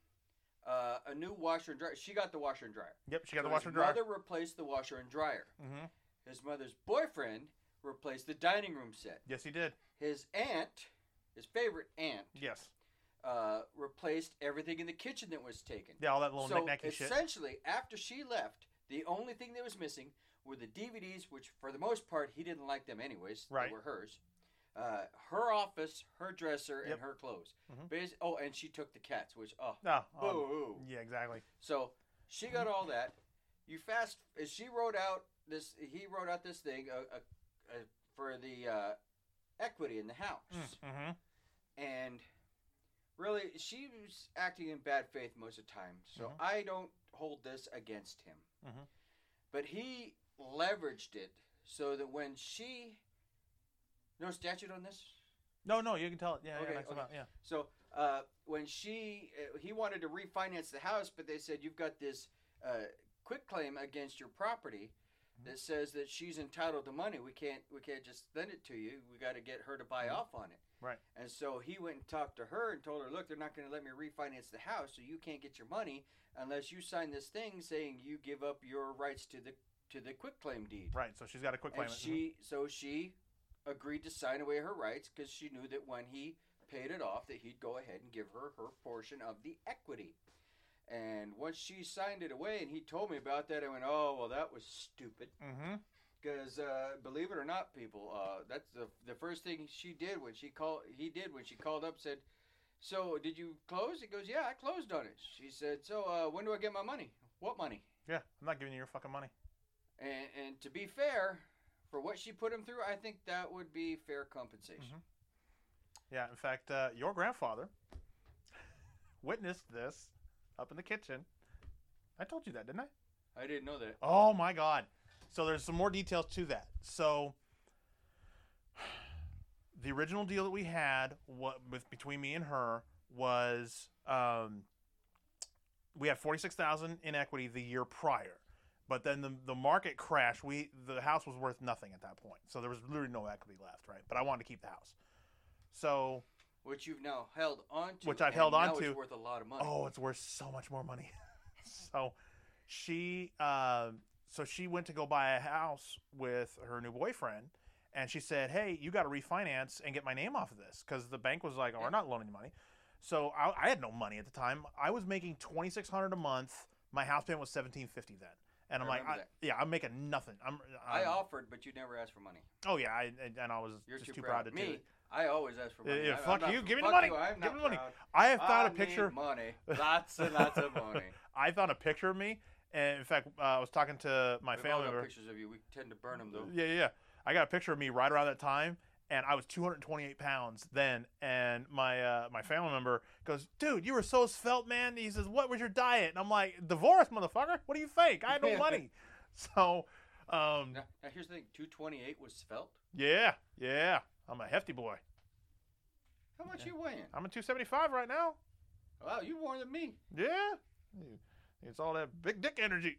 a new washer and dryer. She got the washer and dryer. Yep, she got the washer and dryer. His mother replaced the washer and dryer. Mm-hmm. His mother's boyfriend replaced the dining room set. Yes, he did. His aunt, his favorite aunt. Yes. Replaced everything in the kitchen that was taken. Yeah, all that little knick-knacky shit. So essentially, after she left, the only thing that was missing were the DVDs, which for the most part, he didn't like them anyways. Right. They were hers. Her office, her dresser, and her clothes. Mm-hmm. Oh, and she took the cats, which, oh, yeah, exactly. So she got all that. You fast, she wrote out this, he wrote out this thing for the equity in the house. Mm-hmm. And... really, she was acting in bad faith most of the time, so mm-hmm. I don't hold this against him. Mm-hmm. But he leveraged it so that when she... No statute on this? No, you can tell it. Yeah, okay, yeah. So when she... he wanted to refinance the house, but they said, you've got this quick claim against your property mm-hmm. that says that she's entitled to money. We can't just lend it to you. We got to get her to buy mm-hmm. off on it. Right. And so he went and talked to her and told her, look, they're not going to let me refinance the house, so you can't get your money unless you sign this thing saying you give up your rights to the quitclaim deed. Right. So she's got a quitclaim. So she agreed to sign away her rights because she knew that when he paid it off that he'd go ahead and give her her portion of the equity. And once she signed it away and he told me about that, I went, oh, well, that was stupid. Mm-hmm. Because believe it or not, people, that's the first thing she did when she called. He did when she called up. Said, "So did you close?" He goes, "Yeah, I closed on it." She said, "So when do I get my money?" What money? Yeah, I'm not giving you your fucking money. And to be fair, for what she put him through, I think that would be fair compensation. Mm-hmm. Yeah, in fact, your grandfather witnessed this up in the kitchen. I told you that, didn't I? I didn't know that. Oh my God. So there's some more details to that. So the original deal that we had between me and her was we had $46,000 in equity the year prior, but then the market crashed. The house was worth nothing at that point, so there was literally no equity left, right? But I wanted to keep the house, so which you've now held on to, which I've held on to. It's worth a lot of money. Oh, it's worth so much more money. So she. So she went to go buy a house with her new boyfriend, and she said, hey, you got to refinance and get my name off of this, because the bank was like, oh, we're not loaning you money. So I had no money at the time. I was making $2,600 a month. My house payment was $1,750 then. And I'm like, I'm making nothing. I offered, but you never asked for money. Oh, yeah, I was just too proud to do it. I always ask for money. Yeah, fuck you. Give me the money. Give me the money. I have found a picture. Money. Lots and lots of money. I found a picture of me. And in fact, I was talking to my family. We've all got pictures of you. We tend to burn them, though. Yeah. I got a picture of me right around that time, and I was 228 pounds then. And my family member goes, dude, you were so svelte, man. He says, what was your diet? And I'm like, divorce, motherfucker. What do you think? I had no money. So now here's the thing. 228 was svelte? Yeah. I'm a hefty boy. How much you weighing? I'm at 275 right now. Wow, you more than me. Yeah. It's all that big dick energy.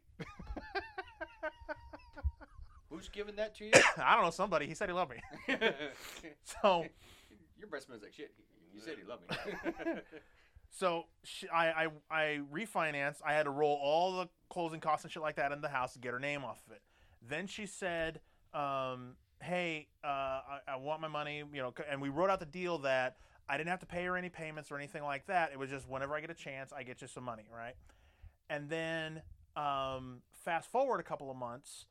Who's giving that to you? I don't know. Somebody. He said he loved me. So your breath smells like shit. You said he loved me. So I refinanced. I had to roll all the closing costs and shit like that in the house to get her name off of it. Then she said, "Hey, I want my money." You know, and we wrote out the deal that I didn't have to pay her any payments or anything like that. It was just whenever I get a chance, I get you some money, right? And then fast forward a couple of months,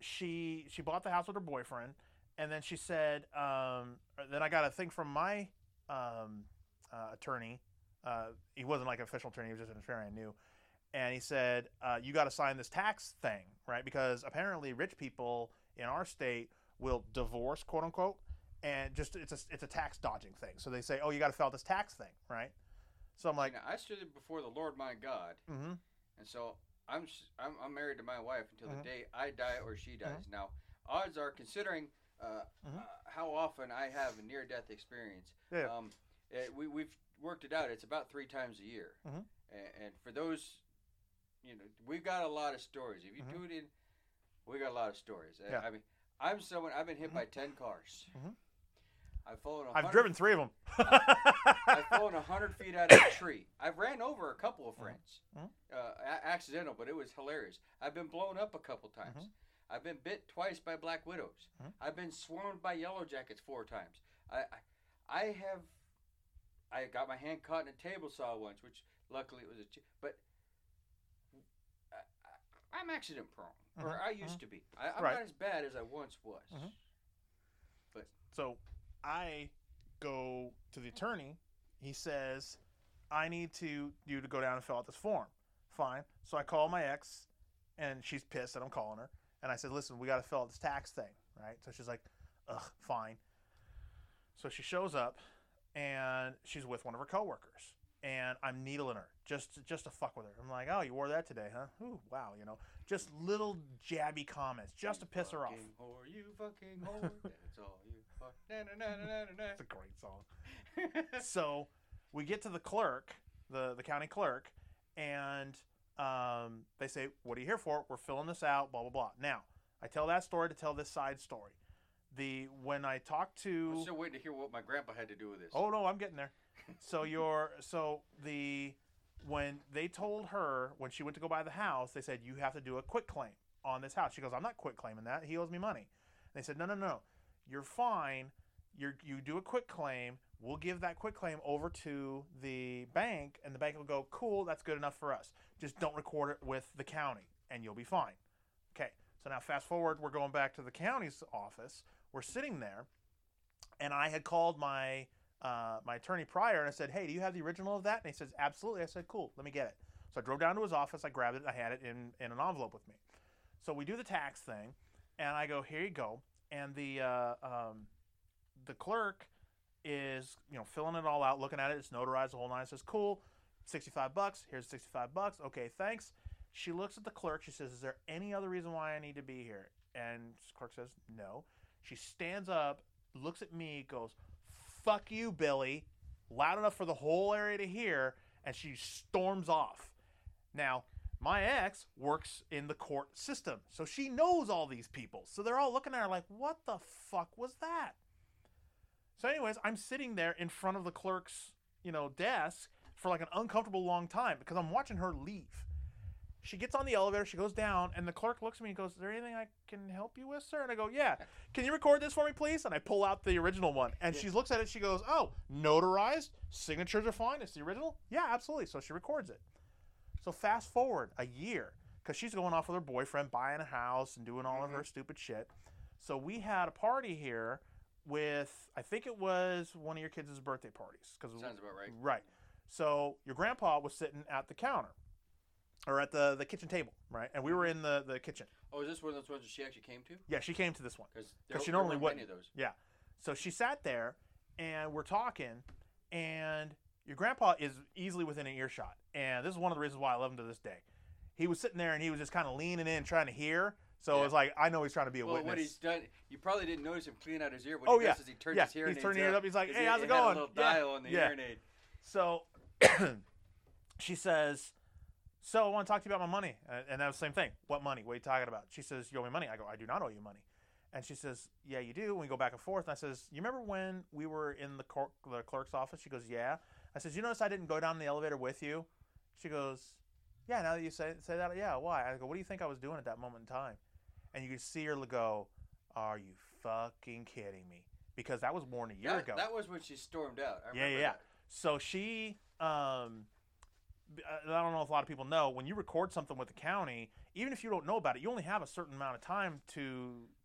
she bought the house with her boyfriend, and then she said, then I got a thing from my attorney. He wasn't like an official attorney, he was just an attorney I knew. And he said, you got to sign this tax thing, right? Because apparently rich people in our state will divorce, quote unquote, and just it's a tax dodging thing. So they say, oh, you got to fill out this tax thing, right? So I'm like, I stood before the Lord my God, mm-hmm. and so I'm married to my wife until mm-hmm. the day I die or she dies. Mm-hmm. Now, odds are, considering mm-hmm. How often I have a near-death experience, yeah. We've worked it out. It's about 3 times a year, mm-hmm. and for those, you know, we've got a lot of stories. If you mm-hmm. do it in, we got a lot of stories. Yeah. I mean, I'm someone. I've been hit mm-hmm. by 10 cars. Mm-hmm. I've fallen. I've driven 3 of them. I've fallen 100 feet out of a tree. I've ran over a couple of friends. Mm-hmm. Accidental, but it was hilarious. I've been blown up a couple times. Mm-hmm. I've been bit twice by black widows. Mm-hmm. I've been swarmed by yellow jackets 4 times. I got my hand caught in a table saw once, which luckily it was but I'm accident prone, or I used to be. I'm not as bad as I once was. Mm-hmm. But so I go to the attorney. He says, I need you to go down and fill out this form. Fine. So I call my ex, and she's pissed that I'm calling her. And I said, listen, we got to fill out this tax thing, right? So she's like, ugh, fine. So she shows up, and she's with one of her coworkers. And I'm needling her just to fuck with her. I'm like, oh, you wore that today, huh? Ooh, wow, you know. Just little jabby comments just to piss her off. You fucking whore, that's all you fuck. It's a great song. So we get to the clerk, the county clerk, and they say, what are you here for? We're filling this out, blah, blah, blah. Now, I tell that story to tell this side story. When I talked to... I'm still waiting to hear what my grandpa had to do with this. Oh, no, I'm getting there. When they told her, when she went to go buy the house, they said, you have to do a quit claim on this house. She goes, I'm not quit claiming that. He owes me money. And they said, no. You're fine. You do a quit claim. We'll give that quit claim over to the bank, and the bank will go, cool, that's good enough for us. Just don't record it with the county, and you'll be fine. Okay. So now fast forward, we're going back to the county's office. We're sitting there, and I had called my attorney prior, and I said, hey, do you have the original of that? And he says, absolutely. I said, cool, let me get it. So I drove down to his office, I grabbed it, I had it in an envelope with me. So we do the tax thing, and I go, here you go. And the clerk is, filling it all out, looking at it, it's notarized the whole nine. It says, cool, $65, here's $65, okay, thanks. She looks at the clerk, she says, is there any other reason why I need to be here? And the clerk says, no. She stands up, looks at me, goes, fuck you, Billy, loud enough for the whole area to hear, and she storms off. Now, my ex works in the court system, so she knows all these people. So they're all looking at her like, what the fuck was that? So anyways, I'm sitting there in front of the clerk's, desk for like an uncomfortable long time because I'm watching her leave. She gets on the elevator, she goes down, and the clerk looks at me and goes, is there anything I can help you with, sir? And I go, yeah. Can you record this for me, please? And I pull out the original one. And she looks at it, she goes, oh, notarized, signatures are fine, it's the original? Yeah, absolutely. So she records it. So fast forward a year, because she's going off with her boyfriend, buying a house and doing all of her stupid shit. So we had a party here with, I think it was one of your kids' birthday parties. Sounds about right. Right. So your grandpa was sitting at the counter. Or at the kitchen table, right? And we were in the kitchen. Oh, is this one of those ones that she actually came to? Yeah, she came to this one. Because she normally wouldn't. Many of those. Yeah. So she sat there, and we're talking, and your grandpa is easily within an earshot. And this is one of the reasons why I love him to this day. He was sitting there, and he was just kind of leaning in, trying to hear. So it was like, I know he's trying to be a witness. Well, what he's done, you probably didn't notice him clean out his ear. What he does is he turns his hearing aids up. He's turning it up. He's like, hey, how's it going? Had a little dial on the hearing aid. So she says... So I want to talk to you about my money. And that was the same thing. What money? What are you talking about? She says, you owe me money. I go, I do not owe you money. And she says, yeah, you do. And we go back and forth. And I says, you remember when we were in the clerk's office? She goes, yeah. I says, you notice I didn't go down the elevator with you? She goes, yeah, now that you say that, yeah, why? I go, what do you think I was doing at that moment in time? And you could see her go, are you fucking kidding me? Because that was more than a year ago. That was when she stormed out. I remember that. So she... I don't know if a lot of people know, when you record something with the county, even if you don't know about it, you only have a certain amount of time to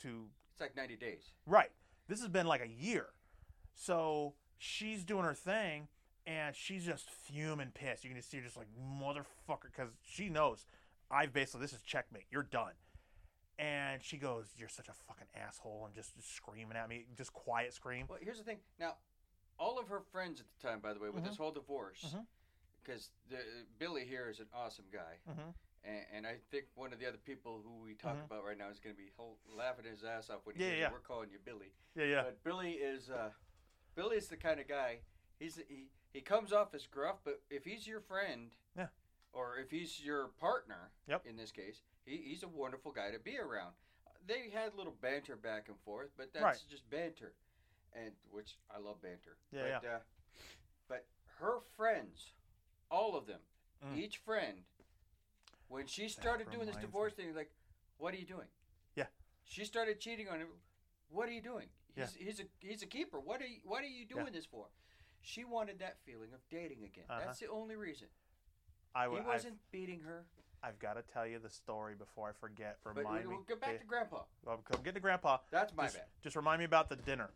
It's like 90 days. Right. This has been like a year. So she's doing her thing, and she's just fuming pissed. You can just see her just like, motherfucker, because she knows, this is checkmate. You're done. And she goes, you're such a fucking asshole, and just screaming at me, just quiet scream. Well, here's the thing. Now, all of her friends at the time, by the way, with this whole divorce... Because Billy here is an awesome guy, and I think one of the other people who we talk about right now is going to be laughing his ass off when he hears it. We're calling you Billy. Yeah, yeah. But Billy is the kind of guy. He comes off as gruff, but if he's your friend, or if he's your partner, in this case, he's a wonderful guy to be around. They had a little banter back and forth, but that's just banter. and which I love banter. Yeah. But, yeah. But her friends, all of them, each friend, when she started doing this divorce thing, like, what are you doing? Yeah. She started cheating on him. What are you doing? He's a keeper. What are you doing this for? She wanted that feeling of dating again. Uh-huh. That's the only reason. He wasn't beating her. I've got to tell you the story before I forget. Remind me. Go back to Grandpa. Well, come get to Grandpa. That's my bad. Just remind me about the dinner.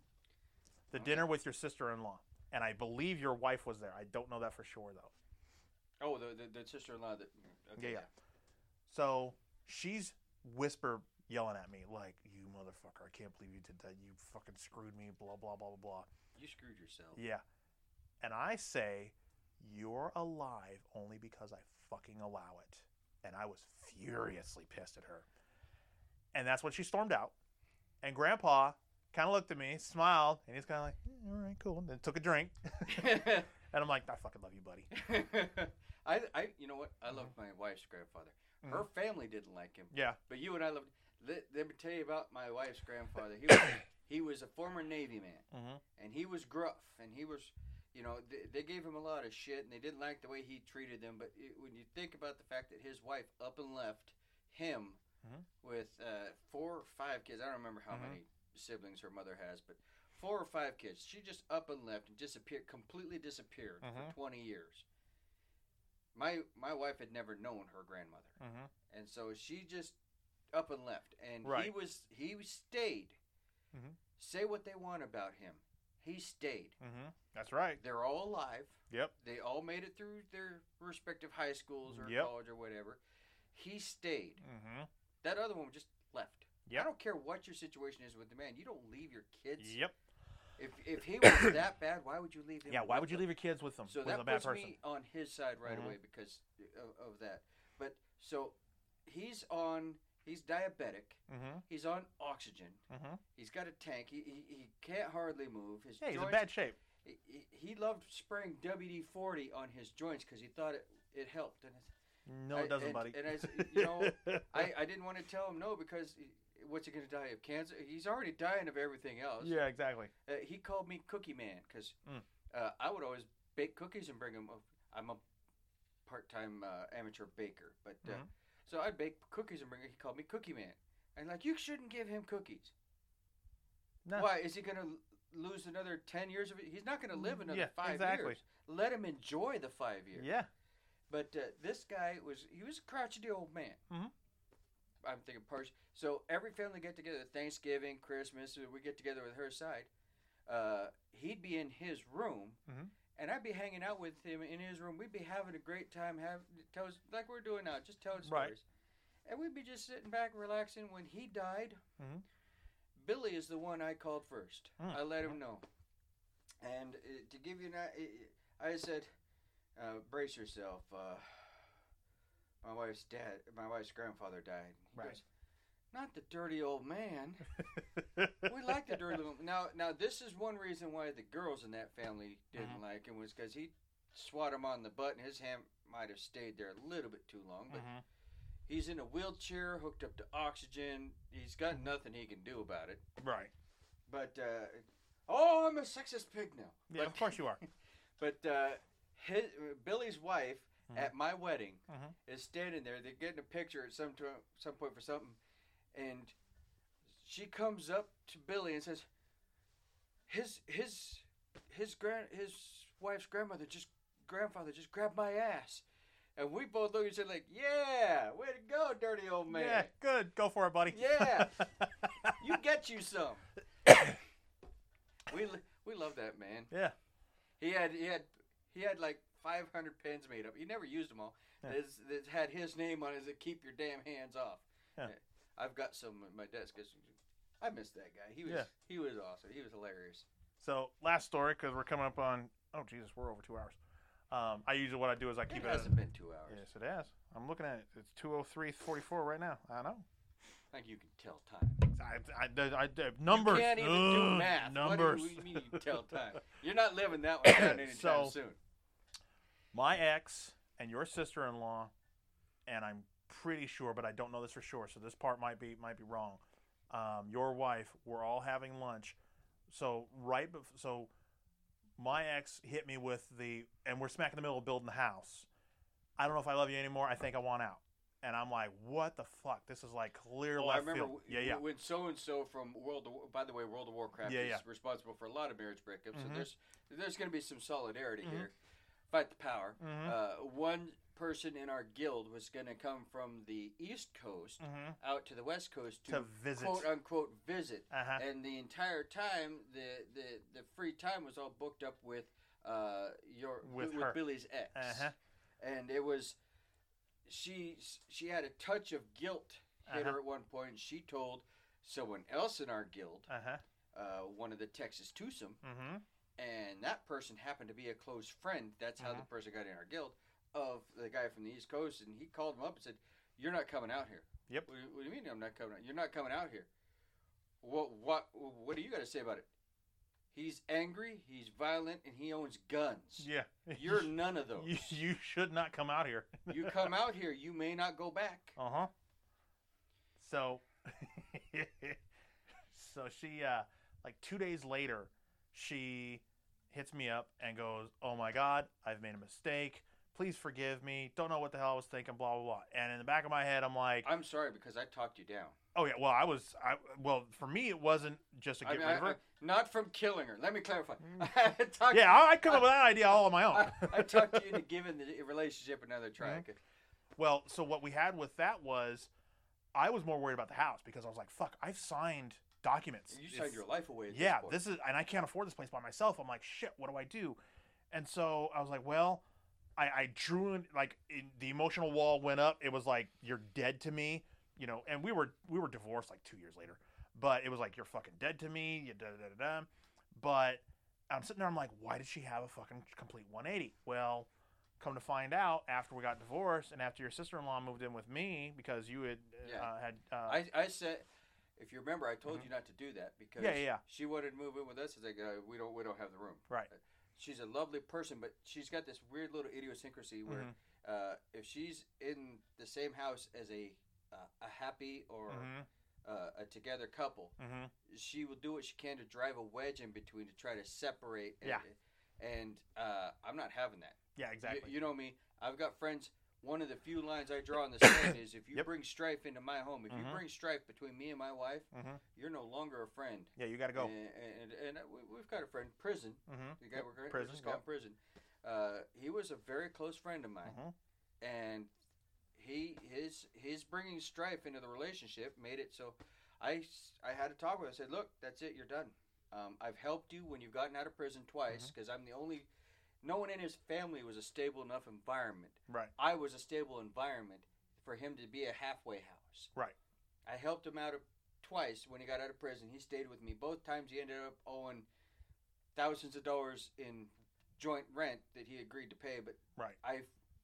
The dinner with your sister-in-law. And I believe your wife was there. I don't know that for sure, though. Oh, the sister-in-law. Okay. So she's yelling at me like, you motherfucker, I can't believe you did that. You fucking screwed me, blah, blah, blah, blah, blah. You screwed yourself. Yeah. And I say, you're alive only because I fucking allow it. And I was furiously pissed at her. And that's when she stormed out. And Grandpa kind of looked at me, smiled, and he's kind of like, all right, cool. And then took a drink. And I'm like, I fucking love you, buddy. You know what? I loved my wife's grandfather. Mm-hmm. Her family didn't like him. Yeah. But you and I loved him. Let me tell you about my wife's grandfather. He was a former Navy man, and he was gruff, and he was, you know, they gave him a lot of shit, and they didn't like the way he treated them. But when you think about the fact that his wife up and left him with 4 or 5 kids, I don't remember how many siblings her mother has, but 4 or 5 kids, she just up and left and disappeared, completely disappeared for 20 years. My wife had never known her grandmother, and so she just up and left, and he stayed. Say what they want about him, he stayed. That's right. They're all alive. Yep. They all made it through their respective high schools or college or whatever. He stayed. That other one just left. Yep. I don't care what your situation is with the man. You don't leave your kids. Yep. If he was that bad, why would you leave him? Yeah. Why would you leave your kids with them? So that puts me on his side right away because of that. But so he's on. He's diabetic. He's on oxygen. He's got a tank. He can't hardly move. His joints, he's in bad shape. He loved spraying WD-40 on his joints because he thought it helped. And it doesn't, buddy. And I didn't want to tell him no because what's he going to die of? Cancer? He's already dying of everything else. Yeah, exactly. He called me Cookie Man because I would always bake cookies and bring them up. I'm a part-time amateur baker, but... So I'd bake cookies and bring it. He called me Cookie Man. And like, you shouldn't give him cookies. No. Why? Is he going to lose another 10 years of it? He's not going to live another 5 years. Let him enjoy the 5 years. Yeah. But this guy was a crotchety old man. I'm thinking partially. So every family get together, Thanksgiving, Christmas, we get together with her side. He'd be in his room. And I'd be hanging out with him in his room. We'd be having a great time, like we're doing now, just telling stories. And we'd be just sitting back, relaxing. When he died, Billy is the one I called first. I let him know. And to give you an I said, brace yourself. My wife's grandfather died. He goes, not the dirty old man. We like the dirty little... Now, this is one reason why the girls in that family didn't like him was because he swat him on the butt, and his hand might have stayed there a little bit too long. But he's in a wheelchair, hooked up to oxygen. He's got nothing he can do about it. Right. But, I'm a sexist pig now. Yeah, of course you are. But Billy's wife at my wedding is standing there. They're getting a picture at some point for something. And she comes up to Billy and says, "His wife's grandfather just grabbed my ass," and we both look at each other like, "Yeah, way to go, dirty old man." Yeah, good, go for it, buddy. Yeah, you get you some. We love that man. Yeah, he had like 500 pens made up. He never used them all. Yeah. It had his name on it. Said, "Keep your damn hands off." Yeah. I've got some at my desk because I miss that guy. He was awesome. He was hilarious. So last story because we're coming up on we're over 2 hours. I usually what I do is I keep it. It hasn't been 2 hours. Yes, it has. I'm looking at it. It's 2:03:44 right now. I know. I think you can tell time. I numbers. You can't even do math. Numbers. What do you mean you can tell time? You're not living that one down anytime soon. My ex and your sister-in-law, and I'm pretty sure, but I don't know this for sure, so this part might be wrong. Your wife, we're all having lunch. So my ex hit me with the, and we're smack in the middle of building the house. I don't know if I love you anymore. I think I want out. And I'm like, what the fuck? This is like clear left field. I remember when so-and-so from World of Warcraft is responsible for a lot of marriage breakups. Mm-hmm. So there's going to be some solidarity mm-hmm. here. Fight the power. Mm-hmm. One person in our guild was going to come from the East Coast mm-hmm. out to the West Coast to visit. Quote-unquote visit. Uh-huh. And the entire time, the free time was all booked up with Billy's ex. Uh-huh. And it was... She had a touch of guilt hit uh-huh. her at one point. She told someone else in our guild, uh-huh. One of the Texas twosome, mm-hmm. and that person happened to be a close friend. That's mm-hmm. how the person got in our guild, of the guy from the East Coast, and he called him up and said, "You're not coming out here." Yep. What do you mean I'm not coming out? You're not coming out here. What do you got to say about it? He's angry, he's violent, and he owns guns. Yeah. You're none of those. You should not come out here. You come out here, you may not go back. Uh-huh. So she, like 2 days later, she hits me up and goes, "Oh my God, I've made a mistake. Please forgive me. Don't know what the hell I was thinking, blah, blah, blah." And in the back of my head, I'm like... I'm sorry because I talked you down. Oh, yeah. Well, for me, it wasn't just a get rid of her. Not from killing her. Let me clarify. I'd come up with that idea all on my own. I talked you into giving the relationship another try. Mm-hmm. Well, so what we had with that was I was more worried about the house because I was like, fuck, I've signed documents. You signed your life away at this point. And I can't afford this place by myself. I'm like, shit, what do I do? And so I was like, well... I drew in, the emotional wall went up. It was like, "You're dead to me," you know. And we were divorced like 2 years later, but it was like, "You're fucking dead to me." You da da da da. But I'm sitting there, I'm like, why did she have a fucking complete 180? Well, come to find out, after we got divorced and after your sister-in-law moved in with me, because you had. I said, if you remember, I told mm-hmm. you not to do that because she wanted to move in with us. It's like we don't have the room, right? She's a lovely person, but she's got this weird little idiosyncrasy where mm-hmm. If she's in the same house as a happy or mm-hmm. A together couple, mm-hmm. she will do what she can to drive a wedge in between to try to separate. And I'm not having that. Yeah, exactly. You know me. I've got friends. One of the few lines I draw on the sand is if you bring strife into my home, if mm-hmm. you bring strife between me and my wife, mm-hmm. you're no longer a friend. Yeah, you got to go. And we've got a friend, Prison. Mm-hmm. The guy we're just calling Prison. He was a very close friend of mine, mm-hmm. and his bringing strife into the relationship made it so I had to talk with him. I said, "Look, that's it. You're done. I've helped you when you've gotten out of prison twice because mm-hmm. I'm the only." No one in his family was a stable enough environment. Right. I was a stable environment for him to be a halfway house. Right. I helped him out twice when he got out of prison. He stayed with me both times. He ended up owing thousands of dollars in joint rent that he agreed to pay, but right.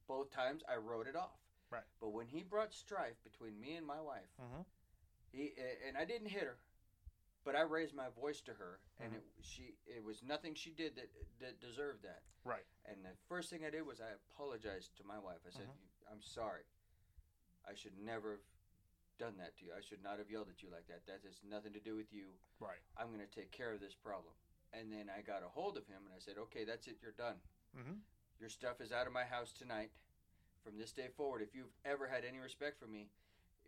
Both times I wrote it off. Right. But when he brought strife between me and my wife, mm-hmm. and I didn't hit her. But I raised my voice to her, and mm-hmm. it was nothing she did that deserved that. Right. And the first thing I did was I apologized to my wife. I said, mm-hmm. "I'm sorry. I should never have done that to you. I should not have yelled at you like that. That has nothing to do with you. Right. I'm going to take care of this problem." And then I got a hold of him, and I said, "Okay, that's it. You're done. Mm-hmm. Your stuff is out of my house tonight. From this day forward, if you've ever had any respect for me,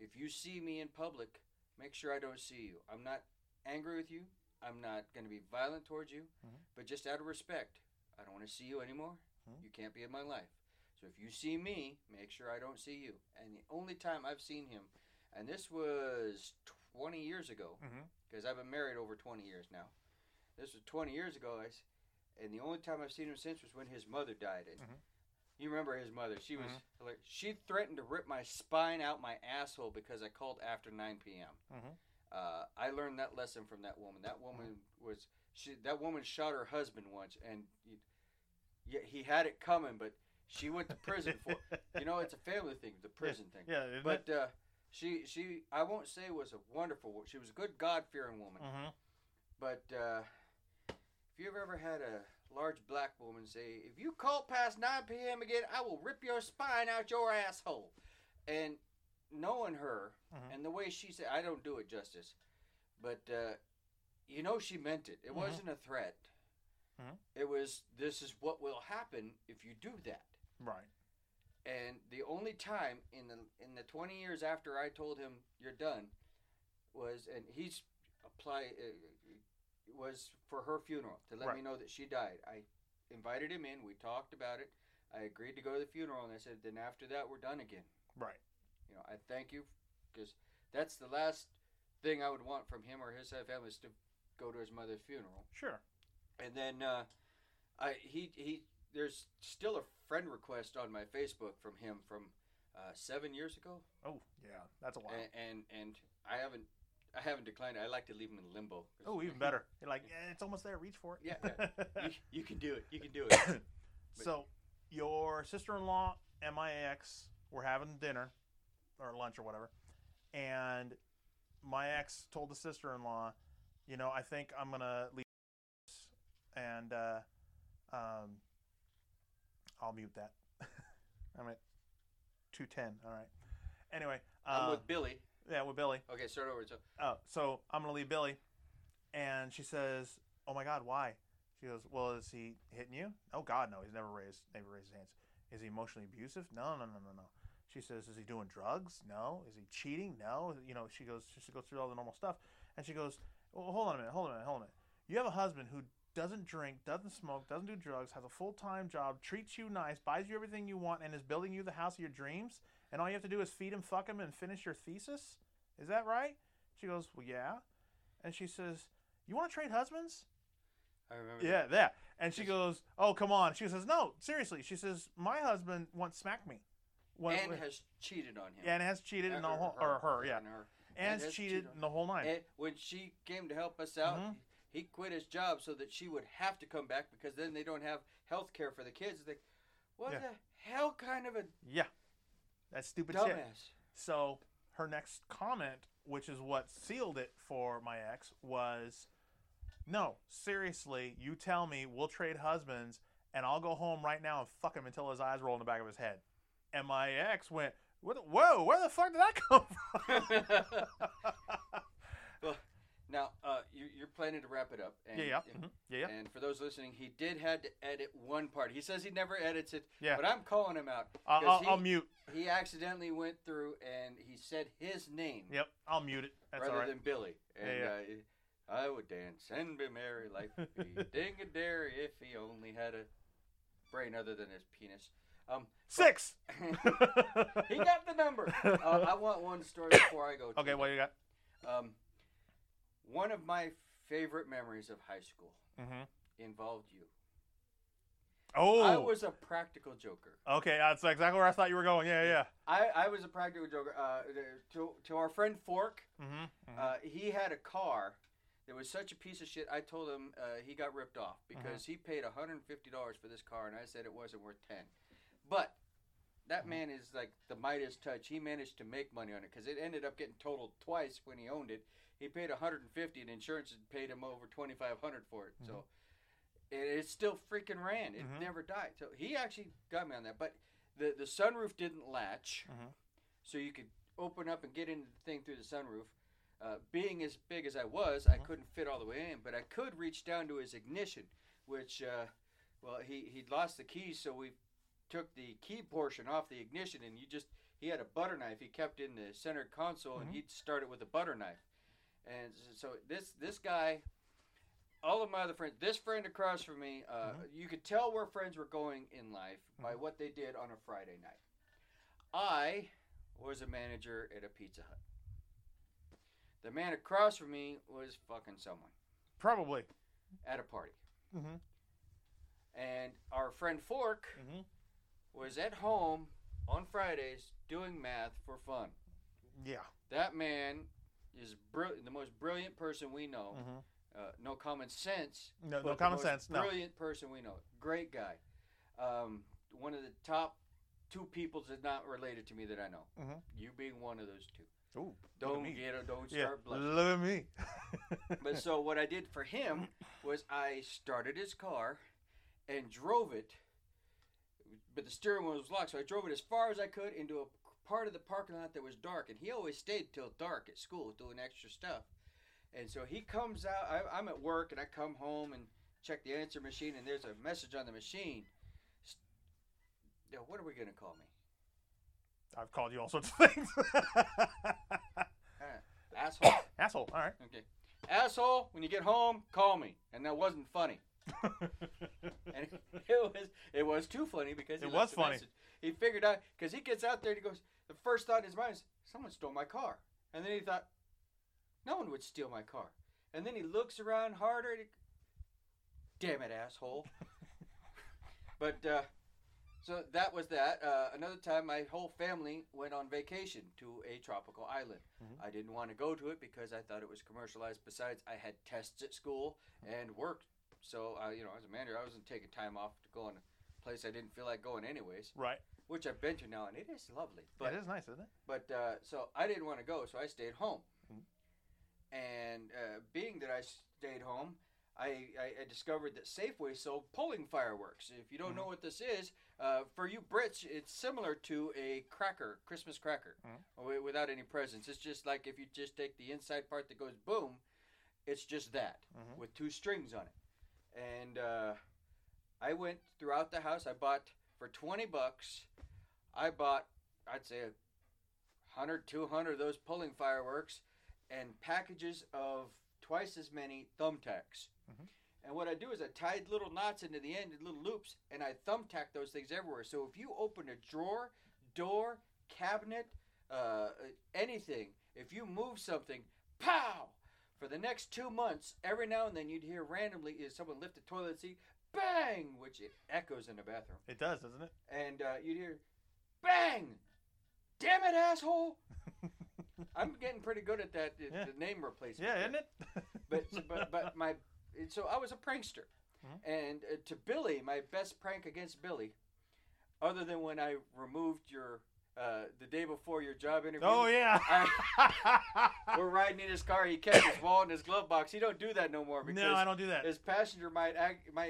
if you see me in public, make sure I don't see you. I'm not angry with you. I'm not going to be violent towards you, mm-hmm. but just out of respect, I don't want to see you anymore. Mm-hmm. You can't be in my life. So if you see me, make sure I don't see you." And the only time I've seen him, and this was 20 years ago, because mm-hmm. I've been married over 20 years now. This was 20 years ago, and the only time I've seen him since was when his mother died. And mm-hmm. you remember his mother. She was mm-hmm. like, she threatened to rip my spine out my asshole because I called after 9 p.m. Mm-hmm. I learned that lesson from that woman. That woman shot her husband once, and he had it coming, but she went to prison for it. You know, it's a family thing, the prison thing. Yeah, isn't it? But she I won't say was a wonderful woman. She was a good God-fearing woman. Mm-hmm. But if you've ever had a large black woman say, "If you call past 9 p.m. again, I will rip your spine out your asshole," and knowing her mm-hmm. and the way she said, I don't do it justice, but you know, she meant it. It wasn't a threat. It was, this is what will happen if you do that. Right. And the only time in the 20 years after I told him you're done was, and he's applied, was for her funeral to let me know that she died. I invited him in. We talked about it. I agreed to go to the funeral, and I said, then after that, we're done again. Right. You know, I thank you, because that's the last thing I would want from him or his family is to go to his mother's funeral. Sure. And then there's still a friend request on my Facebook from him from 7 years ago. Oh yeah, that's a while. And I haven't declined it. I like to leave him in limbo. Oh, even better. You're like, yeah, it's almost there. Reach for it. Yeah, you can do it. You can do it. But, so your sister-in-law and my ex were having dinner or lunch or whatever, and my ex told the sister-in-law, you know, I think I'm gonna leave. And I'll mute that. I'm at 2:10. All right. Anyway, I'm with Billy. Yeah, with Billy. Okay, start over. So I'm gonna leave Billy, and she says, "Oh my God, why?" She goes, "Well, is he hitting you?" "Oh God, no. He's never raised his hands." "Is he emotionally abusive?" No. She says, "Is he doing drugs?" "No." "Is he cheating?" "No." You know, she goes through all the normal stuff, and she goes, "Well, hold on a minute. You have a husband who doesn't drink, doesn't smoke, doesn't do drugs, has a full-time job, treats you nice, buys you everything you want, and is building you the house of your dreams, and all you have to do is feed him, fuck him, and finish your thesis? Is that right?" She goes, "Well, yeah." And she says, "You want to trade husbands?" I remember. Yeah, that. And she goes, "Oh, come on." She says, "No, seriously." She says, "My husband once smacked me." Has cheated on him. Yeah, and has cheated in the whole... Or her, yeah. And has cheated in the whole night. And when she came to help us out... Mm-hmm. He quit his job so that she would have to come back because then they don't have health care for the kids. Like, what the hell kind of a that's stupid dumbass. Shit. So her next comment, which is what sealed it for my ex, was, "No, seriously, you tell me we'll trade husbands and I'll go home right now and fuck him until his eyes roll in the back of his head." And my ex went, "Whoa, where the fuck did that come from?" Well, now, you're planning to wrap it up. And, and for those listening, he had to edit one part. He says he never edits it, but I'm calling him out. I'll mute. He accidentally went through and he said his name. Yep, I'll mute it. That's rather all right. than Billy. And I would dance and be merry like a ding-a-dairy if he only had a brain other than his penis. 6! He got the number. I want one story before I go. Okay, what you got? One of my favorite memories of high school involved you. Oh. I was a practical joker. Okay, that's exactly where I thought you were going. Yeah. I was a practical joker. To our friend Fork, he had a car that was such a piece of shit. I told him he got ripped off because he paid $150 for this car, and I said it wasn't worth $10. But that man is like the Midas touch. He managed to make money on it because it ended up getting totaled twice when he owned it. He paid $150, and insurance had paid him over $2,500 for it. So it still freaking ran. It never died. So he actually got me on that. But the sunroof didn't latch, so you could open up and get into the thing through the sunroof. Being as big as I was, I couldn't fit all the way in, but I could reach down to his ignition, which, he'd lost the keys, so we took the key portion off the ignition, and he had a butter knife. He kept in the center console, and he'd start it with a butter knife. And so this guy, all of my other friends, this friend across from me, you could tell where friends were going in life by what they did on a Friday night. I was a manager at a Pizza Hut. The man across from me was fucking someone. Probably. At a party. And our friend Fork was at home on Fridays doing math for fun. Yeah. That man... is the most brilliant person we know. No common sense. No common sense. Brilliant person we know. Great guy. One of the top two people that's not related to me that I know. You being one of those two. Ooh, don't start blushing. Look at me. But so what I did for him was I started his car and drove it, but the steering wheel was locked, so I drove it as far as I could into a part of the parking lot that was dark, and he always stayed till dark at school doing extra stuff. And so he comes out, I'm at work, and I come home and check the answer machine, and there's a message on the machine. Now, what are we going to call me? I've called you all sorts of things. Asshole. Asshole, all right. Okay. Asshole, when you get home, call me. And that wasn't funny. And it was too funny because it was funny. Message. He figured out, because he gets out there and he goes, the first thought in his mind is, someone stole my car. And then he thought, no one would steal my car. And then he looks around harder and he, damn it, asshole. But, so that was that. Another time, my whole family went on vacation to a tropical island. Mm-hmm. I didn't want to go to it because I thought it was commercialized. Besides, I had tests at school and work. So, as a manager, I wasn't taking time off to go on a place I didn't feel like going anyways. Right. Which I've been to now, and it is lovely. But, yeah, it is nice, isn't it? But, so I didn't want to go, so I stayed home. Mm-hmm. And being that I stayed home, I discovered that Safeway sold polling fireworks. If you don't know what this is, for you Brits, it's similar to a cracker, Christmas cracker, without any presents. It's just like if you just take the inside part that goes boom, it's just that with two strings on it. And I went throughout the house. I bought for $20. I bought, I'd say, 100, 200 of those polling fireworks and packages of twice as many thumbtacks. And what I do is I tied little knots into the end, little loops, and I thumbtack those things everywhere. So if you open a drawer, door, cabinet, anything, if you move something, pow! For the next 2 months, every now and then you'd hear randomly is someone lift the toilet seat, bang! Which it echoes in the bathroom. It does, doesn't it? And you'd hear, bang! Damn it, asshole! I'm getting pretty good at that, the name replacement. Yeah, isn't it? So I was a prankster. Mm-hmm. And to Billy, my best prank against Billy, other than when I removed your, the day before your job interview. Oh, yeah. We're riding in his car. He kept his wallet in his glove box. He don't do that no more. Because no, I don't do that. His passenger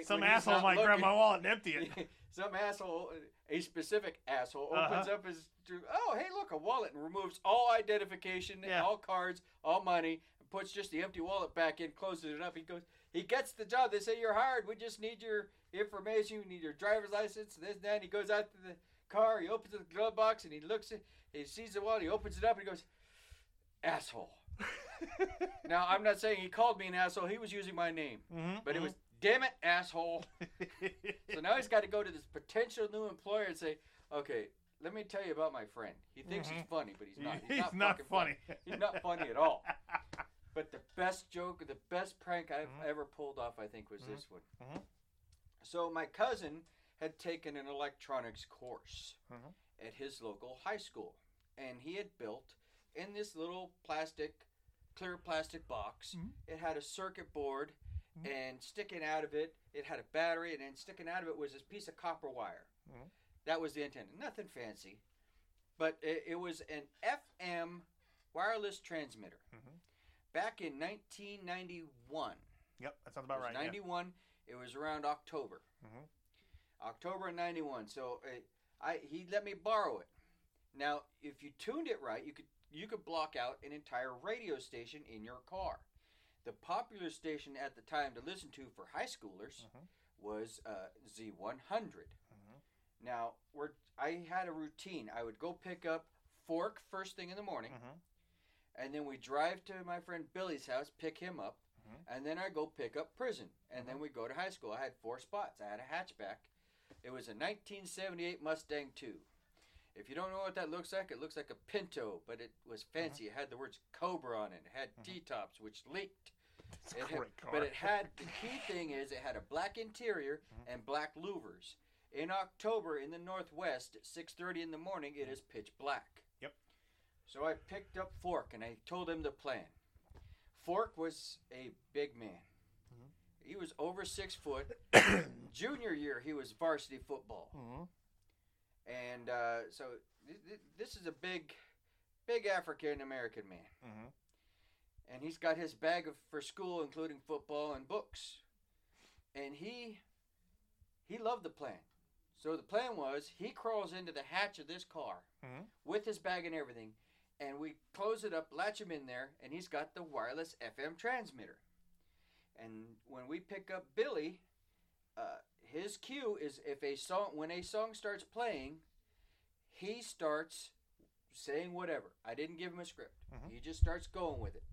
some asshole might grab my wallet and empty it. Some asshole, a specific asshole, opens up his, oh, hey, look, a wallet, and removes all identification, all cards, all money, and puts just the empty wallet back in, closes it up. He goes, he gets the job. They say, you're hired. We just need your information. We need your driver's license, this and that. He goes out to the car. He opens the glove box, and he looks at, he sees the wallet. He opens it up, and he goes, asshole. Now, I'm not saying he called me an asshole. He was using my name, but it was, damn it, asshole. So now he's got to go to this potential new employer and say, okay, let me tell you about my friend. He thinks he's funny, but he's not. He's not funny. He's not funny at all. But the best joke, the best prank I've ever pulled off, I think, was this one. So my cousin had taken an electronics course at his local high school. And he had built, in this little clear plastic box, it had a circuit board, and sticking out of it, it had a battery, and then sticking out of it was this piece of copper wire. That was the antenna. Nothing fancy, but it was an FM wireless transmitter. Back in 1991. Yep, that sounds about right. 91. Yeah. It was around October. October of 91. So he let me borrow it. Now, if you tuned it right, you could block out an entire radio station in your car. The popular station at the time to listen to for high schoolers was Z100. Now, I had a routine. I would go pick up Fork first thing in the morning, and then we drive to my friend Billy's house, pick him up, and then I go pick up Prison, and then we go to high school. I had 4 spots. I had a hatchback. It was a 1978 Mustang II. If you don't know what that looks like, it looks like a Pinto, but it was fancy. It had the words Cobra on it. It had T-tops, which leaked. But it had, the key thing is it had a black interior and black louvers. In October in the Northwest at 6:30 in the morning, it is pitch black. Yep. So I picked up Fork and I told him the plan. Fork was a big man. He was over 6 foot. Junior year, he was varsity football. And so this is a big, big African American man. And he's got his bag for school, including football and books. And he loved the plan. So the plan was, he crawls into the hatch of this car with his bag and everything, and we close it up, latch him in there, and he's got the wireless FM transmitter. And when we pick up Billy, his cue is when a song starts playing, he starts saying whatever. I didn't give him a script. Mm-hmm. He just starts going with it.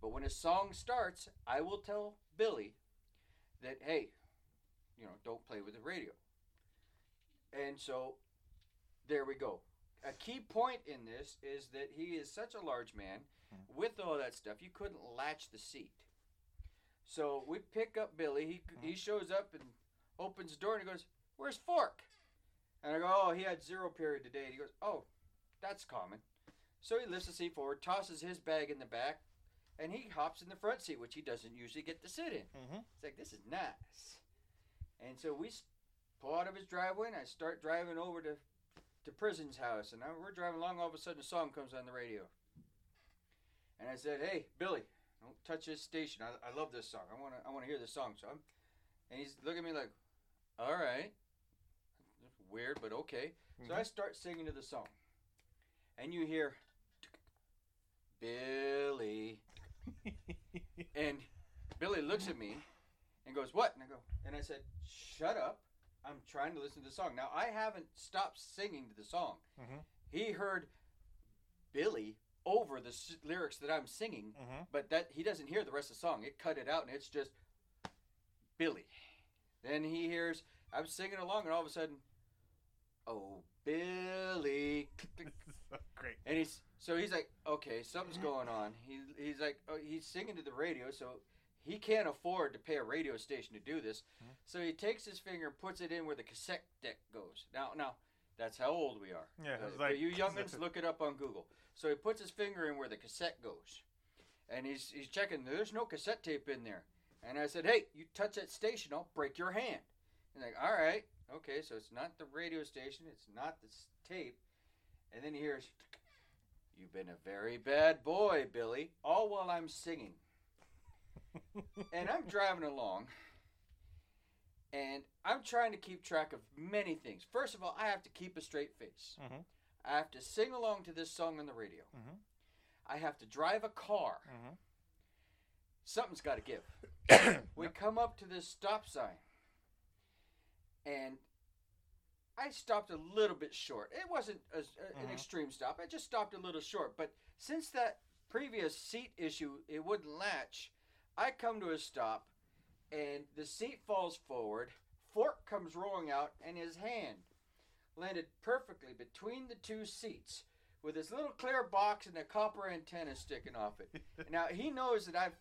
But when a song starts, I will tell Billy that, hey, don't play with the radio. And so there we go. A key point in this is that he is such a large man, mm-hmm. with all that stuff, you couldn't latch the seat. So we pick up Billy. He shows up and opens the door and he goes, "Where's Fork?" And I go, "Oh, he had zero period today." And he goes, "Oh, that's common." So he lifts the seat forward, tosses his bag in the back, and he hops in the front seat, which he doesn't usually get to sit in. Mm-hmm. It's like, this is nice. And so we pull out of his driveway and I start driving over to Prison's house. And we're driving along. All of a sudden, a song comes on the radio. And I said, "Hey, Billy, don't touch this station. I love this song. I want to hear this song." And he's looking at me like, "All right. Weird, but okay." Mm-hmm. So I start singing to the song. And you hear, "Billy." And Billy looks at me and goes, "What?" And I said, "Shut up. I'm trying to listen to the song." Now, I haven't stopped singing to the song. Mm-hmm. He heard Billy over the lyrics that I'm singing, mm-hmm. but that he doesn't hear the rest of the song. It cut it out, and it's just Billy. Then he hears I'm singing along, and all of a sudden, "Oh, Billy." So great. And he's like, "Okay, something's going on." He's like, oh, he's singing to the radio, so he can't afford to pay a radio station to do this. Mm-hmm. So he takes his finger and puts it in where the cassette deck goes. Now, that's how old we are. Yeah, you youngins, look it up on Google. So he puts his finger in where the cassette goes, and he's checking. There's no cassette tape in there. And I said, "Hey, you touch that station, I'll break your hand." And like, all right, okay. So it's not the radio station, it's not the tape. And then he hears, "You've been a very bad boy, Billy," all while I'm singing. And I'm driving along, and I'm trying to keep track of many things. First of all, I have to keep a straight face. Mm-hmm. I have to sing along to this song on the radio. Mm-hmm. I have to drive a car. Mm-hmm. Something's got to give. We come up to this stop sign, and I stopped a little bit short. It wasn't an extreme stop. I just stopped a little short. But since that previous seat issue, it wouldn't latch, I come to a stop, and the seat falls forward. Fork comes rolling out, and his hand landed perfectly between the two seats with this little clear box and a copper antenna sticking off it. Now, he knows that I've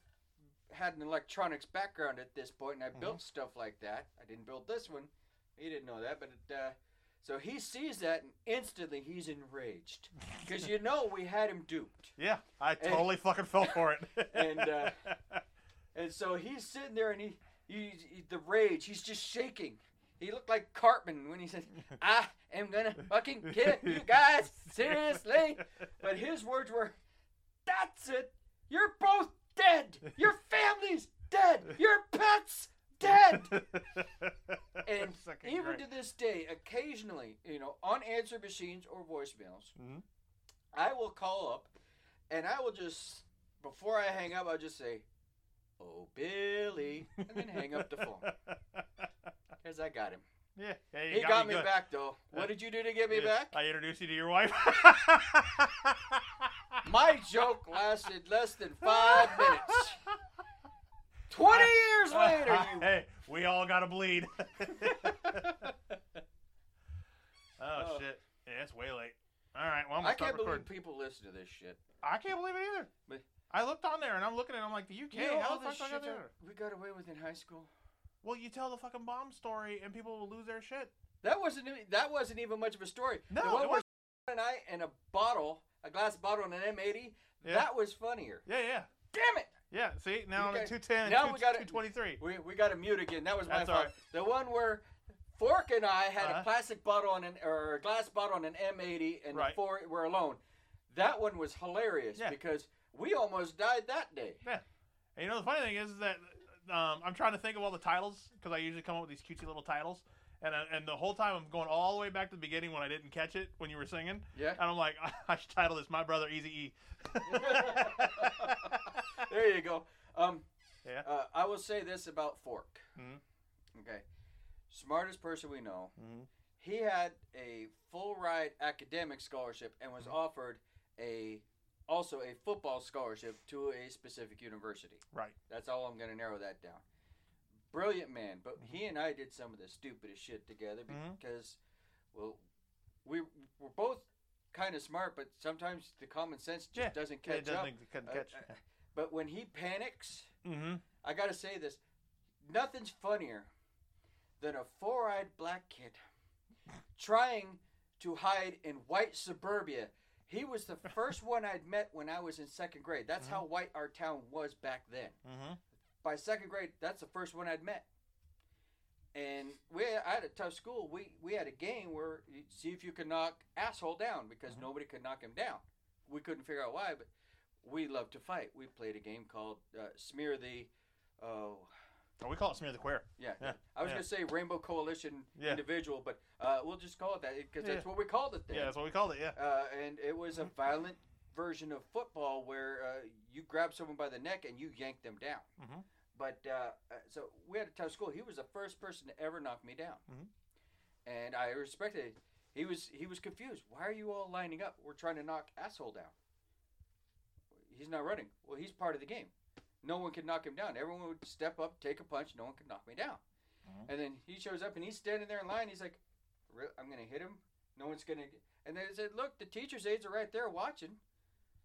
had an electronics background at this point, and I built stuff like that. I didn't build this one. He didn't know that, but so he sees that, and instantly he's enraged because we had him duped. Yeah, I totally fucking fell for it. And so he's sitting there, and he the rage, he's just shaking. He looked like Cartman when he said, "I am going to fucking kill you guys, seriously." But his words were, "That's it. You're both dead. Your family's dead. Your pet's dead." And even to this day, occasionally, unanswered machines or voicemails, mm-hmm. I will call up, and I will just, before I hang up, I'll just say, "Oh, Billy," and then hang up the phone. Because I got him. Yeah. Hey, he got me good. Back, though. What did you do to get me back? I introduced you to your wife. My joke lasted less than 5 minutes. 20 years later, you... Hey, we all got to bleed. Oh, shit. Yeah, it's way late. All right, well, I'm going to start recording. I can't believe people listen to this shit. I can't believe it either. But I looked on there, and I'm looking at it, I'm like, the UK, how the fuck I got there? We got away with in high school. Well, you tell the fucking bomb story, and people will lose their shit. That wasn't even much of a story. No, the one where I and a glass bottle and an M80, that was funnier. Yeah. Damn it! Yeah, see? Now I'm at 210 and 223. We got to mute again. That was my fault. Right. The one where Fork and I had a plastic bottle or a glass bottle and an M80, and Fork were alone. That one was hilarious because... we almost died that day. Yeah. And the funny thing is that I'm trying to think of all the titles because I usually come up with these cutesy little titles. And the whole time I'm going all the way back to the beginning when I didn't catch it when you were singing. Yeah. And I'm like, I should title this My Brother Eazy-E. There you go. Yeah. I will say this about Fort. Mm-hmm. Okay. Smartest person we know. Mm-hmm. He had a full ride academic scholarship and was offered also a football scholarship to a specific university. Right. That's all I'm going to narrow that down. Brilliant man, but he and I did some of the stupidest shit together because, well, we're both kind of smart, but sometimes the common sense just doesn't catch up. But when he panics, I got to say this, nothing's funnier than a four-eyed black kid trying to hide in white suburbia. He was the first one I'd met when I was in second grade. That's how white our town was back then. Mm-hmm. By second grade, that's the first one I'd met. And I had a tough school. We had a game where you see if you could knock asshole down because nobody could knock him down. We couldn't figure out why, but we loved to fight. We played a game called Smear the... Oh, we call it Smear the Queer. Yeah. I was going to say Rainbow Coalition individual, but we'll just call it that because that's what we called it then. Yeah, that's what we called it, yeah. And it was a violent version of football where you grab someone by the neck and you yank them down. Mm-hmm. But so we had a tough school. He was the first person to ever knock me down. Mm-hmm. And I respected it. He was confused. Why are you all lining up? We're trying to knock asshole down. He's not running. Well, he's part of the game. No one could knock him down. Everyone would step up, take a punch. No one could knock me down. Mm-hmm. And then he shows up and he's standing there in line. He's like, I'm going to hit him. No one's going to. And they said, look, the teacher's aides are right there watching.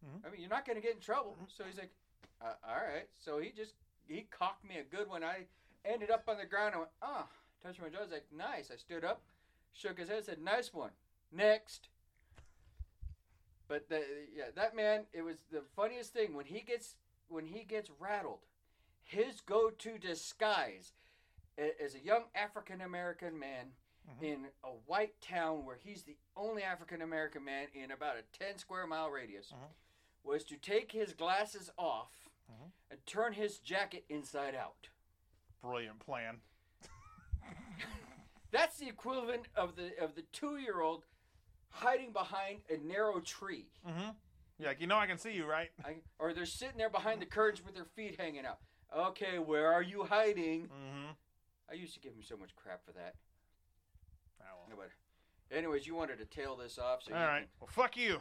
Mm-hmm. I mean, you're not going to get in trouble. So he's like, all right. So he cocked me a good one. I ended up on the ground and went, touched my jaw. I was like, nice. I stood up, shook his head, said, nice one. Next. But that man, it was the funniest thing. When he gets rattled, his go-to disguise is a young African-American man in a white town where he's the only African-American man in about a 10-square-mile radius, was to take his glasses off and turn his jacket inside out. Brilliant plan. That's the equivalent of the 2-year-old hiding behind a narrow tree. Mm-hmm. Yeah, like, I can see you, right? Or they're sitting there behind the curtains with their feet hanging out. Okay, where are you hiding? Mm-hmm. I used to give him so much crap for that. Oh, well. Anyways, you wanted to tail this off. All right. Well, fuck you.